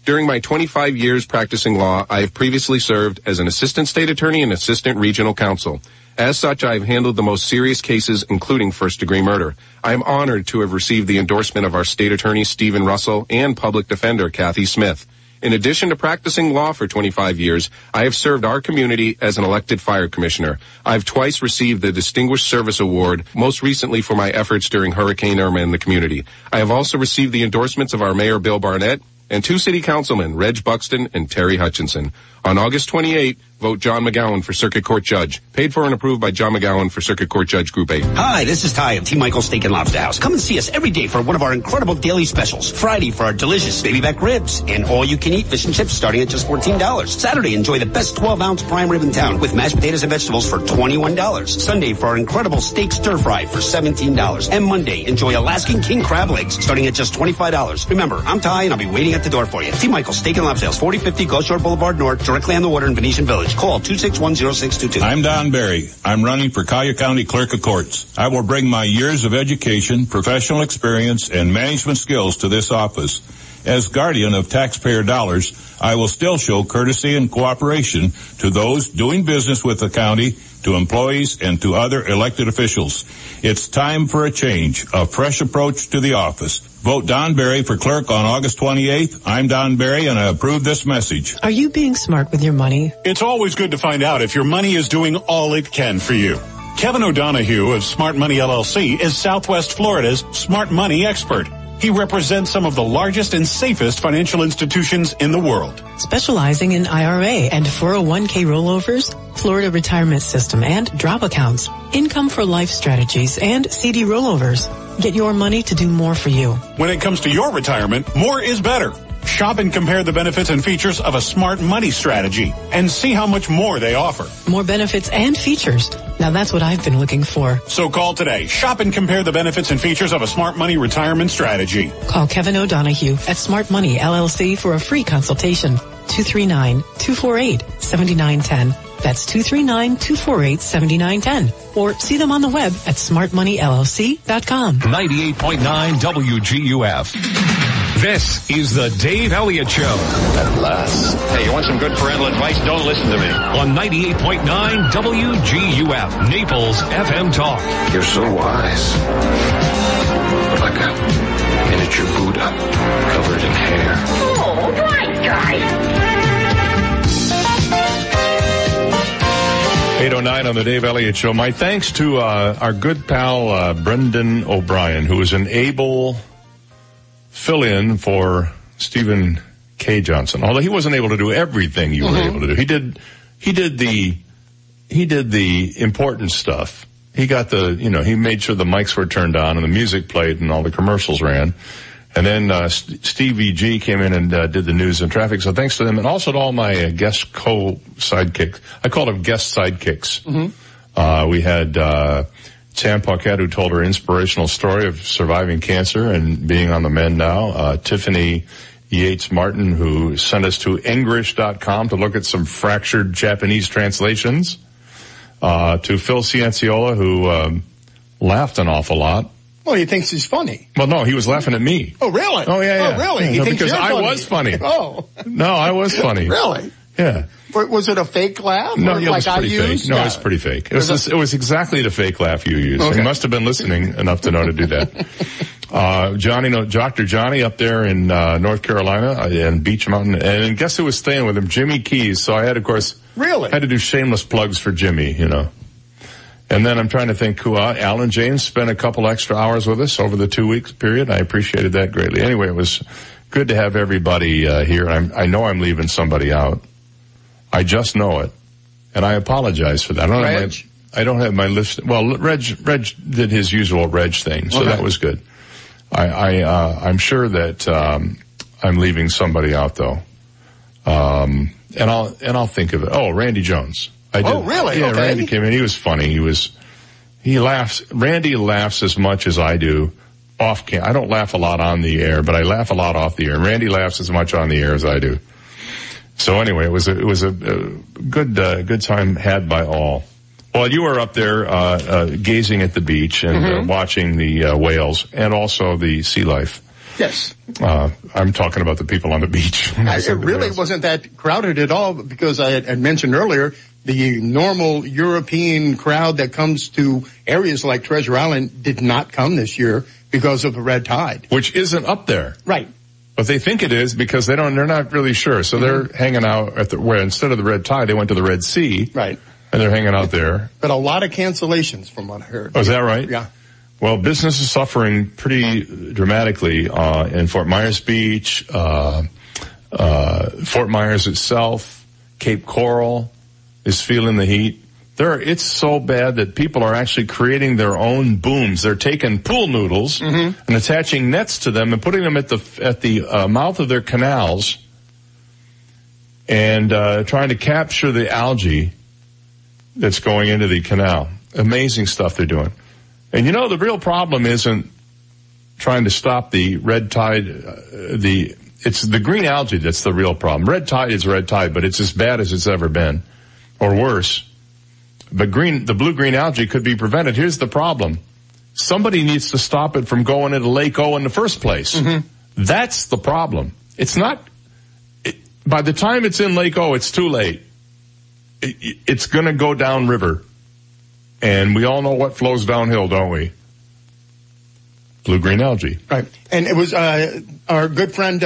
During my 25 years practicing law, I have previously served as an assistant state attorney and assistant regional counsel. As such, I have handled the most serious cases, including first-degree murder. I am honored to have received the endorsement of our state attorney, Stephen Russell, and public defender, Kathy Smith. In addition to practicing law for 25 years, I have served our community as an elected fire commissioner. I've twice received the Distinguished Service Award, most recently for my efforts during Hurricane Irma in the community. I have also received the endorsements of our Mayor Bill Barnett and two city councilmen, Reg Buxton and Terry Hutchinson. On August 28, vote John McGowan for Circuit Court Judge. Paid for and approved by John McGowan for Circuit Court Judge Group 8. Hi, this is Ty of T. Michael's Steak and Lobster House. Come and see us every day for one of our incredible daily specials. Friday for our delicious baby back ribs and all-you-can-eat fish and chips starting at just $14. Saturday, enjoy the best 12-ounce prime rib in town with mashed potatoes and vegetables for $21. Sunday for our incredible steak stir-fry for $17. And Monday, enjoy Alaskan King crab legs starting at just $25. Remember, I'm Ty and I'll be waiting at the door for you. T. Michael's Steak and Lobster House, 4050 Gulf Shore Boulevard North, directly on the water in Venetian Village. Call 2610622. I'm Don Berry. I'm running for Collier County Clerk of Courts. I will bring my years of education, professional experience, and management skills to this office. As guardian of taxpayer dollars, I will still show courtesy and cooperation to those doing business with the county, to employees, and to other elected officials. It's time for a change, a fresh approach to the office. Vote Don Berry for clerk on August 28th. I'm Don Berry, and I approve this message. Are you being smart with your money? It's always good to find out if your money is doing all it can for you. Kevin O'Donohue of Smart Money LLC is Southwest Florida's smart money expert. He represents some of the largest and safest financial institutions in the world. Specializing in IRA and 401k rollovers, Florida retirement system and drop accounts, income for life strategies, and CD rollovers. Get your money to do more for you. When it comes to your retirement, more is better. Shop and compare the benefits and features of a smart money strategy and see how much more they offer. More benefits and features. Now that's what I've been looking for. So call today. Shop and compare the benefits and features of a smart money retirement strategy. Call Kevin O'Donohue at Smart Money LLC for a free consultation. 239-248-7910. That's 239-248-7910. Or see them on the web at smartmoneyllc.com. 98.9 WGUF. This is the Dave Elliott Show. At last. Hey, you want some good parental advice? Don't listen to me. On 98.9 WGUF, Naples FM Talk. You're so wise. Like a miniature Buddha covered in hair. Oh, right, guy. 809 on the Dave Elliott Show. My thanks to our good pal Brendan O'Brien, who is an able fill-in for Stephen K. Johnson. Although he wasn't able to do everything you were able to do, he did the important stuff. He got the he made sure the mics were turned on and the music played and all the commercials ran. And then Stevie G came in and did the news and traffic. So thanks to them, and also to all my guest co-sidekicks. I call them guest sidekicks. Mm-hmm. We had Sam Paquette, who told her inspirational story of surviving cancer and being on the mend now. Tiffany Yates Martin, who sent us to Engrish.com to look at some fractured Japanese translations. To Phil Cienciola, who laughed an awful lot. Oh, he thinks he's funny. Well, no, he was laughing at me. Oh, really? Oh, yeah. Oh, really? He thinks because you're funny. I was funny. Oh. No, I was funny. Really? Yeah. But was it a fake laugh? No, it was pretty fake. No, it was pretty fake. It was exactly the fake laugh you used. Okay. He must have been listening enough to know to do that. Dr. Johnny up there in North Carolina and Beach Mountain. And guess who was staying with him? Jimmy Keys. So I had, of course, had to do shameless plugs for Jimmy, And then I'm trying to think who, Alan James spent a couple extra hours with us over the 2 weeks period. I appreciated that greatly. Anyway, it was good to have everybody, here. I know I'm leaving somebody out. I just know it. And I apologize for that. I don't have my list. Well, Reg did his usual Reg thing. So that was good. I'm sure that, I'm leaving somebody out though. And I'll think of it. Oh, Randy Jones. I did. Oh, really? Yeah, okay. Randy came in. He was funny. He laughs. Randy laughs as much as I do off cam. I don't laugh a lot on the air, but I laugh a lot off the air. Randy laughs as much on the air as I do. So anyway, it was a good time had by all. Well, you were up there, gazing at the beach and watching the whales and also the sea life. Yes. I'm talking about the people on the beach. It really wasn't that crowded at all because I had mentioned earlier the normal European crowd that comes to areas like Treasure Island did not come this year because of the red tide. Which isn't up there. Right. But they think it is because they don't, they're not really sure. So they're hanging out at the, where instead of the red tie, they went to the Red Sea. Right. And they're hanging out there. But a lot of cancellations from what I heard. Oh, is that right? Yeah. Well, business is suffering pretty dramatically, in Fort Myers Beach, Fort Myers itself, Cape Coral is feeling the heat. It's so bad that people are actually creating their own booms. They're taking pool noodles and attaching nets to them and putting them at the mouth of their canals and, trying to capture the algae that's going into the canal. Amazing stuff they're doing. And you know, the real problem isn't trying to stop the red tide, it's the green algae that's the real problem. Red tide is red tide, but it's as bad as it's ever been or worse. But the blue-green algae could be prevented. Here's the problem. Somebody needs to stop it from going into Lake O in the first place. That's the problem. It's not, by the time it's in Lake O, it's too late. It's going to go downriver. And we all know what flows downhill, don't we? Blue-green algae. Right. And it was our good friend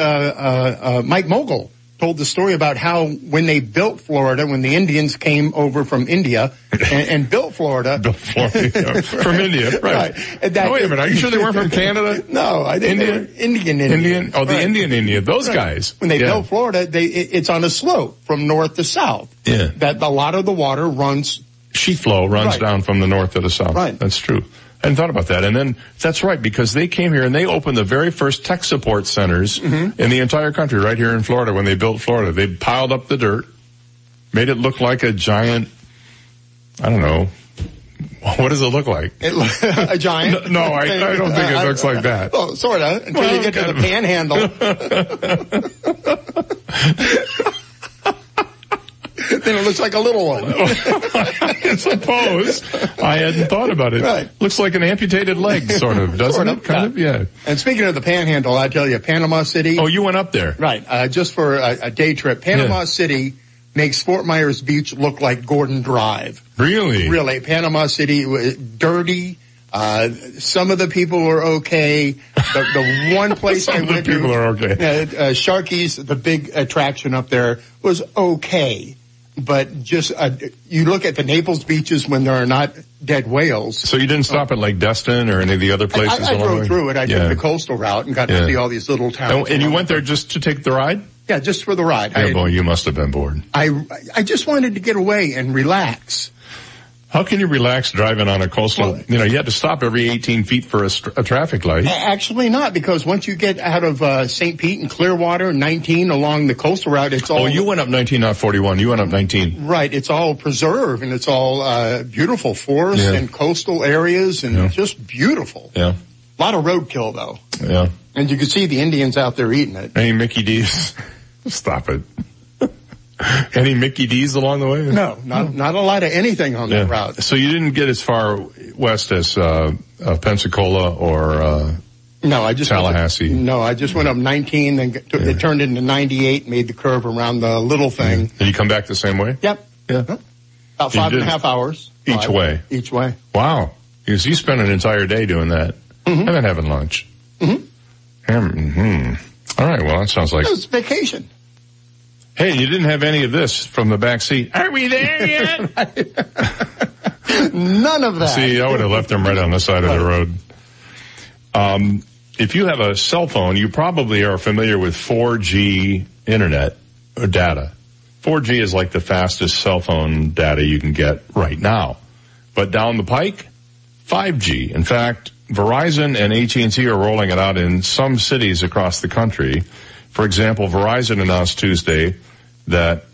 Mike Mogul told the story about how when they built Florida, when the Indians came over from India and built Florida. From India, right. No, wait a minute, are you sure they weren't from Canada? No, I didn't. Indian. Oh, the Indian India, those guys. When they built Florida, it's on a slope from north to south. Yeah. That a lot of the water runs. Sheet flow runs down from the north to the south. Right. That's true. I hadn't thought about that. And then, that's right, because they came here and they opened the very first tech support centers in the entire country right here in Florida when they built Florida. They piled up the dirt, made it look like a giant, I don't know, what does it look like? A giant? No, I don't think it looks like that. Well, sort of, until you get to the panhandle. Then it looks like a little one. I suppose. I hadn't thought about it. Right. Looks like an amputated leg, sort of, doesn't it? Kind of, yeah. And speaking of the Panhandle, I tell you, Panama City. Oh, you went up there. Right. Just for a day trip. Panama City makes Fort Myers Beach look like Gordon Drive. Really? Really. Panama City was dirty. Some of the people were okay. The one place I went to, Sharky's, the big attraction up there, was okay. But just, you look at the Naples beaches when there are not dead whales. So you didn't stop at like Destin or any of the other places? I drove through it. I did the coastal route and got to see all these little towns. And you went there just to take the ride? Yeah, just for the ride. Yeah, boy, you must have been bored. I just wanted to get away and relax. How can you relax driving on a coastal? Well, you know, you had to stop every 18 feet for a traffic light. Actually not, because once you get out of St. Pete and Clearwater, 19 along the coastal route, it's all... Oh, you went up 19, not 41. You went up 19. Right. It's all preserve, and it's all beautiful forests and coastal areas, and just beautiful. Yeah. A lot of roadkill, though. Yeah. And you can see the Indians out there eating it. Any Mickey D's? Stop it. Any Mickey D's along the way? No, not a lot of anything on that route. So you didn't get as far west as Pensacola or Tallahassee? I just went up 19, then it turned into 98, made the curve around the little thing. Did you come back the same way? Yep. Yeah. About 5.5 hours. Each way. Wow. Because you spent an entire day doing that. And then having lunch. All right, well, that sounds like... It was vacation. Hey, you didn't have any of this from the back seat. Are we there yet? None of that. See, I would have left them right on the side of the road. If you have a cell phone, you probably are familiar with 4G internet or data. 4G is like the fastest cell phone data you can get right now. But down the pike, 5G. In fact, Verizon and AT&T are rolling it out in some cities across the country. For example, Verizon announced Tuesday that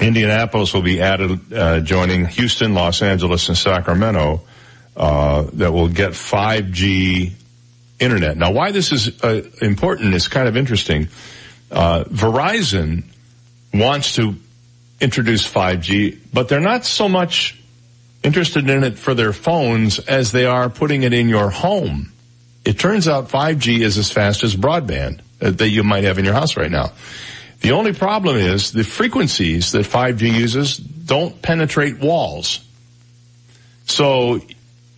Indianapolis will be added, joining Houston, Los Angeles, and Sacramento, that will get 5G internet. Now, why this is important is kind of interesting. Verizon wants to introduce 5G, but they're not so much interested in it for their phones as they are putting it in your home. It turns out 5G is as fast as broadband that you might have in your house right now. The only problem is the frequencies that 5G uses don't penetrate walls. So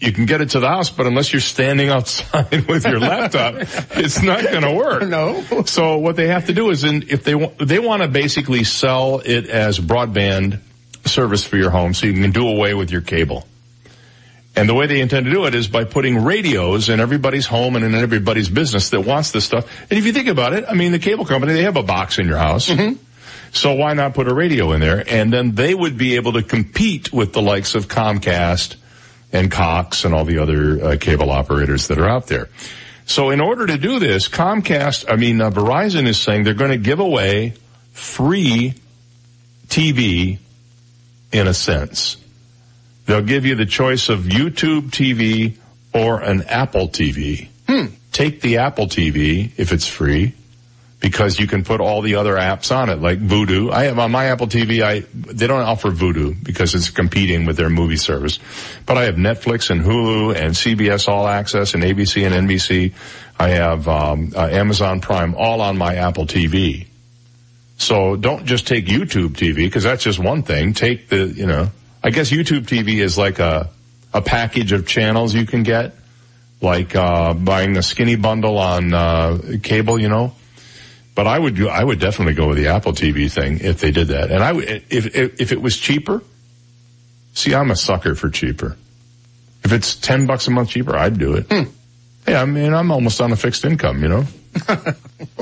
You can get it to the house, but unless you're standing outside with your laptop, it's not going to work. No. So what they have to do is, if they want to basically sell it as broadband service for your home, so you can do away with your cable. And the way they intend to do it is by putting radios in everybody's home and in everybody's business that wants this stuff. And if you think about it, I mean, the cable company, they have a box in your house. Mm-hmm. So why not put a radio in there? And then they would be able to compete with the likes of Comcast and Cox and all the other cable operators that are out there. So in order to do this, Verizon is saying they're going to give away free TV in a sense. They'll give you the choice of YouTube TV or an Apple TV. Take the Apple TV if it's free, because you can put all the other apps on it, like Vudu. I have on my Apple TV, they don't offer Vudu because it's competing with their movie service. But I have Netflix and Hulu and CBS All Access and ABC and NBC. I have Amazon Prime all on my Apple TV. So don't just take YouTube TV, because that's just one thing. Take the, I guess YouTube TV is like a package of channels you can get, like buying a skinny bundle on cable, But I would definitely go with the Apple TV thing if they did that. And if it was cheaper, see, I'm a sucker for cheaper. If it's $10 a month cheaper, I'd do it. Yeah, I mean, I'm almost on a fixed income,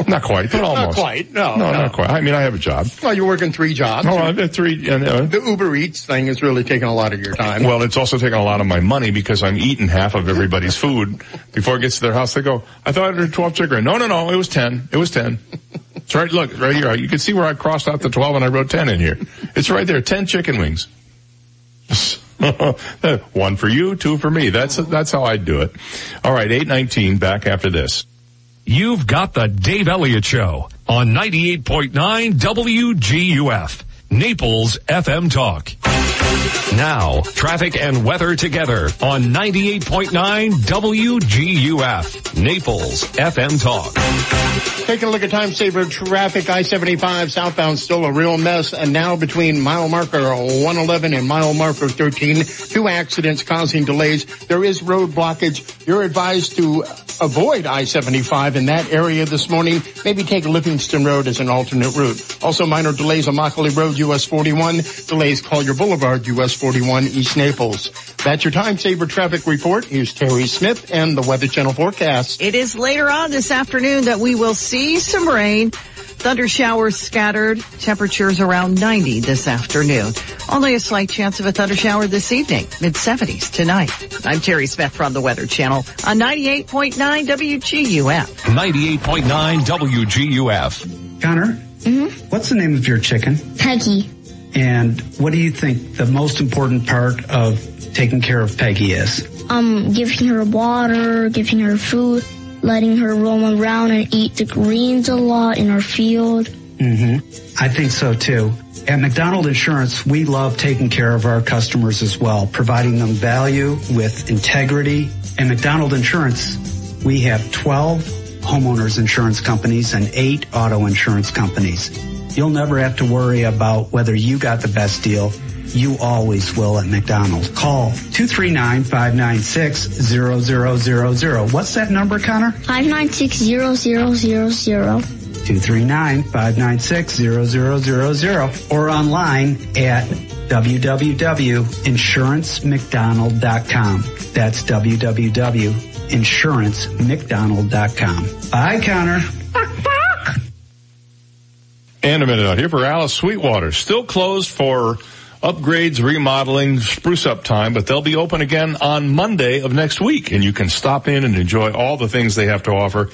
Not quite, but almost. Not quite, no. Not quite. I mean, I have a job. Well, you're working three jobs. Oh, I've got three. The Uber Eats thing is really taking a lot of your time. Well, it's also taking a lot of my money, because I'm eating half of everybody's food. Before it gets to their house, they go, I thought I ordered 12 chicken. No, it was 10. It was 10. It's right, look, right here. You can see where I crossed out the 12 and I wrote 10 in here. It's right there, 10 chicken wings. One for you, two for me. That's how I do it. All right, 8:19, back after this. You've got the Dave Elliott Show on 98.9 WGUF, Naples FM Talk. Now, traffic and weather together on 98.9 WGUF, Naples FM Talk. Taking a look at time saver traffic, I-75 southbound still a real mess. And now between mile marker 111 and mile marker 13, two accidents causing delays. There is road blockage. You're advised to avoid I-75 in that area this morning. Maybe take Livingston Road as an alternate route. Also, minor delays on Immokalee Road, US 41. Delays Collier Boulevard, US 41, East Naples. That's your Time Saver Traffic Report. Here's Terry Smith and the Weather Channel forecast. It is later on this afternoon that we will see some rain. Thunder showers scattered. Temperatures around 90 this afternoon. Only a slight chance of a thunder shower this evening. Mid-70s tonight. I'm Terry Smith from the Weather Channel on 98.9 WGUF. 98.9 WGUF. Connor, what's the name of your chicken? Peggy. And what do you think the most important part of taking care of Peggy is? Giving her water, giving her food, letting her roam around and eat the greens a lot in our field. I think so, too. At McDonald Insurance, we love taking care of our customers as well, providing them value with integrity. At McDonald Insurance, we have 12 homeowners insurance companies and 8 auto insurance companies. You'll never have to worry about whether you got the best deal. You always will at McDonald's. Call 239-596-0000. What's that number, Connor? 596-0000. 239-596-0000, or online at www.insurancemcdonald.com. That's www.insurancemcdonald.com. Bye, Connor. And a minute out here for Alice Sweetwaters. Still closed for upgrades, remodeling, spruce-up time, but they'll be open again on Monday of next week, and you can stop in and enjoy all the things they have to offer,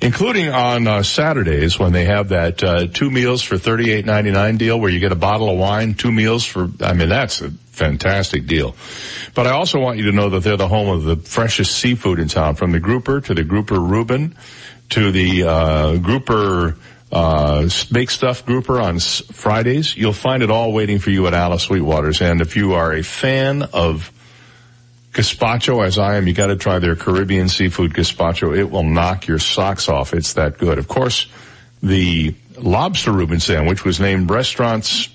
including on Saturdays when they have that 2 meals for $38.99 deal, where you get a bottle of wine, 2 meals for, that's a fantastic deal. But I also want you to know that they're the home of the freshest seafood in town, from the grouper to the grouper Reuben to the grouper bake stuff grouper on Fridays. You'll find it all waiting for you at Alice Sweetwaters. And if you are a fan of gazpacho, as I am, you got to try their Caribbean seafood gazpacho. It will knock your socks off. It's that good. Of course, the lobster Reuben sandwich was named restaurant's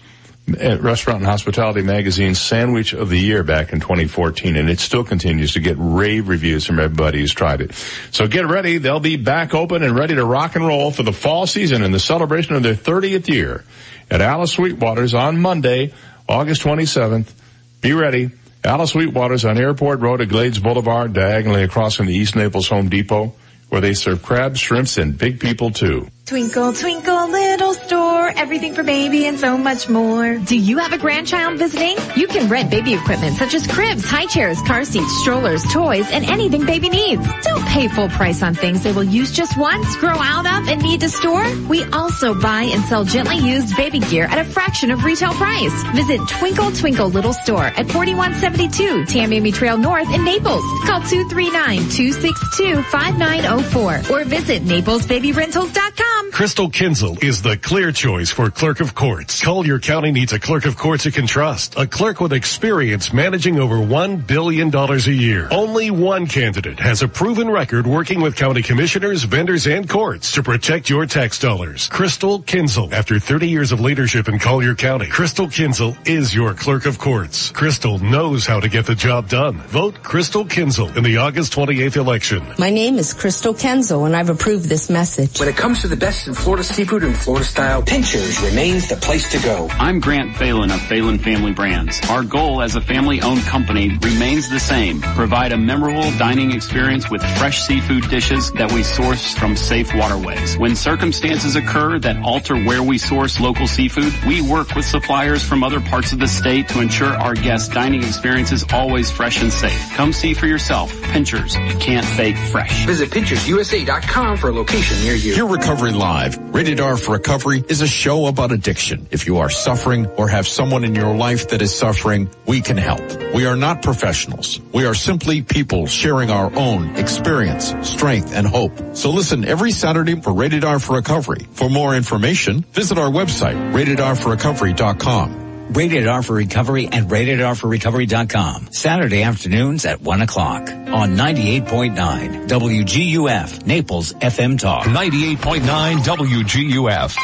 Restaurant and Hospitality Magazine's Sandwich of the Year back in 2014, and it still continues to get rave reviews from everybody who's tried it. So get ready. They'll be back open and ready to rock and roll for the fall season and the celebration of their 30th year at Alice Sweetwaters on Monday, August 27th. Be ready. Alice Sweetwaters on Airport Road at Glades Boulevard, diagonally across from the East Naples Home Depot, where they serve crabs, shrimps, and big people, too. Twinkle, twinkle, little store, everything for baby and so much more. Do you have a grandchild visiting? You can rent baby equipment such as cribs, high chairs, car seats, strollers, toys, and anything baby needs. Don't pay full price on things they will use just once, grow out of, and need to store. We also buy and sell gently used baby gear at a fraction of retail price. Visit Twinkle, Twinkle, Little Store at 4172 Tamiami Trail North in Naples. Call 239-262-5905. Or visit NaplesBabyRentals.com. Crystal Kinzel is the clear choice for clerk of courts. Collier County needs a clerk of courts it can trust. A clerk with experience managing over $1 billion a year. Only one candidate has a proven record working with county commissioners, vendors, and courts to protect your tax dollars. Crystal Kinzel. After 30 years of leadership in Collier County, Crystal Kinzel is your clerk of courts. Crystal knows how to get the job done. Vote Crystal Kinzel in the August 28th election. My name is Crystal Kenzel, and I've approved this message. When it comes to the best in Florida seafood and Florida style, Pinchers remains the place to go. I'm Grant Phelan of Phelan Family Brands. Our goal as a family-owned company remains the same. Provide a memorable dining experience with fresh seafood dishes that we source from safe waterways. When circumstances occur that alter where we source local seafood, we work with suppliers from other parts of the state to ensure our guests' dining experience is always fresh and safe. Come see for yourself. Pinchers. You can't fake fresh. Visit PinchersUSA.com for a location near you. Here Recovery Live, Rated R for Recovery, is a show about addiction. If you are suffering or have someone in your life that is suffering, we can help. We are not professionals. We are simply people sharing our own experience, strength, and hope. So listen every Saturday for Rated R for Recovery. For more information, visit our website, RatedRforRecovery.com. Rated R for Recovery and RatedRforRecovery.com. Saturday afternoons at 1 o'clock on 98.9 WGUF, Naples FM Talk. 98.9 WGUF.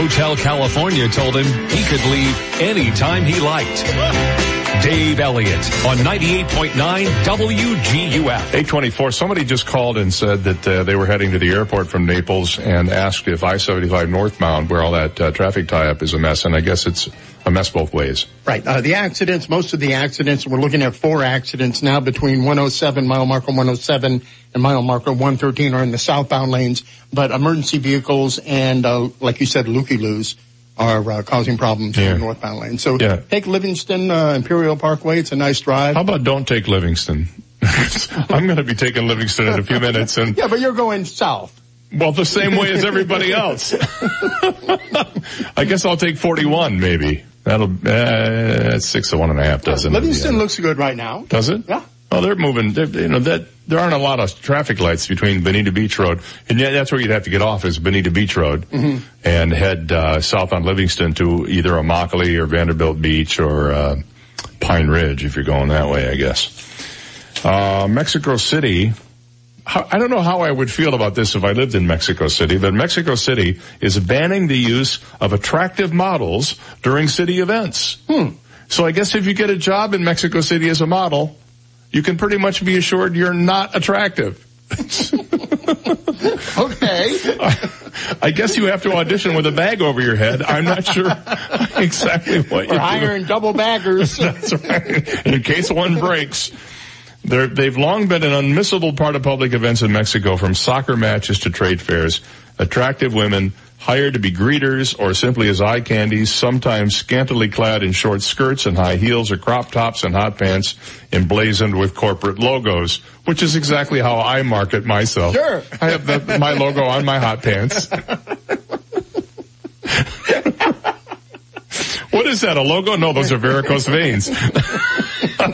Hotel California told him he could leave anytime he liked. Dave Elliott on 98.9 WGUF. 824. Somebody just called and said that they were heading to the airport from Naples and asked if I-75 northbound, where all that traffic tie-up is a mess, and I guess it's a mess both ways. Right. The accidents, most of the accidents, we're looking at 4 accidents now between 107, mile marker 107 and mile marker 113 are in the southbound lanes, but emergency vehicles and, like you said, looky-loos are causing problems in the northbound lane. So take Livingston Imperial Parkway. It's a nice drive. How about don't take Livingston? I'm going to be taking Livingston in a few minutes. And yeah, but you're going south. Well, the same way as everybody else. I guess I'll take 41 maybe. That'll that's 6 to 1.5 dozen. Livingston looks good right now. Does it? Yeah. Oh, they're moving. There aren't a lot of traffic lights between Bonita Beach Road, and that's where you'd have to get off is Bonita Beach Road and head south on Livingston to either Immokalee or Vanderbilt Beach or Pine Ridge if you're going that way, I guess. Mexico City, I don't know how I would feel about this if I lived in Mexico City, but Mexico City is banning the use of attractive models during city events. So I guess if you get a job in Mexico City as a model, you can pretty much be assured you're not attractive. Okay. I guess you have to audition with a bag over your head. I'm not sure exactly what you do. We're hiring double baggers. That's right. In case one breaks. They've long been an unmissable part of public events in Mexico, from soccer matches to trade fairs. Attractive women hired to be greeters or simply as eye candies, sometimes scantily clad in short skirts and high heels or crop tops and hot pants emblazoned with corporate logos, which is exactly how I market myself. Sure. I have my logo on my hot pants. What is that, a logo? No, those are varicose veins.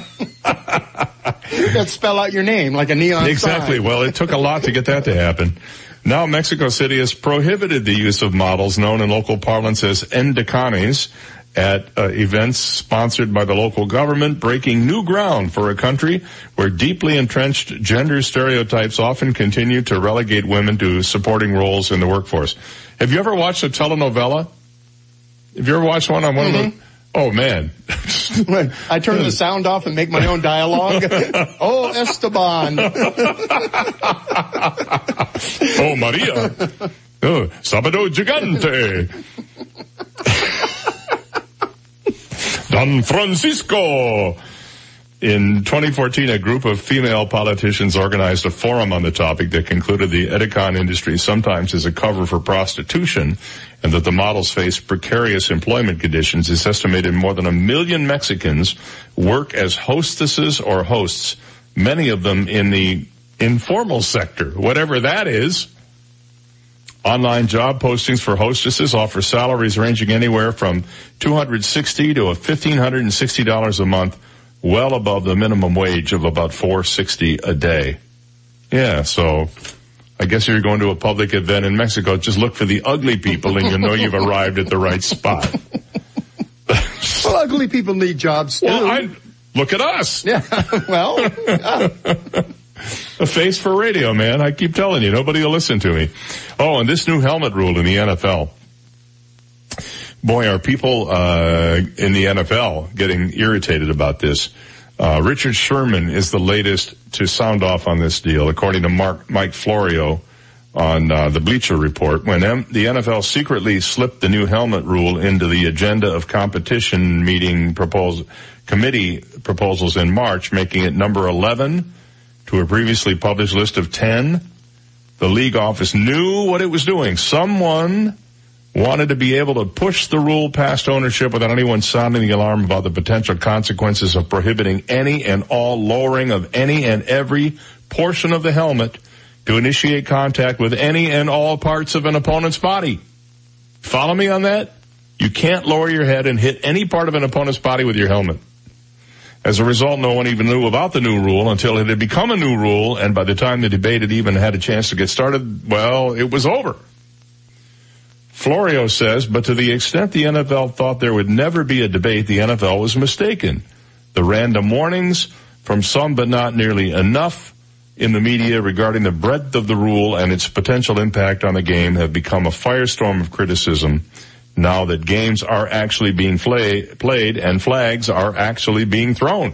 That spell out your name like a neon exactly sign. Well, it took a lot to get that to happen. Now Mexico City has prohibited the use of models known in local parlance as endecanes at events sponsored by the local government, breaking new ground for a country where deeply entrenched gender stereotypes often continue to relegate women to supporting roles in the workforce. Have you ever watched a telenovela? Have you ever watched one on one of them? Oh, man. I turn the sound off and make my own dialogue. Oh, Esteban. Oh, Maria. Oh, Sabado Gigante. Don Francisco. In 2014, a group of female politicians organized a forum on the topic that concluded the Edicon industry sometimes is a cover for prostitution and that the models face precarious employment conditions. It's estimated more than 1 million Mexicans work as hostesses or hosts, many of them in the informal sector, whatever that is. Online job postings for hostesses offer salaries ranging anywhere from $260 to $1,560 a month, well above the minimum wage of about $4.60 a day. Yeah, so I guess if you're going to a public event in Mexico, just look for the ugly people and you know you've arrived at the right spot. Well, ugly people need jobs too. Well, look at us. Yeah, well. Yeah. A face for radio, man. I keep telling you, nobody will listen to me. Oh, and this new helmet rule in the NFL. Boy, are people in the NFL getting irritated about this. Richard Sherman is the latest to sound off on this deal, according to Mike Florio on the Bleacher Report. When the NFL secretly slipped the new helmet rule into the agenda of competition meeting committee proposals in March, making it number 11 to a previously published list of 10, the league office knew what it was doing. Someone wanted to be able to push the rule past ownership without anyone sounding the alarm about the potential consequences of prohibiting any and all lowering of any and every portion of the helmet to initiate contact with any and all parts of an opponent's body. Follow me on that? You can't lower your head and hit any part of an opponent's body with your helmet. As a result, no one even knew about the new rule until it had become a new rule, and by the time the debate had even had a chance to get started, well, it was over. Florio says, but to the extent the NFL thought there would never be a debate, the NFL was mistaken. The random warnings from some but not nearly enough in the media regarding the breadth of the rule and its potential impact on the game have become a firestorm of criticism now that games are actually being played and flags are actually being thrown.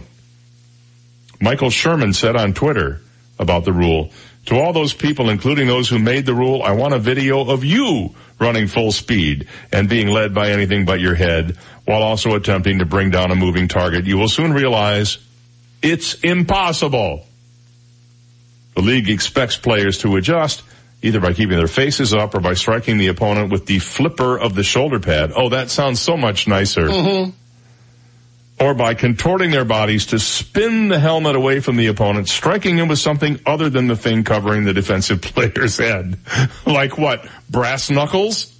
Michael Sherman said on Twitter about the rule, "To all those people, including those who made the rule, I want a video of you running full speed and being led by anything but your head while also attempting to bring down a moving target. You will soon realize it's impossible." The league expects players to adjust either by keeping their faces up or by striking the opponent with the flipper of the shoulder pad. Oh, that sounds so much nicer. Mm-hmm. Or by contorting their bodies to spin the helmet away from the opponent, striking him with something other than the thing covering the defensive player's head. Like what? Brass knuckles?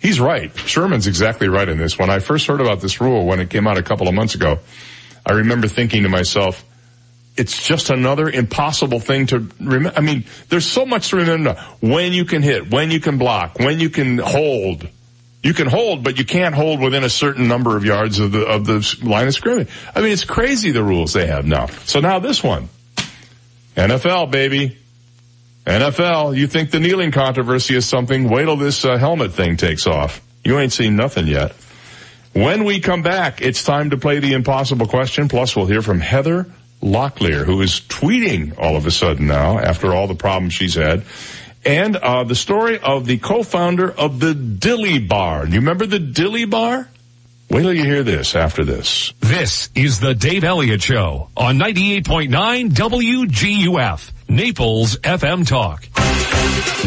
He's right. Sherman's exactly right in this. When I first heard about this rule, when it came out a couple of months ago, I remember thinking to myself, it's just another impossible thing to remember. I mean, there's so much to remember. When you can hit, when you can block, when you can hold. You can hold, but you can't hold within a certain number of yards of the line of scrimmage. I mean, it's crazy the rules they have now. So now this one. NFL, baby. NFL, you think the kneeling controversy is something? Wait till this helmet thing takes off. You ain't seen nothing yet. When we come back, it's time to play the impossible question. Plus, we'll hear from Heather Locklear, who is tweeting all of a sudden now after all the problems she's had. And the story of the co-founder of the Dilly Bar. Do you remember the Dilly Bar? Wait till you hear this after this. This is the Dave Elliott Show on 98.9 WGUF, Naples FM Talk.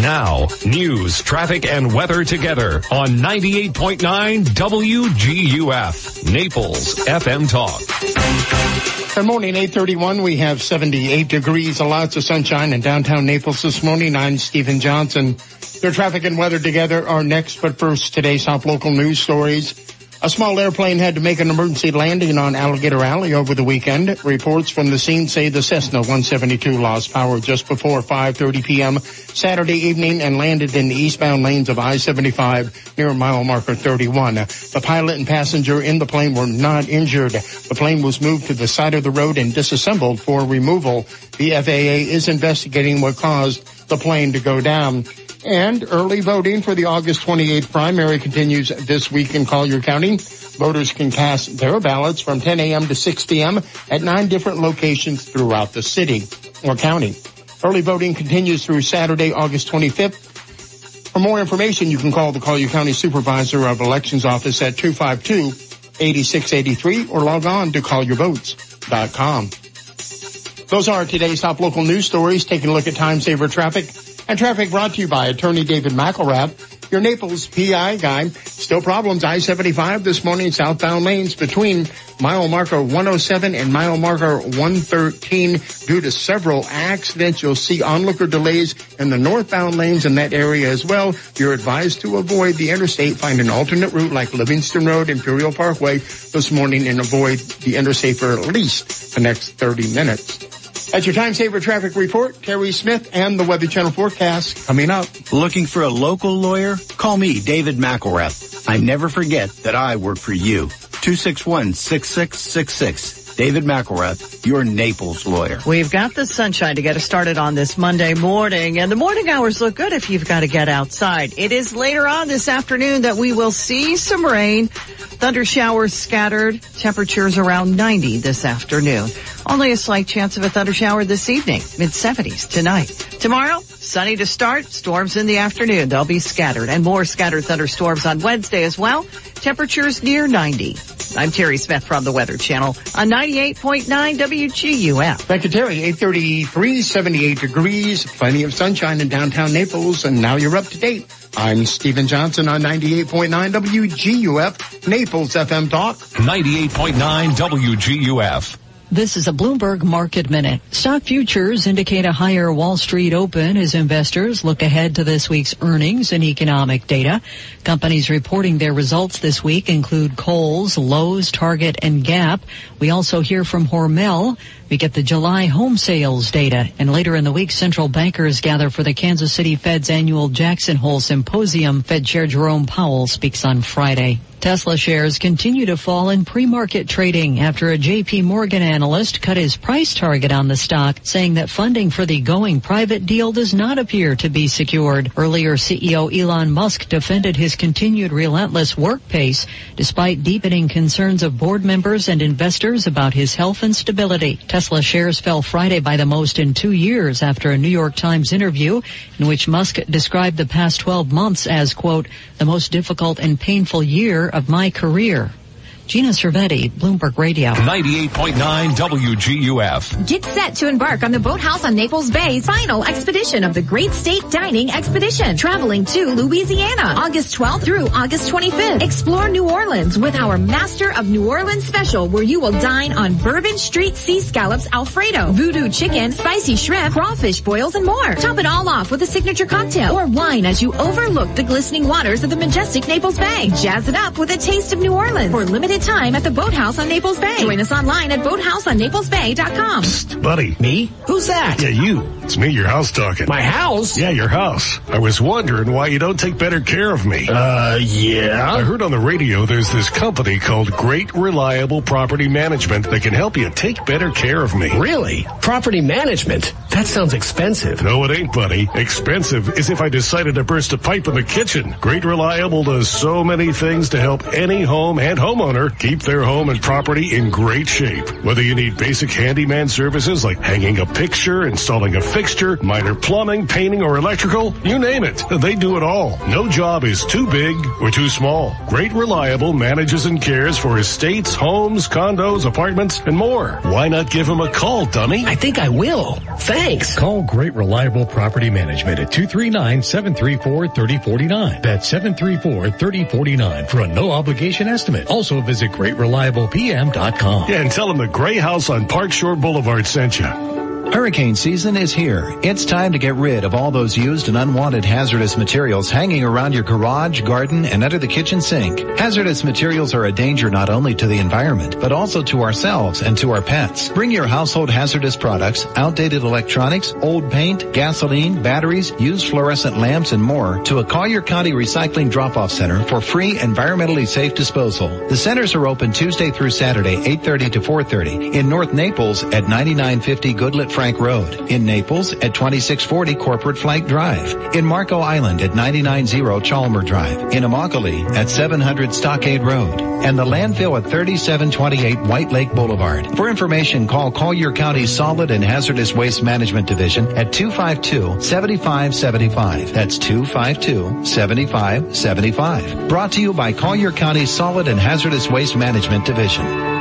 Now, news, traffic, and weather together on 98.9 WGUF, Naples FM Talk. Good morning, 8:31. We have 78 degrees, lots of sunshine in downtown Naples this morning. I'm Stephen Johnson. Your traffic and weather together are next, but first, today's top local news stories. A small airplane had to make an emergency landing on Alligator Alley over the weekend. Reports from the scene say the Cessna 172 lost power just before 5:30 p.m. Saturday evening and landed in the eastbound lanes of I-75 near mile marker 31. The pilot and passenger in the plane were not injured. The plane was moved to the side of the road and disassembled for removal. The FAA is investigating what caused the plane to go down. And early voting for the August 28th primary continues this week in Collier County. Voters can cast their ballots from 10 a.m. to 6 p.m. at 9 different locations throughout the city or county. Early voting continues through Saturday, August 25th. For more information, you can call the Collier County Supervisor of Elections Office at 252-8683 or log on to callyourvotes.com. Those are today's top local news stories, taking a look at time-saver traffic. And traffic brought to you by attorney David McElrath, your Naples PI guy. Still problems, I-75 this morning, southbound lanes between mile marker 107 and mile marker 113 due to several accidents. You'll see onlooker delays in the northbound lanes in that area as well. You're advised to avoid the interstate. Find an alternate route like Livingston Road, Imperial Parkway this morning, and avoid the interstate for at least the next 30 minutes. That's your Time Saver Traffic Report. Terry Smith and the Weather Channel forecast coming up. Looking for a local lawyer? Call me, David McElrath. I never forget that I work for you. 261-6666. David McElrath, your Naples lawyer. We've got the sunshine to get us started on this Monday morning, and the morning hours look good if you've got to get outside. It is later on this afternoon that we will see some rain. Thunder showers scattered. Temperatures around 90 this afternoon. Only a slight chance of a thunder shower this evening. Mid-70s tonight. Tomorrow, sunny to start. Storms in the afternoon. They'll be scattered. And more scattered thunderstorms on Wednesday as well. Temperatures near 90. I'm Terry Smith from the Weather Channel on 98.9 WGUF. Thank you, Terry. 8:33, 78 degrees. Plenty of sunshine in downtown Naples. And now you're up to date. I'm Stephen Johnson on 98.9 WGUF, Naples FM Talk. 98.9 WGUF. This is a Bloomberg Market Minute. Stock futures indicate a higher Wall Street open as investors look ahead to this week's earnings and economic data. Companies reporting their results this week include Kohl's, Lowe's, Target, and Gap. We also hear from Hormel. We get the July home sales data. And later in the week, central bankers gather for the Kansas City Fed's annual Jackson Hole Symposium. Fed Chair Jerome Powell speaks on Friday. Tesla shares continue to fall in pre-market trading after a J.P. Morgan analyst cut his price target on the stock, saying that funding for the going private deal does not appear to be secured. Earlier, CEO Elon Musk defended his continued relentless work pace despite deepening concerns of board members and investors about his health and stability. Tesla shares fell Friday by the most in 2 years after a New York Times interview in which Musk described the past 12 months as, quote, the most difficult and painful year of my career. Gina Cervetti, Bloomberg Radio. 98.9 WGUF. Get set to embark on the Boathouse on Naples Bay's final expedition of the Great State Dining Expedition, traveling to Louisiana, August 12th through August 25th. Explore New Orleans with our Master of New Orleans special, where you will dine on Bourbon Street Sea Scallops Alfredo, Vudu Chicken, Spicy Shrimp, Crawfish Boils, and more. Top it all off with a signature cocktail or wine as you overlook the glistening waters of the majestic Naples Bay. Jazz it up with a taste of New Orleans for limited time at the Boathouse on Naples Bay. Join us online at boathouseonnaplesbay.com. Psst, buddy. Me? Who's that? Yeah, you. It's me, your house talking. My house? Yeah, your house. I was wondering why you don't take better care of me. Yeah? I heard on the radio there's this company called Great Reliable Property Management that can help you take better care of me. Really? Property management? That sounds expensive. No, it ain't, buddy. Expensive is if I decided to burst a pipe in the kitchen. Great Reliable does so many things to help any home and homeowner keep their home and property in great shape. Whether you need basic handyman services like hanging a picture, installing a fixture, minor plumbing, painting, or electrical, you name it, they do it all. No job is too big or too small. Great Reliable manages and cares for estates, homes, condos, apartments, and more. Why not give him a call, dummy? I think I will. Thanks. Call Great Reliable Property Management at 239-734-3049. That's 734-3049 for a no-obligation estimate. Also visit GreatReliablePM.com. Yeah, and tell them the Gray House on Park Shore Boulevard sent you. Hurricane season is here. It's time to get rid of all those used and unwanted hazardous materials hanging around your garage, garden, and under the kitchen sink. Hazardous materials are a danger not only to the environment, but also to ourselves and to our pets. Bring your household hazardous products, outdated electronics, old paint, gasoline, batteries, used fluorescent lamps, and more to a Collier County Recycling Drop-Off Center for free, environmentally safe disposal. The centers are open Tuesday through Saturday, 8:30 to 4:30 in North Naples at 9950 Goodlet Franklin Frank Road, in Naples at 2640 Corporate Flank Drive, in Marco Island at 990 Chalmer Drive, in Immokalee at 700 Stockade Road, and the landfill at 3728 White Lake Boulevard. For information, call Collier County Solid and Hazardous Waste Management Division at 252-7575. That's 252-7575. Brought to you by Collier County Solid and Hazardous Waste Management Division.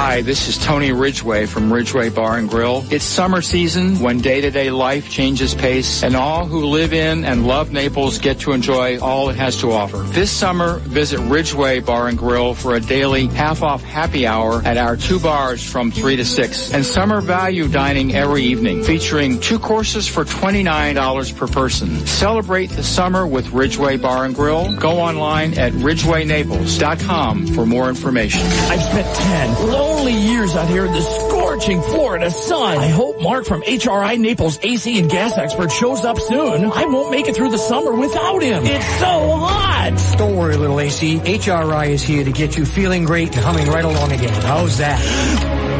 Hi, this is Tony Ridgway from Ridgway Bar and Grill. It's summer season when day-to-day life changes pace, and all who live in and love Naples get to enjoy all it has to offer. This summer, visit Ridgway Bar and Grill for a daily half-off happy hour at our two bars from 3 to 6, and summer value dining every evening, featuring two courses for $29 per person. Celebrate the summer with Ridgway Bar and Grill. Go online at ridgwaynaples.com for more information. I've spent 10 lonely years out here in the scorching Florida sun. I hope Mark from HRI Naples AC and Gas Expert shows up soon. I won't make it through the summer without him. It's so hot. Don't worry, little AC. HRI is here to get you feeling great and humming right along again. How's that?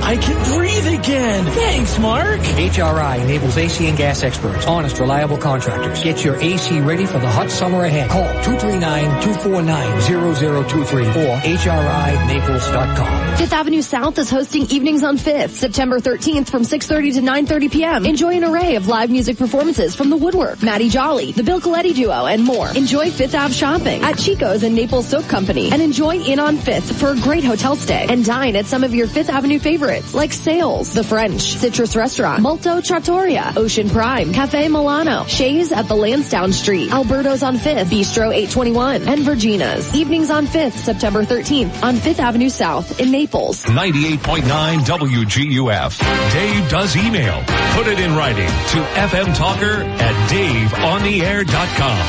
I can breathe again. Thanks, Mark. HRI enables AC and gas experts. Honest, reliable contractors. Get your AC ready for the hot summer ahead. Call 239-249-0023 or HRINaples.com. Fifth Avenue South is hosting Evenings on Fifth, September 13th from 6:30 to 9:30 p.m. Enjoy an array of live music performances from The Woodwork, Matty Jolly, The Bill Coletti Duo, and more. Enjoy Fifth Ave shopping at Chico's and Naples Soap Company. And enjoy In on Fifth for a great hotel stay. And dine at some of your Fifth Avenue favorites, like Sales, The French, Citrus Restaurant, Molto Trattoria, Ocean Prime, Cafe Milano, Shays at the Lansdowne Street, Alberto's on 5th, Bistro 821, and Virginia's. Evenings on 5th, September 13th, on 5th Avenue South in Naples. 98.9 WGUF. Dave does email. Put it in writing to fmtalker@daveontheair.com.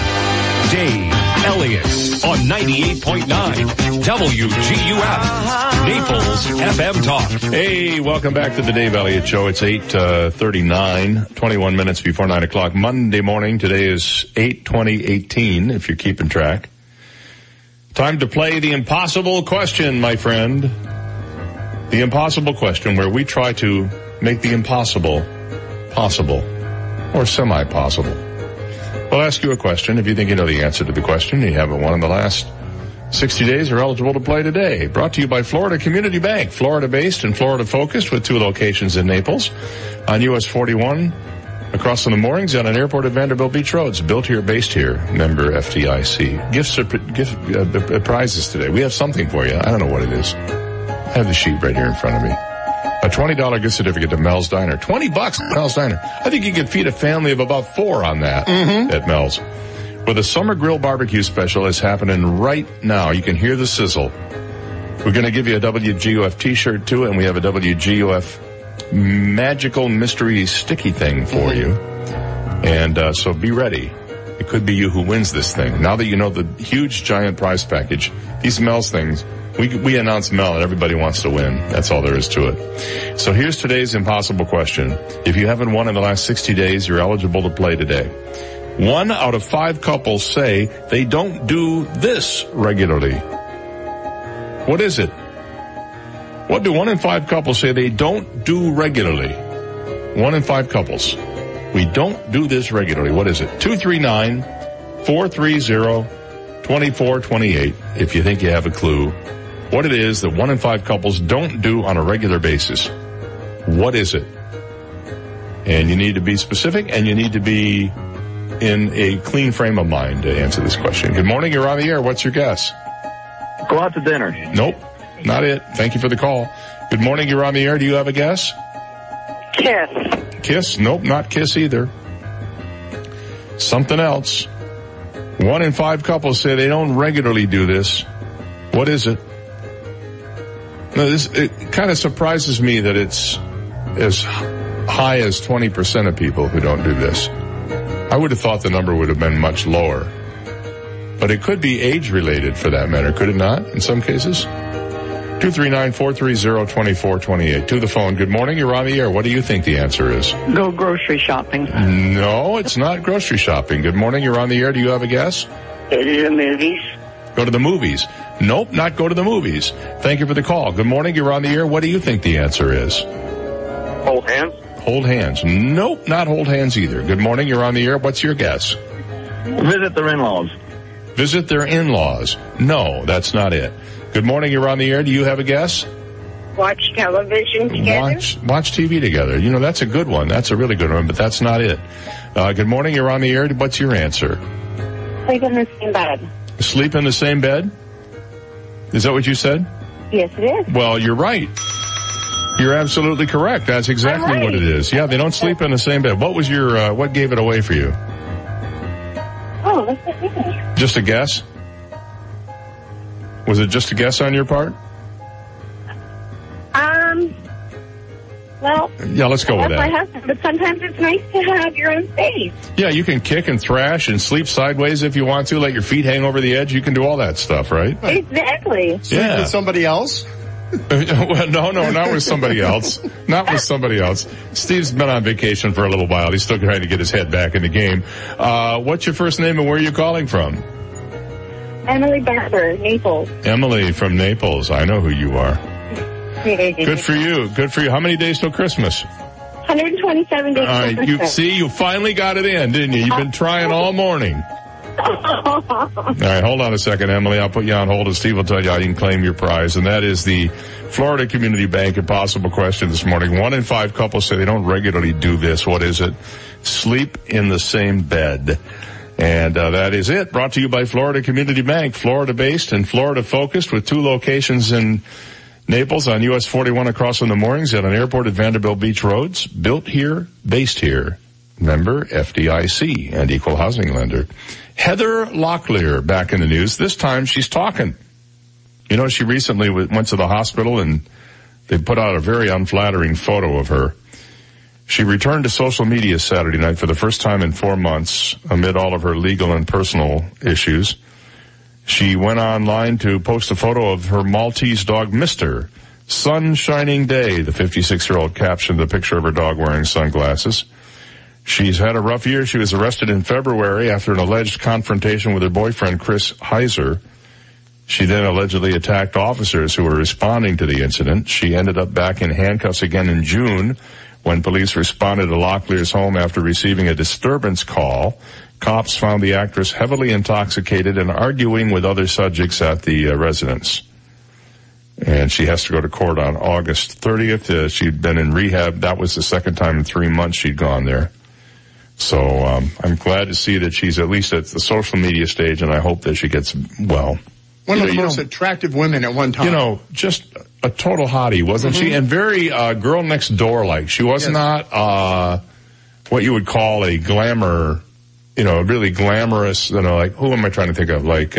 Dave Elliott on 98.9 WGUF, Naples FM Talk. Hey, welcome back to the Dave Elliott Show. It's 8:39, 21 minutes before 9 o'clock. Monday morning, today is 8/20/18, if you're keeping track. Time to play the impossible question, my friend. The impossible question, where we try to make the impossible possible, or semi-possible. We'll ask you a question. If you think you know the answer to the question, you haven't won in the last 60 days, are eligible to play today. Brought to you by Florida Community Bank, Florida-based and Florida-focused with two locations in Naples, on US 41, across from the moorings, and an airport at Vanderbilt Beach Roads. Built here, based here, member FDIC. Gift prizes today. We have something for you. I don't know what it is. I have the sheet right here in front of me. A $20 gift certificate to Mel's Diner. $20 at Mel's Diner. I think you could feed a family of about four on that at Mel's. With a summer grill barbecue special that's happening right now. You can hear the sizzle. We're going to give you a WGUF t-shirt too, and we have a WGUF magical mystery sticky thing for you. And so be ready. It could be you who wins this thing. Now that you know the huge giant prize package, these Mel's things, We announce Mel and everybody wants to win. That's all there is to it. So here's today's impossible question. If you haven't won in the last 60 days, you're eligible to play today. 1 out of 5 couples say they don't do this regularly. What is it? What do 1 in 5 couples say they don't do regularly? 1 in 5 couples. We don't do this regularly. What is it? 239-430-2428 if you think you have a clue. What it is that 1 in 5 couples don't do on a regular basis. What is it? And you need to be specific, and you need to be in a clean frame of mind to answer this question. Good morning, you're on the air. What's your guess? Go out to dinner. Nope, not it. Thank you for the call. Good morning, you're on the air. Do you have a guess? Kiss. Kiss? Nope, not kiss either. Something else. 1 in 5 couples say they don't regularly do this. What is it? No, it kind of surprises me that it's as high as 20% of people who don't do this. I would have thought the number would have been much lower. But it could be age-related for that matter, could it not, in some cases? 239-430-2428. To the phone. Good morning, you're on the air. What do you think the answer is? Go grocery shopping. No, it's not grocery shopping. Good morning, you're on the air. Do you have a guess? Go to the movies. Go to the movies. Nope, not go to the movies. Thank you for the call. Good morning, you're on the air. What do you think the answer is? Hold hands. Hold hands. Nope, not hold hands either. Good morning. You're on the air. What's your guess? Visit their in-laws. Visit their in-laws. No, that's not it. Good morning. You're on the air. Do you have a guess? Watch television together. Watch TV together. You know, that's a good one. That's a really good one, but that's not it. Good morning. You're on the air. What's your answer? Sleep in the same bed. Sleep in the same bed? Is that what you said? Yes, it is. Well, you're right. You're absolutely correct. That's exactly right. What it is. Yeah, they don't sleep in the same bed. What was your, what gave it away for you? Oh, that's a guess. Just a guess? Was it just a guess on your part? Well, yeah, let's go with that. My husband, but sometimes it's nice to have your own space. Yeah, you can kick and thrash and sleep sideways if you want to. Let your feet hang over the edge. You can do all that stuff, right? Exactly. Sleep with somebody else? Well, no, not with somebody else. Not with somebody else. Steve's been on vacation for a little while. He's still trying to get his head back in the game. What's your first name and where are you calling from? Emily Barber, Naples. Emily from Naples. I know who you are. Good for you. Good for you. How many days till Christmas? 127 days. All right. Till Christmas. You finally got it in, didn't you? You've been trying all morning. All right. Hold on a second, Emily. I'll put you on hold, and Steve will tell you how you can claim your prize. And that is the Florida Community Bank Impossible Question this morning. 1 in 5 couples say they don't regularly do this. What is it? Sleep in the same bed. And that is it. Brought to you by Florida Community Bank. Florida-based and Florida-focused with 2 locations in Naples on US 41 across from the moorings at an airport at Vanderbilt Beach Roads. Built here, based here. Member FDIC and equal housing lender. Heather Locklear back in the news. This time she's talking. You know, she recently went to the hospital and they put out a very unflattering photo of her. She returned to social media Saturday night for the first time in 4 months amid all of her legal and personal issues. She went online to post a photo of her Maltese dog, Mr. Sun Shining Day. The 56-year-old captioned the picture of her dog wearing sunglasses. She's had a rough year. She was arrested in February after an alleged confrontation with her boyfriend, Chris Heiser. She then allegedly attacked officers who were responding to the incident. She ended up back in handcuffs again in June when police responded to Locklear's home after receiving a disturbance call. Cops found the actress heavily intoxicated and arguing with other subjects at the residence. And she has to go to court on August 30th. She'd been in rehab. That was the second time in 3 months she'd gone there. So I'm glad to see that she's at least at the social media stage, and I hope that she gets well. One of the most attractive women at one time. You know, just a total hottie, wasn't she? And very girl next door-like. She was not what you would call a glamour... You know, really glamorous, you know, like, who am I trying to think of? Like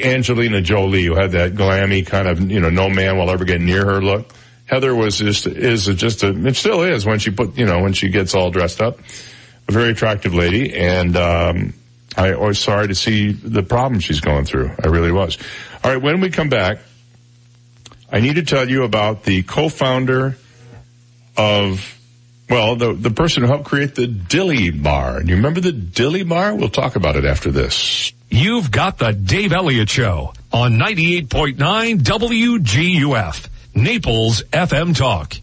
Angelina Jolie, who had that glammy kind of, you know, no man will ever get near her look. Heather was just it still is when she when she gets all dressed up. A very attractive lady, and I was sorry to see the problem she's going through. I really was. All right, when we come back, I need to tell you about the co-founder of... Well, the person who helped create the Dilly Bar. Do you remember the Dilly Bar? We'll talk about it after this. You've got the Dave Elliott Show on 98.9 WGUF, Naples FM Talk.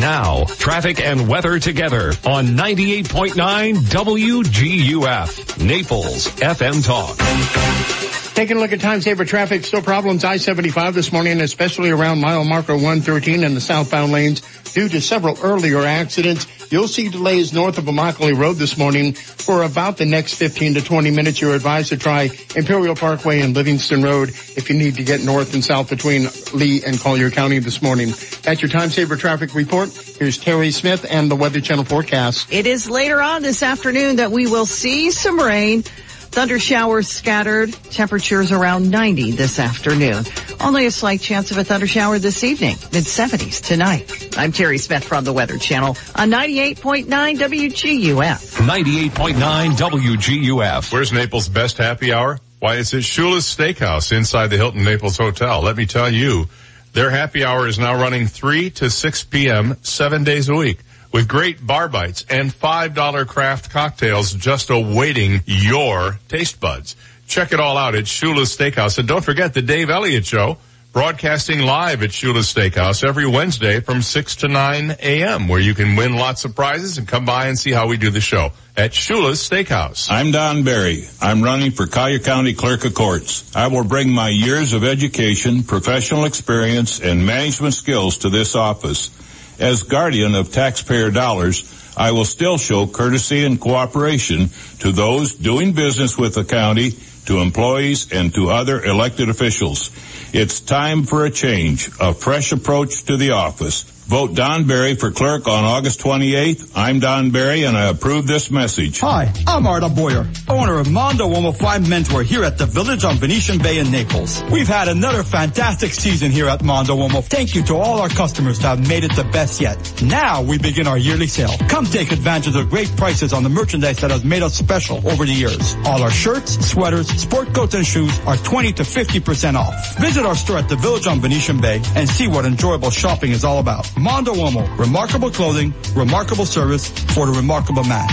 Now, traffic and weather together on 98.9 WGUF, Naples FM Talk. Taking a look at time saver traffic, still problems I-75 this morning, especially around mile marker 113 in the southbound lanes due to several earlier accidents. You'll see delays north of Immokalee Road this morning for about the next 15 to 20 minutes. You're advised to try Imperial Parkway and Livingston Road if you need to get north and south between Lee and Collier County this morning. That's your time saver traffic report. Here's Terry Smith and the Weather Channel forecast. It is later on this afternoon that we will see some rain. Thunder showers scattered, temperatures around 90 this afternoon. Only a slight chance of a thunder shower this evening, mid-70s tonight. I'm Terry Smith from the Weather Channel on 98.9 WGUF. 98.9 WGUF. Where's Naples' best happy hour? Why, it's at Shula's Steakhouse inside the Hilton Naples Hotel. Let me tell you, their happy hour is now running 3 to 6 p.m., 7 days a week, with great bar bites and $5 craft cocktails just awaiting your taste buds. Check it all out at Shula's Steakhouse. And don't forget the Dave Elliott Show broadcasting live at Shula's Steakhouse every Wednesday from 6 to 9 a.m., where you can win lots of prizes and come by and see how we do the show at Shula's Steakhouse. I'm Don Berry. I'm running for Collier County Clerk of Courts. I will bring my years of education, professional experience, and management skills to this office. As guardian of taxpayer dollars, I will still show courtesy and cooperation to those doing business with the county, to employees, and to other elected officials. It's time for a change, a fresh approach to the office. Vote Don Berry for clerk on August 28th. I'm Don Berry, and I approve this message. Hi, I'm Arda Boyer, owner of Mondo Uomo Fine Menswear here at The Village on Venetian Bay in Naples. We've had another fantastic season here at Mondo Uomo. Thank you to all our customers that have made it the best yet. Now we begin our yearly sale. Come take advantage of the great prices on the merchandise that has made us special over the years. All our shirts, sweaters, sport coats, and shoes are 20 to 50% off. Visit our store at The Village on Venetian Bay and see what enjoyable shopping is all about. Mondo Uomo, remarkable clothing, remarkable service for the remarkable man.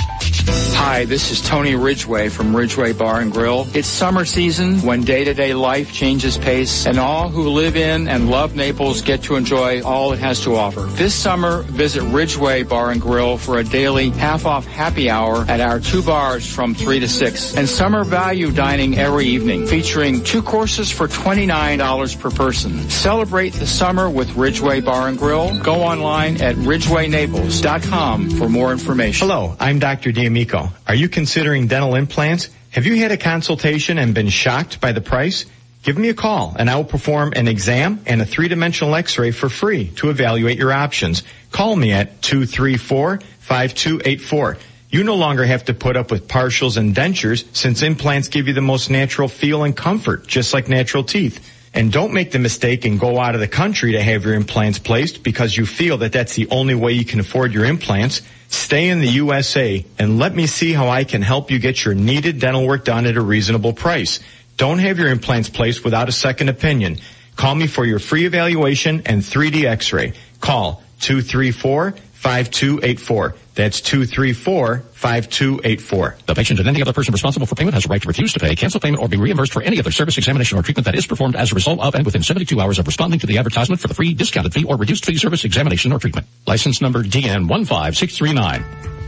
Hi, this is Tony Ridgway from Ridgway Bar and Grill. It's summer season when day-to-day life changes pace, and all who live in and love Naples get to enjoy all it has to offer. This summer, visit Ridgway Bar and Grill for a daily half-off happy hour at our two bars from 3 to 6, and summer value dining every evening, featuring two courses for $29 per person. Celebrate the summer with Ridgway Bar and Grill. Go online at RidgwayNaples.com for more information. Hello, I'm Dr. D'Amico. Are you considering dental implants? Have you had a consultation and been shocked by the price? Give me a call, and I will perform an exam and a three-dimensional x-ray for free to evaluate your options. Call me at 234-5284. You no longer have to put up with partials and dentures, since implants give you the most natural feel and comfort, just like natural teeth. And don't make the mistake and go out of the country to have your implants placed because you feel that that's the only way you can afford your implants. Stay in the USA and let me see how I can help you get your needed dental work done at a reasonable price. Don't have your implants placed without a second opinion. Call me for your free evaluation and 3D x-ray. Call 234-5284. That's 234-5284. The patient and any other person responsible for payment has a right to refuse to pay, cancel payment, or be reimbursed for any other service, examination, or treatment that is performed as a result of and within 72 hours of responding to the advertisement for the free, discounted fee, or reduced fee service, examination, or treatment. License number DN15639.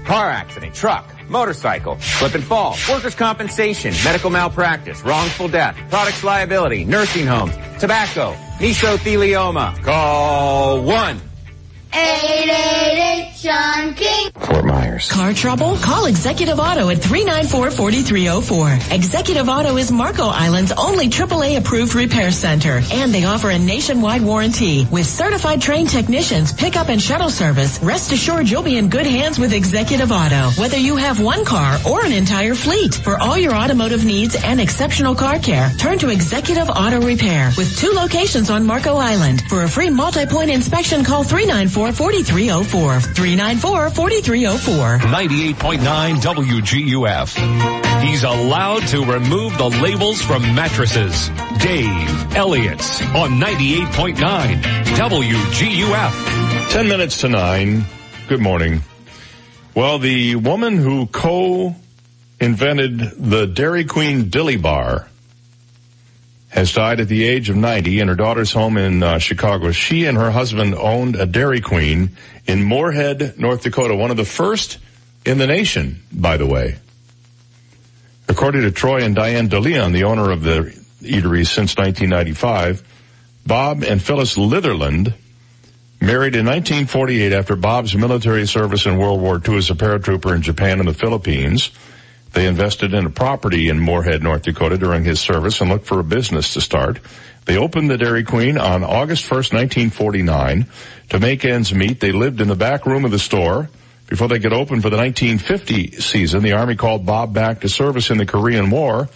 Car accident, truck, motorcycle, slip and fall, workers' compensation, medical malpractice, wrongful death, products liability, nursing homes, tobacco, mesothelioma. Call 1-888-SEAN-KING. Fort Myers. Car trouble? Call Executive Auto at 394-4304. Executive Auto is Marco Island's only AAA-approved repair center, and they offer a nationwide warranty. With certified trained technicians, pickup and shuttle service, rest assured you'll be in good hands with Executive Auto, whether you have one car or an entire fleet. For all your automotive needs and exceptional car care, turn to Executive Auto Repair with two locations on Marco Island. For a free multi-point inspection, call 394-4304. 98.9 WGUF. He's allowed to remove the labels from mattresses. Dave Elliott on 98.9 WGUF. 10 minutes to 9. Good morning. Well, the woman who co-invented the Dairy Queen Dilly Bar has died at the age of 90 in her daughter's home in Chicago. She and her husband owned a Dairy Queen in Moorhead, North Dakota, one of the first in the nation, by the way. According to Troy and Diane DeLeon, the owner of the eatery since 1995, Bob and Phyllis Litherland married in 1948 after Bob's military service in World War II as a paratrooper in Japan and the Philippines. They invested in a property in Moorhead, North Dakota during his service and looked for a business to start. They opened the Dairy Queen on August 1st, 1949. To make ends meet, they lived in the back room of the store. Before they could open for the 1950 season, the Army called Bob back to service in the Korean War.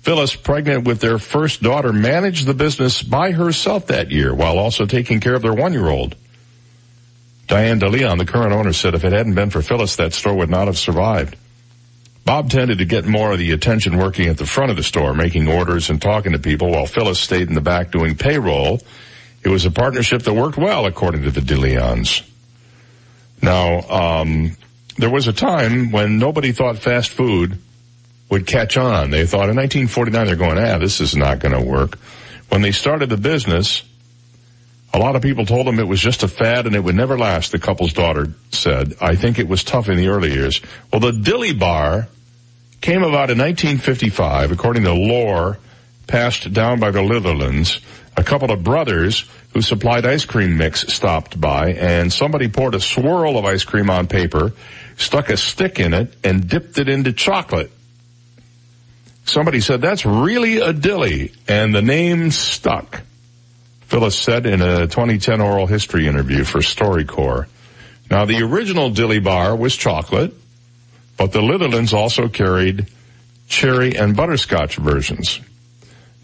Phyllis, pregnant with their first daughter, managed the business by herself that year while also taking care of their one-year-old. Diane DeLeon, the current owner, said if it hadn't been for Phyllis, that store would not have survived. Bob tended to get more of the attention working at the front of the store, making orders and talking to people, while Phyllis stayed in the back doing payroll. It was a partnership that worked well, according to the DeLeons. Now, there was a time when nobody thought fast food would catch on. They thought in 1949, they're going, this is not going to work. When they started the business, A lot of people told him it was just a fad and it would never last, the couple's daughter said. I think it was tough in the early years. Well, the Dilly Bar came about in 1955, according to lore passed down by the Litherlands. A couple of brothers who supplied ice cream mix stopped by, and somebody poured a swirl of ice cream on paper, stuck a stick in it, and dipped it into chocolate. Somebody said, that's really a dilly, and the name stuck. Phyllis said in a 2010 oral history interview for StoryCorps. Now, the original Dilly Bar was chocolate, but the Litherlands also carried cherry and butterscotch versions.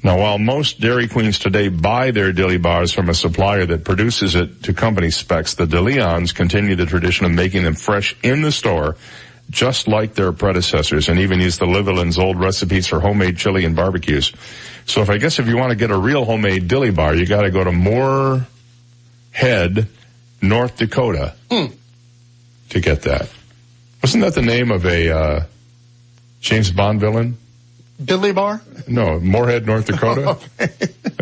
Now, while most Dairy Queens today buy their Dilly Bars from a supplier that produces it to company specs, the DeLeons continue the tradition of making them fresh in the store, just like their predecessors, and even use the Litherlands' old recipes for homemade chili and barbecues. So if you want to get a real homemade Dilly Bar, you got to go to Moorhead, North Dakota, to get that. Wasn't that the name of a James Bond villain? Dilly Bar? No, Moorhead, North Dakota. Okay.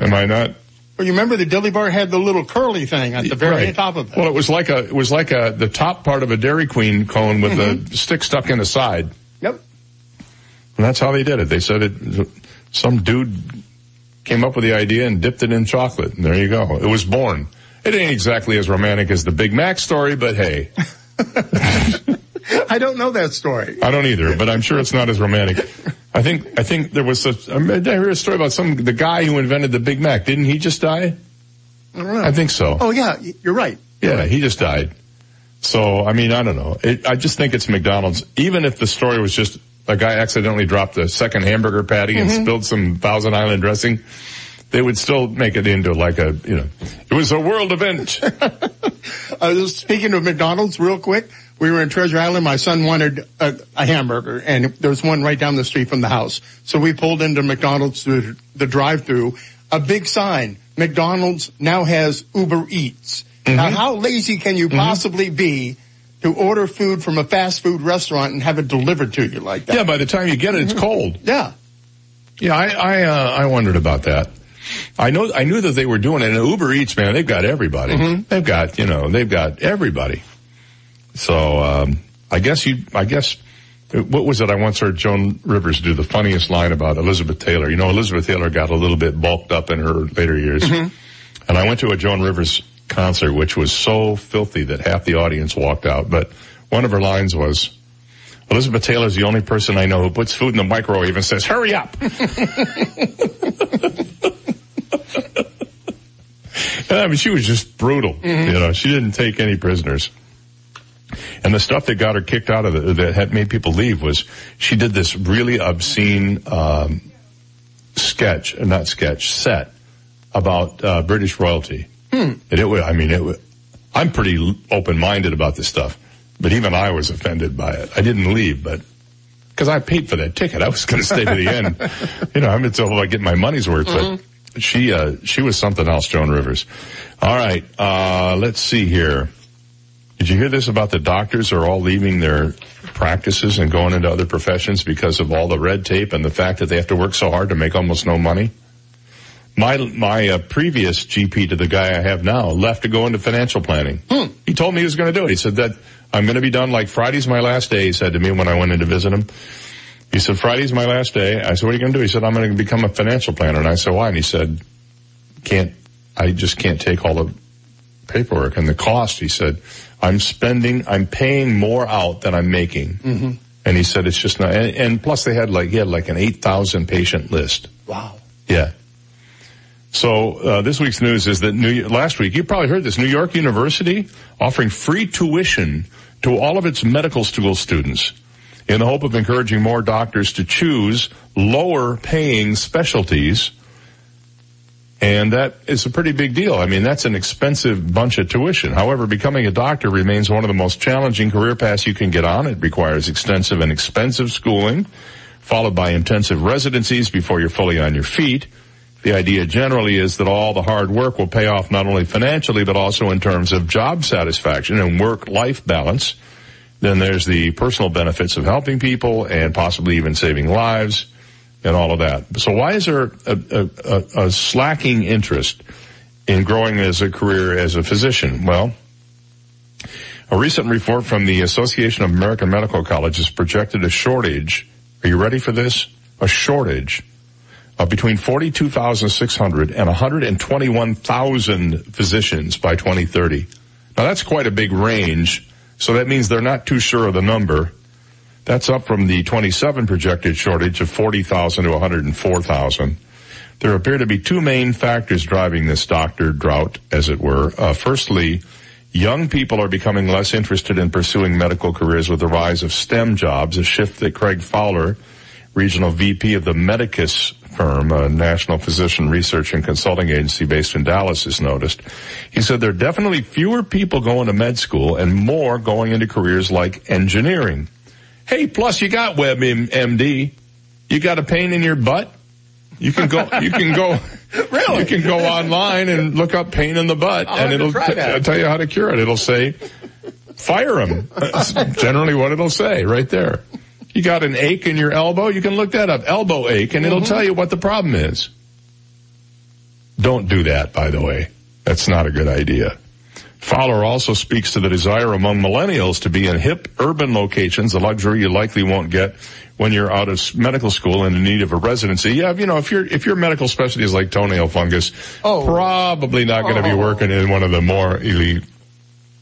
Am I not? Well, you remember the Dilly Bar had the little curly thing at the very top of it. Well, it was like the top part of a Dairy Queen cone with a stick stuck in the side. Yep. And that's how they did it. They said it. Some dude came up with the idea and dipped it in chocolate. And there you go. It was born. It ain't exactly as romantic as the Big Mac story, but hey. I don't know that story. I don't either, but I'm sure it's not as romantic. I think there was I heard a story about the guy who invented the Big Mac. Didn't he just die? I don't know. I think so. Oh yeah, you're right. Yeah, he just died. So, I don't know. I just think it's McDonald's. Even if the story was just a guy accidentally dropped a second hamburger patty and spilled some Thousand Island dressing, they would still make it into it was a world event. I was speaking of McDonald's real quick. We were in Treasure Island. My son wanted a hamburger, and there was one right down the street from the house. So we pulled into McDonald's through the drive-thru. A big sign, McDonald's now has Uber Eats. Mm-hmm. Now, how lazy can you possibly be to order food from a fast food restaurant and have it delivered to you like that? Yeah, by the time you get it, it's cold. Yeah. Yeah, I wondered about that. I knew that they were doing it. And Uber Eats, man, they've got everybody. Mm-hmm. They've got everybody. So, I guess what was it? I once heard Joan Rivers do the funniest line about Elizabeth Taylor. You know, Elizabeth Taylor got a little bit bulked up in her later years. Mm-hmm. And I went to a Joan Rivers concert, which was so filthy that half the audience walked out. But one of her lines was, Elizabeth Taylor's the only person I know who puts food in the microwave and says, hurry up. She was just brutal. Mm-hmm. She didn't take any prisoners. And the stuff that got her kicked out of that had made people leave was she did this really obscene set about British royalty. And I'm pretty open-minded about this stuff, but even I was offended by it. I didn't leave, but because I paid for that ticket, I was going to stay to the end. I'm until I get my money's worth. Mm-hmm. But she was something else, Joan Rivers. All right, let's see here. Did you hear this about the doctors are all leaving their practices and going into other professions because of all the red tape and the fact that they have to work so hard to make almost no money? My previous GP to the guy I have now left to go into financial planning. He told me he was going to do it. He said that I'm going to be done like Friday's my last day, he said to me when I went in to visit him. He said, Friday's my last day. I said, what are you going to do? He said, I'm going to become a financial planner. And I said, why? And he said, I just can't take all the paperwork and the cost. He said, I'm paying more out than I'm making. Mm-hmm. And he said, it's just not, and plus they had he had an 8,000 patient list. Wow. Yeah. So, this week's news is that last week, you probably heard this, New York University offering free tuition to all of its medical school students in the hope of encouraging more doctors to choose lower paying specialties. And that is a pretty big deal. That's an expensive bunch of tuition. However, becoming a doctor remains one of the most challenging career paths you can get on. It requires extensive and expensive schooling, followed by intensive residencies before you're fully on your feet. The idea generally is that all the hard work will pay off not only financially, but also in terms of job satisfaction and work-life balance. Then there's the personal benefits of helping people and possibly even saving lives. And all of that. So why is there a slacking interest in growing as a career as a physician? Well, a recent report from the Association of American Medical Colleges projected a shortage, are you ready for this? A shortage of between 42,600 and 121,000 physicians by 2030. Now that's quite a big range, so that means they're not too sure of the number. That's up from the 27 projected shortage of 40,000 to 104,000. There appear to be two main factors driving this doctor drought, as it were. Firstly, young people are becoming less interested in pursuing medical careers with the rise of STEM jobs, a shift that Craig Fowler, regional VP of the Medicus firm, a national physician research and consulting agency based in Dallas, has noticed. He said there are definitely fewer people going to med school and more going into careers like engineering. Hey, plus you got WebMD. You got a pain in your butt? You can go. Really? You can go online and look up pain in the butt, and it'll tell you how to cure it. It'll say, fire him. That's generally what it'll say right there. You got an ache in your elbow? You can look that up, elbow ache, and it'll tell you what the problem is. Don't do that, by the way. That's not a good idea. Fowler also speaks to the desire among millennials to be in hip urban locations, a luxury you likely won't get when you're out of medical school and in need of a residency. Yeah, you know, if your medical specialty is like toenail fungus, probably not going to be working in one of the more elite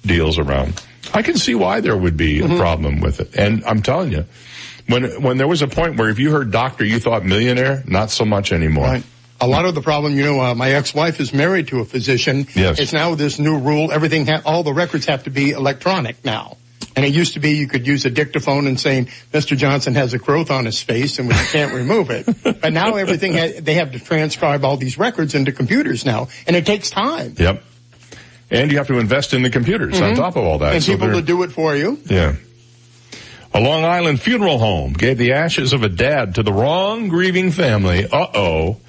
deals around. I can see why there would be a problem with it. And I'm telling you, when there was a point where if you heard doctor, you thought millionaire, not so much anymore. Right. A lot of the problem, you know, my ex-wife is married to a physician. Yes. It's now this new rule. All the records have to be electronic now. And it used to be you could use a dictaphone and saying, Mr. Johnson has a growth on his face and we can't remove it. But now they have to transcribe all these records into computers now. And it takes time. Yep. And you have to invest in the computers on top of all that. And so people to do it for you. Yeah. A Long Island funeral home gave the ashes of a dad to the wrong grieving family. Uh-oh.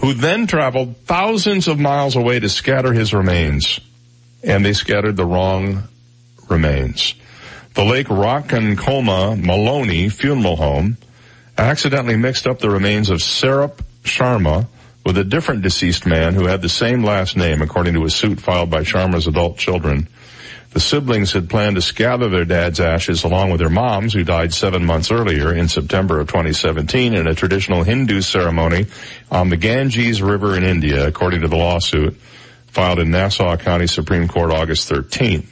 Who then traveled thousands of miles away to scatter his remains. And they scattered the wrong remains. The Lake Ronkonkoma Maloney Funeral Home accidentally mixed up the remains of Sarup Sharma with a different deceased man who had the same last name, according to a suit filed by Sharma's adult children. The siblings had planned to scatter their dad's ashes along with their moms, who died 7 months earlier in September of 2017 in a traditional Hindu ceremony on the Ganges River in India, according to the lawsuit filed in Nassau County Supreme Court August 13th.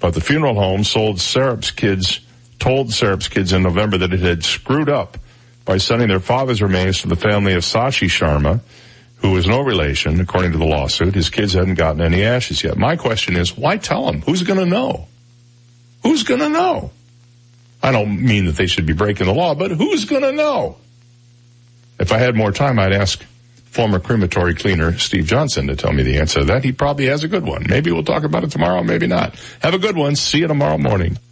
But the funeral home told Sarup's kids in November that it had screwed up by sending their father's remains to the family of Sashi Sharma, who was no relation, according to the lawsuit. His kids hadn't gotten any ashes yet. My question is, why tell them? Who's going to know? Who's going to know? I don't mean that they should be breaking the law, but who's going to know? If I had more time, I'd ask former crematory cleaner Steve Johnson to tell me the answer to that. He probably has a good one. Maybe we'll talk about it tomorrow, maybe not. Have a good one. See you tomorrow morning.